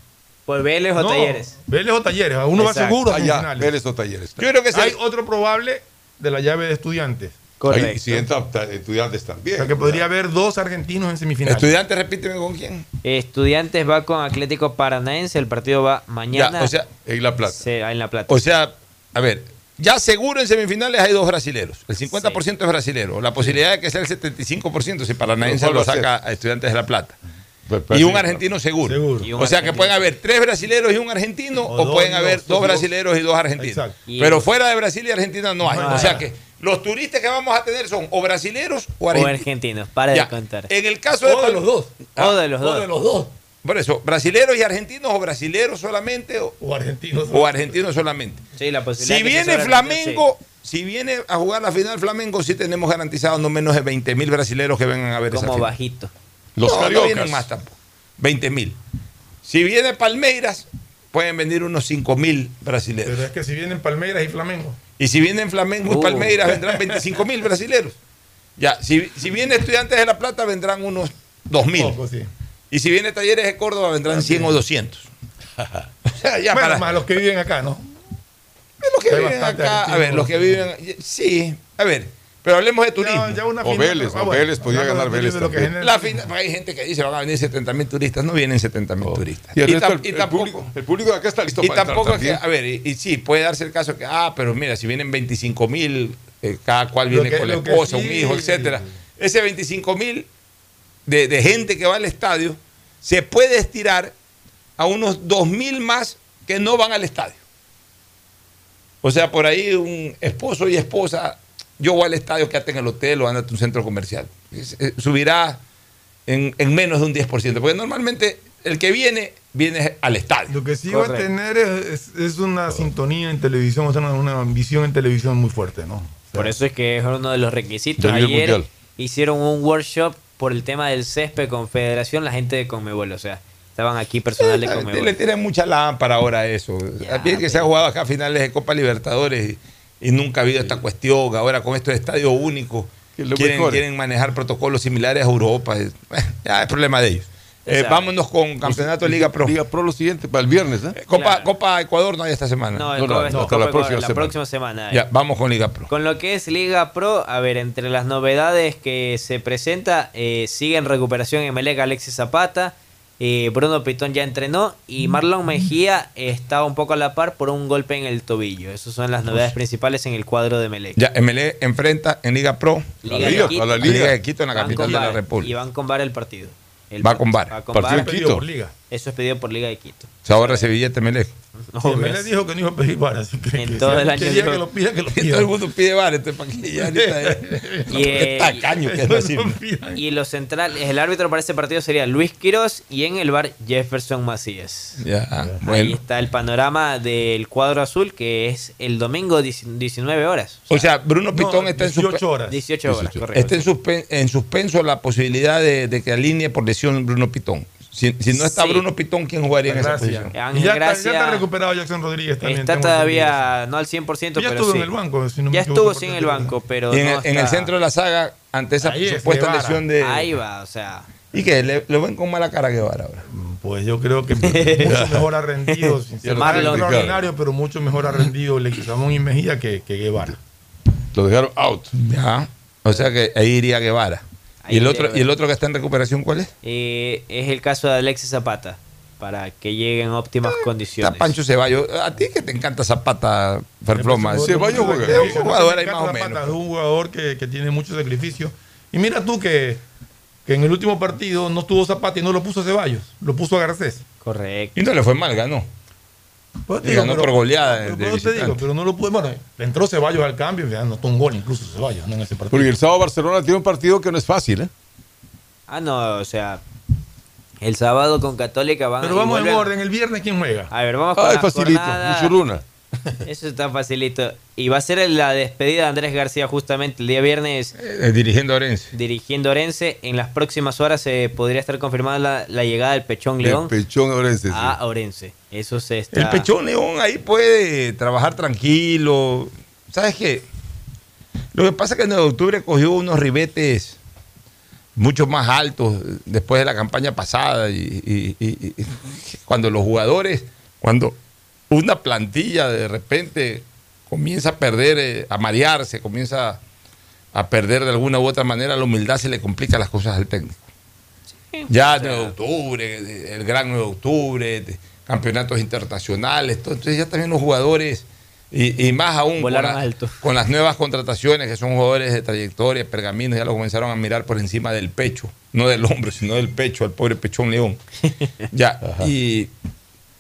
Pues Vélez o no, Talleres. Vélez o Talleres. Uno Exacto. va seguro. Ah, ya, Vélez o Talleres. Yo creo que hay hay otro probable de la llave de Estudiantes. Correcto. Hay cincuenta estudiantes también. Porque podría haber dos argentinos en semifinales. ¿Estudiantes, repíteme, con quién? Estudiantes va con Atlético Paranaense. El partido va mañana. Ya, o sea, en La Plata. Se, en La Plata. O sea, a ver, ya seguro en semifinales hay dos brasileros. El cincuenta por ciento sí. es brasilero. La posibilidad sí. de que sea el setenta y cinco por ciento si Paranaense lo saca a Estudiantes de La Plata. Pues, pues, y un argentino seguro. seguro. Un o sea argentino. Que pueden haber tres brasileros y un argentino, o, o dos, pueden haber dos, dos brasileros y dos argentinos. Y pero es... fuera de Brasil y Argentina no hay. Ah, o sea que los turistas que vamos a tener son o brasileros o argentinos. O argentinos, para ya. de contar. En el caso de, o de los dos. Ah, o de los dos. O de los dos. Por eso, brasileros y argentinos, o brasileros solamente, o, o argentinos. O argentinos solamente. Sí, la posibilidad si viene Flamengo. Sí. Si viene a jugar la final Flamengo, sí tenemos garantizados no menos de veinte mil brasileros que vengan a ver. Como esa bajito. Final. Los no, cariocas. No vienen más tampoco. veinte mil. Si viene Palmeiras, pueden venir unos cinco mil brasileros. Pero es que si vienen Palmeiras y Flamengo. Y si vienen Flamengo uh. y Palmeiras, vendrán veinticinco mil brasileros. Ya, si, si vienen Estudiantes de La Plata, vendrán unos dos mil. Sí. Y si vienen Talleres de Córdoba, vendrán también. cien o doscientos. O sea, ya bueno, para... más los que viven acá, ¿no? Los que viven acá, a ver, los que viven... Sí, a ver... Pero hablemos de turismo. Ya, ya una o Vélez, ah, bueno. o Vélez, podría ganar Vélez. La final, hay gente que dice, van a venir setenta mil turistas, no vienen setenta mil oh. turistas. Y, el, y, tam, el, y tampoco, el, público, el público de acá está listo y para tampoco entrar, que, a ver, y, y sí, puede darse el caso que, ah, pero mira, si vienen veinticinco mil, eh, cada cual viene que, con la esposa, sí, un hijo, etcétera. Ese veinticinco mil de, de gente que va al estadio, se puede estirar a unos dos mil más que no van al estadio. O sea, por ahí un esposo y esposa... Yo voy al estadio, quédate en el hotel o andate a un centro comercial. Subirá en, en menos de un diez por ciento, porque normalmente el que viene, viene al estadio. Lo que sí Correcto. va a tener es, es, es una sintonía en televisión, o sea, una ambición en televisión muy fuerte, ¿no? O sea, por eso es que es uno de los requisitos. Ayer hicieron un workshop por el tema del césped con Federación, la gente de Conmebol, o sea... Estaban aquí personal de Conmebol. Le tiran mucha lámpara ahora a eso. Ya, a pie que se ha jugado acá a finales de Copa Libertadores... Y, Y nunca ha habido esta cuestión. Ahora con estos estadios únicos quieren, quieren manejar protocolos similares a Europa. Bueno, ya es problema de ellos. Eh, vámonos con campeonato de Liga Pro. Liga Pro lo siguiente, para el viernes. ¿eh? Eh, Copa, claro. Copa Ecuador no hay esta semana. No, no, no, no, no hasta la, próxima, la semana. próxima semana. Eh. Ya, vamos con Liga Pro. Con lo que es Liga Pro, a ver, entre las novedades que se presenta, eh, sigue en recuperación Emelec Alexis Zapata, eh, Bruno Pitón ya entrenó y Marlon Mejía estaba un poco a la par por un golpe en el tobillo. Esas son las novedades Uf. principales en el cuadro de Emelec. Ya, Emelec enfrenta en Liga Pro Liga la Liga, de Quito, a la Liga de Quito en la capital de la República. Y van con V A R el partido. El va con V A R. Va con partido en Quito. Por Liga. Eso es pedido por Liga de Quito. O sea, ahora se billete Emelec. No, sí, Emelec dijo que no iba a pedir V A R. Así que, en que, todo sea, el año. Que dijo, que lo pida, que lo pida. Todo el mundo pide V A R. Este paquilla está caño que no sirve. Y lo central, el árbitro para este partido sería Luis Quirós y en el V A R Jefferson Macías. Ya, ah, Ahí bueno. está el panorama del cuadro azul que es el domingo diecinueve horas. O sea, o sea Bruno Pitón no, está en suspenso. dieciocho horas, correcto. Está en, suspen en suspenso la posibilidad de, de que alinee por lesión Bruno Pitón. Si, si no está sí. Bruno Pitón, ¿quién jugaría en esa posición? Ya, ya está recuperado Jackson Rodríguez también. Está todavía, no al cien por ciento, ya pero estuvo sí. en el banco. Si no ya estuvo sin el banco, pero en, no el, está... en el centro de la saga, ante esa Ahí supuesta es, lesión de... Ahí va, o sea... ¿Y qué? ¿Le, ¿Le ven con mala cara a Guevara ahora? Pues yo creo que mucho mejor ha rendido. Extraordinario, pero mucho mejor ha rendido Leguizamón y Mejía que, que Guevara. Lo dejaron out. Ya. O sea que ahí iría Guevara. Ahí ¿Y el otro, y el otro que está en recuperación cuál es? Eh, es el caso de Alexis Zapata, para que llegue en óptimas ah, condiciones. Está Pancho Ceballos. A ti que te encanta Zapata, Ferfloma. Ceballos es un jugador ahí más o menos. Es un jugador que, que tiene mucho sacrificio. Y mira tú que, que en el último partido no estuvo Zapata y no lo puso a Ceballos, lo puso a Garcés. Correcto. Y no le fue mal, ganó. Pues digo, ganó pero, por goleada. Pero, pero, te digo, pero no lo pude. Bueno, entró Ceballos al cambio y anotó un gol, incluso Ceballos no en ese partido. Porque el sábado Barcelona tiene un partido que no es fácil, ¿eh? Ah, no, o sea, el sábado con Católica van. Pero vamos en orden, el viernes ¿quién juega? A ver, vamos con ah, es facilito, Muchuruna. Eso está facilito. Y va a ser la despedida de Andrés García justamente el día viernes. Eh, eh, dirigiendo Orense. Dirigiendo Orense. En las próximas horas se eh, podría estar confirmada la, la llegada del Pechón León. El Pechón Orense. A sí. Orense. Eso se está... El Pechón León ahí puede trabajar tranquilo. ¿Sabes qué? Lo que pasa es que en octubre cogió unos ribetes mucho más altos después de la campaña pasada. Y, y, y, y cuando los jugadores... cuando una plantilla de repente comienza a perder, eh, a marearse, comienza a perder de alguna u otra manera la humildad, se le complican las cosas al técnico. Sí, ya nueve de octubre, el gran nueve de octubre, campeonatos internacionales, todo. Entonces ya también los jugadores, y, y más aún con, la, con las nuevas contrataciones, que son jugadores de trayectoria, pergaminos, ya lo comenzaron a mirar por encima del pecho, no del hombro, sino del pecho, al pobre Pechón León. Ya, y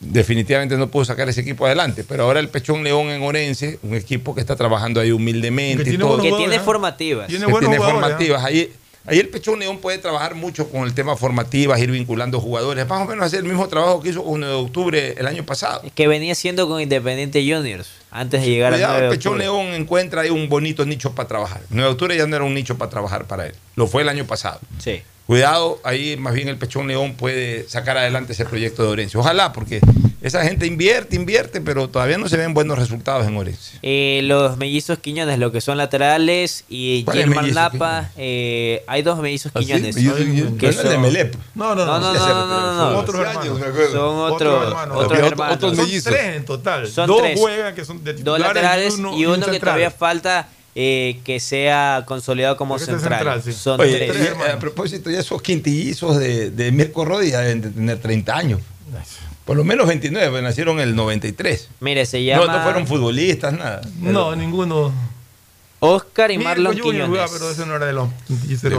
definitivamente no pudo sacar ese equipo adelante, pero ahora el Pechón León en Orense, un equipo que está trabajando ahí humildemente, que tiene, y todo. Que tiene formativas. Tiene, que tiene formativas. Ahí, ahí el Pechón León puede trabajar mucho con el tema formativas, ir vinculando jugadores, más o menos hacer el mismo trabajo que hizo con nueve de octubre el año pasado. Que venía siendo con Independiente Juniors antes de llegar ya, a nueve de octubre. El Pechón León encuentra ahí un bonito nicho para trabajar. nueve de octubre ya no era un nicho para trabajar para él, lo fue el año pasado. Sí. Cuidado, ahí más bien el Pechón León puede sacar adelante ese proyecto de Orense. Ojalá, porque esa gente invierte, invierte, pero todavía no se ven buenos resultados en Orense. Eh, los mellizos Quiñones, lo que son laterales, y Germán Lapa, eh, hay dos mellizos Quiñones. ¿Sí? Que son... de Melep. No, no, no, no, no, no, no, no, no. Otros hermanos, son otros hermanos. Otros hermanos. Otros mellizos. Son tres en total. Son dos tres. Juegan, que son de titulares, dos laterales y uno, y uno, y uno que todavía falta... Eh, que sea consolidado como central. central sí. Son Oye, tres. tres eh, a propósito, ya esos quintillizos de, de Mirko Rodi deben de tener treinta años. Por lo menos veintinueve, pues, nacieron en el noventa y tres. Mire, se llama... No, no fueron futbolistas, nada. No, pero... ninguno. Oscar y Mirko Marlon Quiñones. Jugaba, pero ese no era de los quintillizos.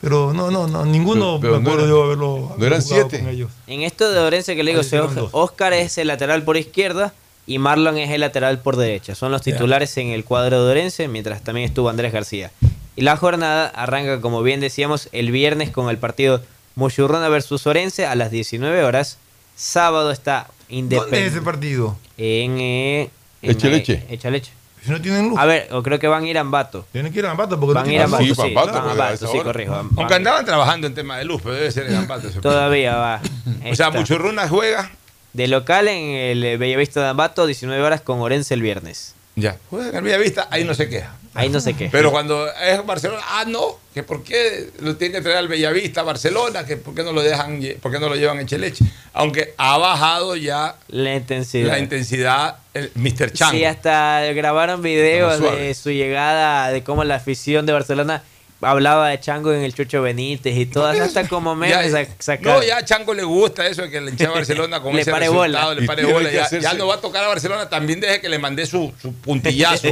Pero no, no, no, ninguno pero, pero me acuerdo no era, yo haberlo... No eran siete. Con ellos. En esto de Orense que le digo, se, Oscar es el lateral por izquierda, y Marlon es el lateral por derecha. Son los titulares en el cuadro de Orense, mientras también estuvo Andrés García. Y la jornada arranca, como bien decíamos, el viernes con el partido Muchurrona versus Orense a las diecinueve horas. Sábado está Independiente. ¿Dónde es ese partido? En... en Echaleche. Echaleche. Si no tienen luz. A ver, o creo que van a ir a Ambato. Tienen que ir a Ambato porque... Van a ir a Ambato, sí, sí, Ambato, van a Ambato, sí, corrijo. Van, Aunque van. Andaban trabajando en tema de luz, pero debe ser en Ambato. Todavía va. O sea, Muchurrona juega... De local en el Bellavista de Ambato, diecinueve horas con Orense el viernes. Ya, juega en el Bellavista, ahí no se queja. Ahí no se queja. Pero cuando es Barcelona, ah, no, que por qué lo tiene que traer al Bellavista, Barcelona, que por qué no lo dejan, por qué no lo llevan a Echeleche. Aunque ha bajado ya la intensidad, la intensidad el míster Chang. Sí, hasta grabaron videos de su llegada, de cómo la afición de Barcelona... Hablaba de Chango en el Chucho Benítez y todas, hasta como memes sacaron. No, ya a Chango le gusta eso de que le eche a Barcelona con ese resultado, bola. le pare bola. Ya, ya no va a tocar a Barcelona, también deje que le mandé su, su puntillazo.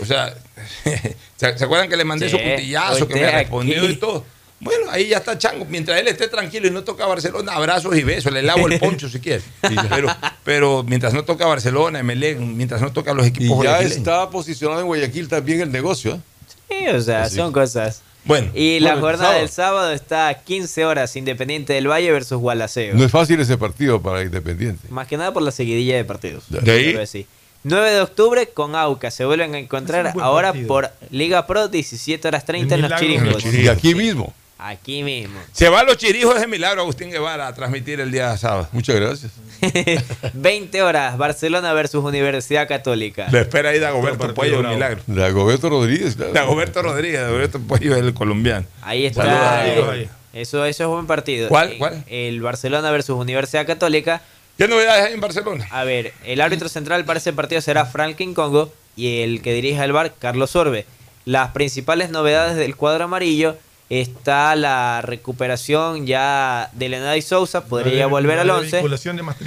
O sea, ¿se acuerdan que le mandé sí, su puntillazo, que me respondió aquí y todo? Bueno, ahí ya está Chango. Mientras él esté tranquilo y no toca a Barcelona, abrazos y besos, le lavo el poncho si quiere. Pero, pero mientras no toca a Barcelona, Emelec, mientras no toca a los equipos... Y ya está posicionado en Guayaquil también el negocio, ¿eh? Sí, o sea, sí. son cosas. Bueno, y la bueno, jornada sábado. del sábado está a quince horas, Independiente del Valle versus Gualaceo. No es fácil ese partido para Independiente. Más que nada por la seguidilla de partidos. ¿De ahí? Sí. nueve de octubre con Aucas. Se vuelven a encontrar ahora partido. por Liga Pro, diecisiete horas treinta en los Chirijos. Y aquí mismo. Aquí mismo. Se va a los Chirijos de milagro Agustín Guevara a transmitir el día de sábado. Muchas gracias. veinte horas, Barcelona versus Universidad Católica. Le espera ahí Dagoberto Puello, un milagro. Dagoberto Rodríguez. Claro. Dagoberto Rodríguez, Dagoberto Puello es el colombiano. Ahí está. Eh, eso, eso es un buen partido. ¿Cuál? ¿Cuál? El Barcelona versus Universidad Católica. ¿Qué novedades hay en Barcelona? A ver, el árbitro central para ese partido será Franklin Congo y el que dirige el V A R, Carlos Orbe. Las principales novedades del cuadro amarillo... Está la recuperación ya de Leonel Sousa, podría ver, volver al once.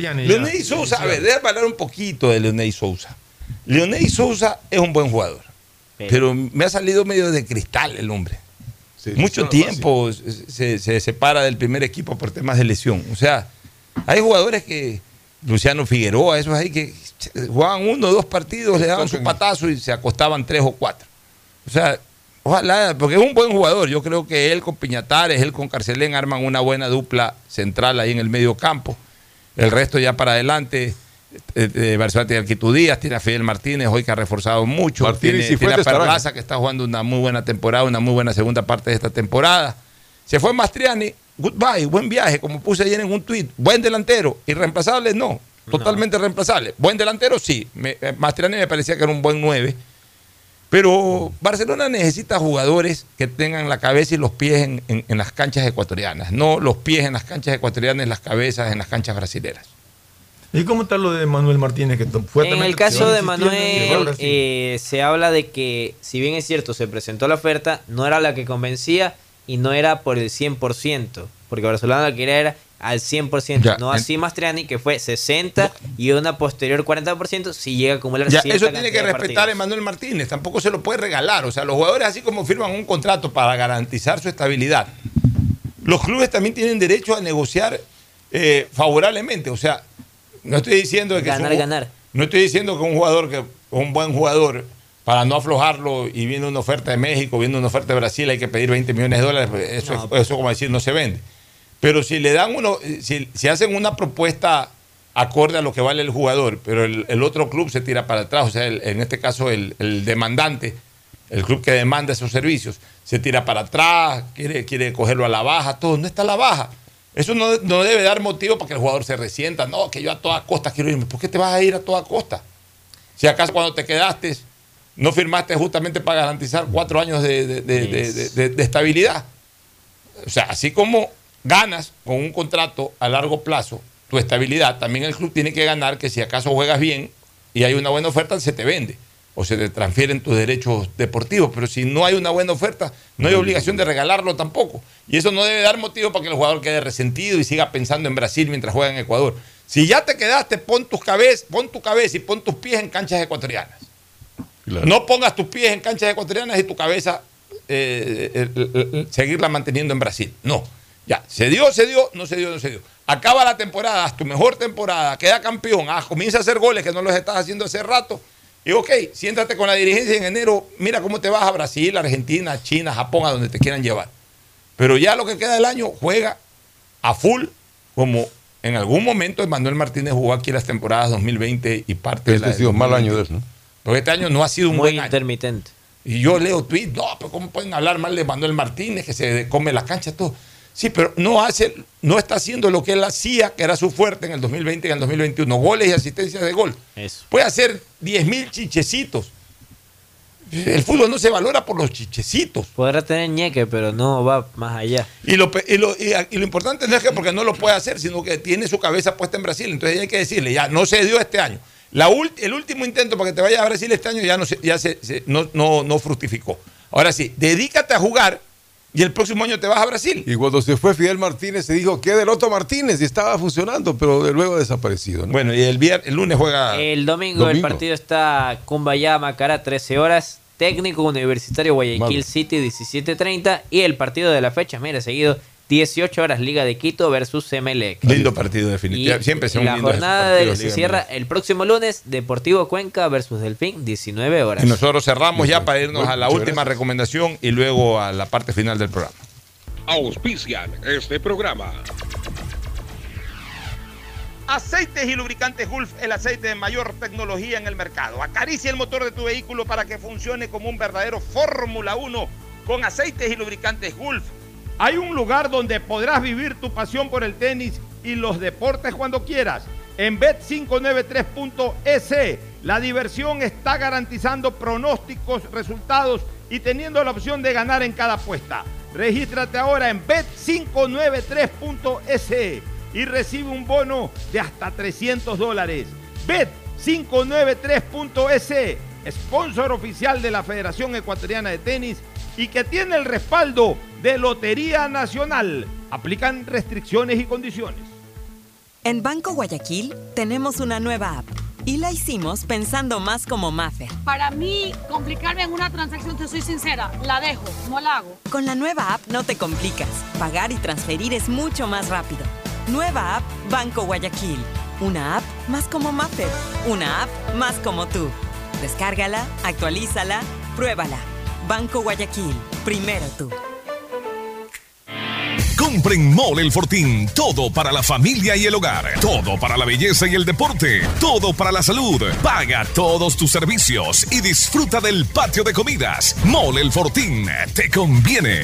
Leonel Sousa, a ver, déjame hablar un poquito de Leonel Sousa. Leonel Sousa es un buen jugador, pero, pero me ha salido medio de cristal el hombre. Sí, Mucho no, tiempo sí. se, se separa del primer equipo por temas de lesión. O sea, hay jugadores que, Luciano Figueroa, esos ahí que jugaban uno o dos partidos, le daban su patazo y se acostaban tres o cuatro. O sea... Ojalá, porque es un buen jugador. Yo creo que él con Piñatares, él con Carcelén arman una buena dupla central ahí en el medio campo. El resto ya para adelante, eh, eh, Barcelona tiene Alquitud Díaz, tiene a Fidel Martínez, hoy que ha reforzado mucho. Martínez, tiene, tiene a Perlaza, que está jugando una muy buena temporada, una muy buena segunda parte de esta temporada. Se fue Mastriani, goodbye, buen viaje, como puse ayer en un tuit. Buen delantero, irreemplazable no, totalmente no. reemplazable. Buen delantero sí, me, Mastriani me parecía que era un buen nueve. Pero Barcelona necesita jugadores que tengan la cabeza y los pies en, en, en las canchas ecuatorianas. No los pies en las canchas ecuatorianas, las cabezas en las canchas brasileras. ¿Y cómo está lo de Manuel Martínez? Que fue en también el caso de Manuel, eh, se habla de que, si bien es cierto, se presentó la oferta, no era la que convencía y no era por el cien por ciento, porque Barcelona lo que era era al cien por ciento, ya, no así Mastriani, que fue sesenta por ciento y una posterior cuarenta por ciento si llega a acumular ya, eso tiene que respetar a Manuel Martínez, tampoco se lo puede regalar. O sea, los jugadores, así como firman un contrato para garantizar su estabilidad, los clubes también tienen derecho a negociar eh, favorablemente. O sea, no estoy diciendo que ganar, un, ganar. No estoy diciendo que un jugador, que un buen jugador, para no aflojarlo, y viendo una oferta de México, viendo una oferta de Brasil, hay que pedir veinte millones de dólares, eso, no, es, eso como decir, no se vende. Pero si le dan uno, si, si hacen una propuesta acorde a lo que vale el jugador, pero el, el otro club se tira para atrás, o sea, el, en este caso el, el demandante, el club que demanda esos servicios, se tira para atrás, quiere, quiere cogerlo a la baja, todo, no está a la baja. Eso no, no debe dar motivo para que el jugador se resienta, no, que yo a toda costa quiero irme. ¿Por qué te vas a ir a toda costa? Si acaso cuando te quedaste, no firmaste justamente para garantizar cuatro años de, de, de, de, de, de, de estabilidad. O sea, así como ganas con un contrato a largo plazo tu estabilidad, también el club tiene que ganar que si acaso juegas bien y hay una buena oferta, se te vende o se te transfieren tus derechos deportivos. Pero si no hay una buena oferta, no hay obligación de regalarlo tampoco. Y eso no debe dar motivo para que el jugador quede resentido y siga pensando en Brasil mientras juega en Ecuador. Si ya te quedaste, pon tus cabez, pon tu cabeza y pon tus pies en canchas ecuatorianas. Claro. No pongas tus pies en canchas ecuatorianas y tu cabeza eh, eh, eh, seguirla manteniendo en Brasil. No. Ya, se dio, se dio, no se dio, no se dio. Acaba la temporada, haz tu mejor temporada, queda campeón, ah, comienza a hacer goles que no los estás haciendo hace rato. Y ok, siéntate con la dirigencia en enero, mira cómo te vas a Brasil, Argentina, China, Japón, a donde te quieran llevar. Pero ya lo que queda del año, juega a full, como en algún momento Manuel Martínez jugó aquí las temporadas dos mil veinte y parte este de la... Este ha sido mal año de eso, ¿no? Porque este año no ha sido un muy buen intermitente. Año. Y yo leo tweets, no, pero cómo pueden hablar mal de Manuel Martínez, que se come las canchas, todo. Sí, pero no hace, no está haciendo lo que él hacía, que era su fuerte en el dos mil veinte y en el dos mil veintiuno, goles y asistencias de gol. Eso. Puede hacer diez mil chichecitos. El fútbol no se valora por los chichecitos. Podrá tener ñeque, pero no va más allá. Y lo, y, lo, y, y lo importante no es que porque no lo puede hacer, sino que tiene su cabeza puesta en Brasil. Entonces hay que decirle, ya no se dio este año. La ulti, el último intento para que te vayas a Brasil este año ya no, ya se, se, no, no, no fructificó. Ahora sí, dedícate a jugar. Y el próximo año te vas a Brasil. Y cuando se fue Fidel Martínez se dijo que del otro Martínez y estaba funcionando, pero de luego ha desaparecido, ¿no? Bueno, y el, viernes, el lunes juega. El domingo, domingo. El partido está Cumbayá, Macará, trece horas. Técnico Universitario Guayaquil Madre. City, diecisiete treinta. Y el partido de la fecha, mira, seguido dieciocho horas, Liga de Quito versus Emelec. Lindo partido, definitivamente. Siempre se un lindo. La jornada partidos, se Liga cierra Emelec. El próximo lunes, Deportivo Cuenca versus Delfín, diecinueve horas. Y nosotros cerramos ya para irnos a la última recomendación y luego a la parte final del programa. Auspician este programa. Aceites y lubricantes Gulf, el aceite de mayor tecnología en el mercado. Acaricia el motor de tu vehículo para que funcione como un verdadero Fórmula uno con aceites y lubricantes Gulf. Hay un lugar donde podrás vivir tu pasión por el tenis y los deportes cuando quieras. En Bet cinco nueve tres punto e s, la diversión está garantizando pronósticos, resultados y teniendo la opción de ganar en cada apuesta. Regístrate ahora en Bet cinco nueve tres punto e s y recibe un bono de hasta trescientos dólares. Bet cinco nueve tres punto e s, sponsor oficial de la Federación Ecuatoriana de Tenis y que tiene el respaldo de Lotería Nacional. Aplican restricciones y condiciones. En Banco Guayaquil tenemos una nueva app y la hicimos pensando más como Mafer. Para mí, complicarme en una transacción, te soy sincera, la dejo, no la hago. Con la nueva app no te complicas. Pagar y transferir es mucho más rápido. Nueva app Banco Guayaquil. Una app más como Mafer. Una app más como tú. Descárgala, actualízala, pruébala. Banco Guayaquil. Primero tú. Compren Mole El Fortín, todo para la familia y el hogar, todo para la belleza y el deporte, todo para la salud. Paga todos tus servicios y disfruta del patio de comidas. Mole El Fortín, te conviene.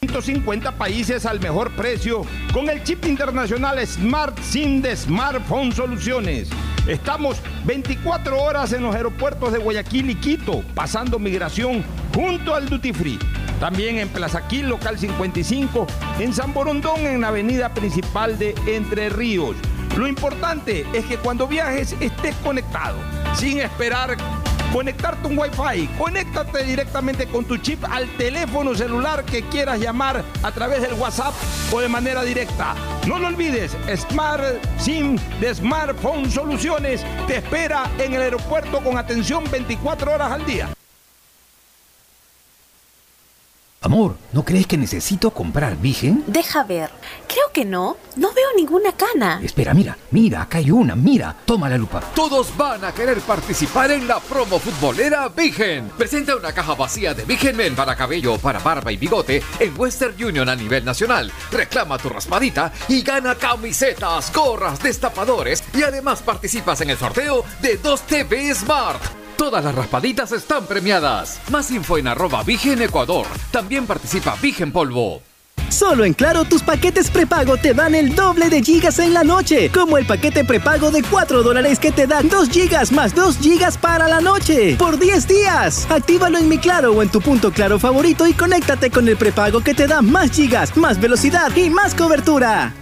ciento cincuenta países al mejor precio con el chip internacional Smart Sim de Smartphone Soluciones. Estamos veinticuatro horas en los aeropuertos de Guayaquil y Quito, pasando migración junto al Duty Free. También en Plaza Quil, local cincuenta y cinco, en San Borondón, en la avenida principal de Entre Ríos. Lo importante es que cuando viajes estés conectado, sin esperar conectarte un Wi-Fi. Conéctate directamente con tu chip al teléfono celular que quieras llamar a través del WhatsApp o de manera directa. No lo olvides, Smart Sim de Smartphone Soluciones te espera en el aeropuerto con atención veinticuatro horas al día. Amor, ¿no crees que necesito comprar Vigen? Deja ver. Creo que no. No veo ninguna cana. Espera, mira, mira, acá hay una, mira. Toma la lupa. Todos van a querer participar en la promo futbolera Vigen. Presenta una caja vacía de Vigen Men para cabello, para barba y bigote en Western Union a nivel nacional. Reclama tu raspadita y gana camisetas, gorras, destapadores y además participas en el sorteo de dos T V Smart. Todas las raspaditas están premiadas. Más info en arroba Vigen Ecuador. También participa Vigen Polvo. Solo en Claro, tus paquetes prepago te dan el doble de gigas en la noche. Como el paquete prepago de cuatro dólares que te dan dos gigas más dos gigas para la noche. Por diez días. Actívalo en Mi Claro o en tu punto Claro favorito y conéctate con el prepago que te da más gigas, más velocidad y más cobertura.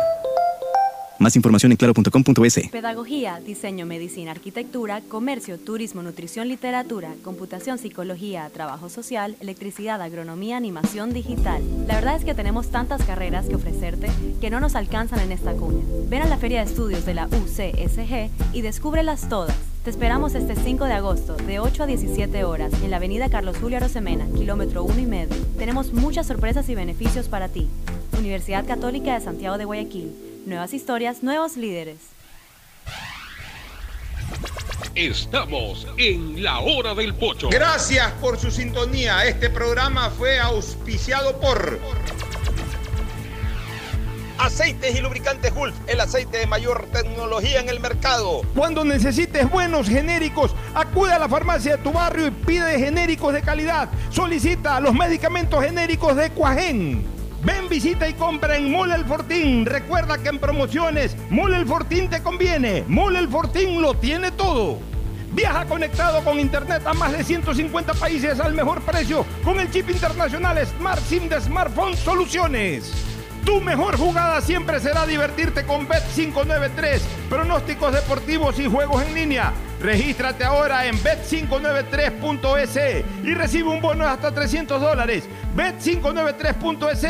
Más información en claro punto com punto es. Pedagogía, diseño, medicina, arquitectura, comercio, turismo, nutrición, literatura, computación, psicología, trabajo social, electricidad, agronomía, animación digital. La verdad es que tenemos tantas carreras que ofrecerte que no nos alcanzan en esta cuña. Ven a la Feria de Estudios de la U C S G y descúbrelas todas. Te esperamos este cinco de agosto, de ocho a diecisiete horas, en la avenida Carlos Julio Arosemena, kilómetro uno y medio. Tenemos muchas sorpresas y beneficios para ti. Universidad Católica de Santiago de Guayaquil. Nuevas historias, nuevos líderes. Estamos en la hora del pocho. Gracias por su sintonía. Este programa fue auspiciado por Aceites y Lubricantes Gulf, el aceite de mayor tecnología en el mercado. Cuando necesites buenos genéricos, acude a la farmacia de tu barrio y pide genéricos de calidad. Solicita los medicamentos genéricos de Cuajén. Ven, visita y compra en Mule El Fortín. Recuerda que en promociones, Mule El Fortín te conviene. Mule El Fortín lo tiene todo. Viaja conectado con internet a más de ciento cincuenta países al mejor precio con el chip internacional Smart Sim de Smartphone Soluciones. Tu mejor jugada siempre será divertirte con Bet quinientos noventa y tres, pronósticos deportivos y juegos en línea. Regístrate ahora en Bet quinientos noventa y tres punto es y recibe un bono de hasta trescientos dólares. Bet quinientos noventa y tres punto es,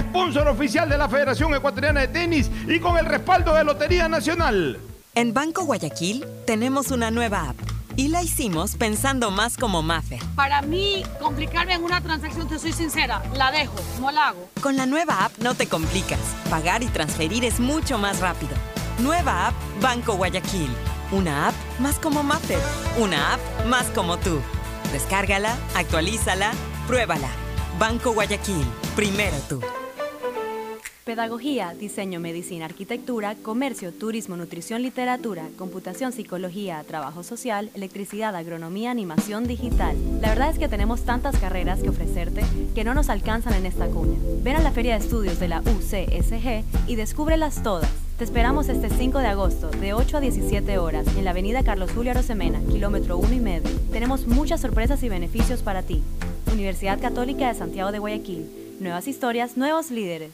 sponsor oficial de la Federación Ecuatoriana de Tenis y con el respaldo de Lotería Nacional. En Banco Guayaquil tenemos una nueva app y la hicimos pensando más como Mafer. Para mí, complicarme en una transacción, te soy sincera, la dejo, no la hago. Con la nueva app no te complicas. Pagar y transferir es mucho más rápido. Nueva app Banco Guayaquil. Una app más como Mafer. Una app más como tú. Descárgala, actualízala, pruébala. Banco Guayaquil. Primero tú. Pedagogía, diseño, medicina, arquitectura, comercio, turismo, nutrición, literatura, computación, psicología, trabajo social, electricidad, agronomía, animación digital. La verdad es que tenemos tantas carreras que ofrecerte que no nos alcanzan en esta cuña. Ven a la Feria de Estudios de la U C S G y descúbrelas todas. Te esperamos este cinco de agosto, de ocho a diecisiete horas, en la avenida Carlos Julio Arosemena, kilómetro uno y medio. Tenemos muchas sorpresas y beneficios para ti. Universidad Católica de Santiago de Guayaquil. Nuevas historias, nuevos líderes.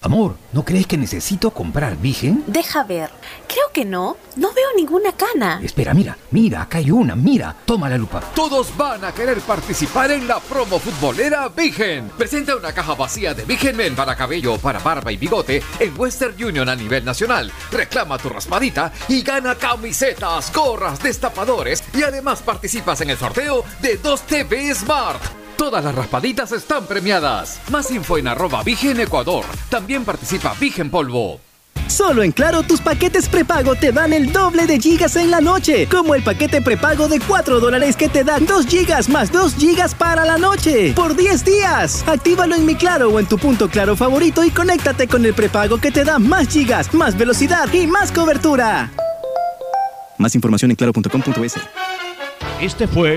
Amor, ¿no crees que necesito comprar Vigen? Deja ver. Creo que no. No veo ninguna cana. Espera, mira, mira, acá hay una, mira. Toma la lupa. Todos van a querer participar en la promo futbolera Vigen. Presenta una caja vacía de Vigen Men para cabello, para barba y bigote en Western Union a nivel nacional. Reclama tu raspadita y gana camisetas, gorras, destapadores y además participas en el sorteo de dos T V Smart. Todas las raspaditas están premiadas. Más info en arroba Vigen Ecuador. También participa Vigen Polvo. Solo en Claro, tus paquetes prepago te dan el doble de gigas en la noche. Como el paquete prepago de cuatro dólares que te dan dos gigas más dos gigas para la noche. Por diez días. Actívalo en Mi Claro o en tu punto Claro favorito y conéctate con el prepago que te da más gigas, más velocidad y más cobertura. Más información en claro punto com punto es. Este fue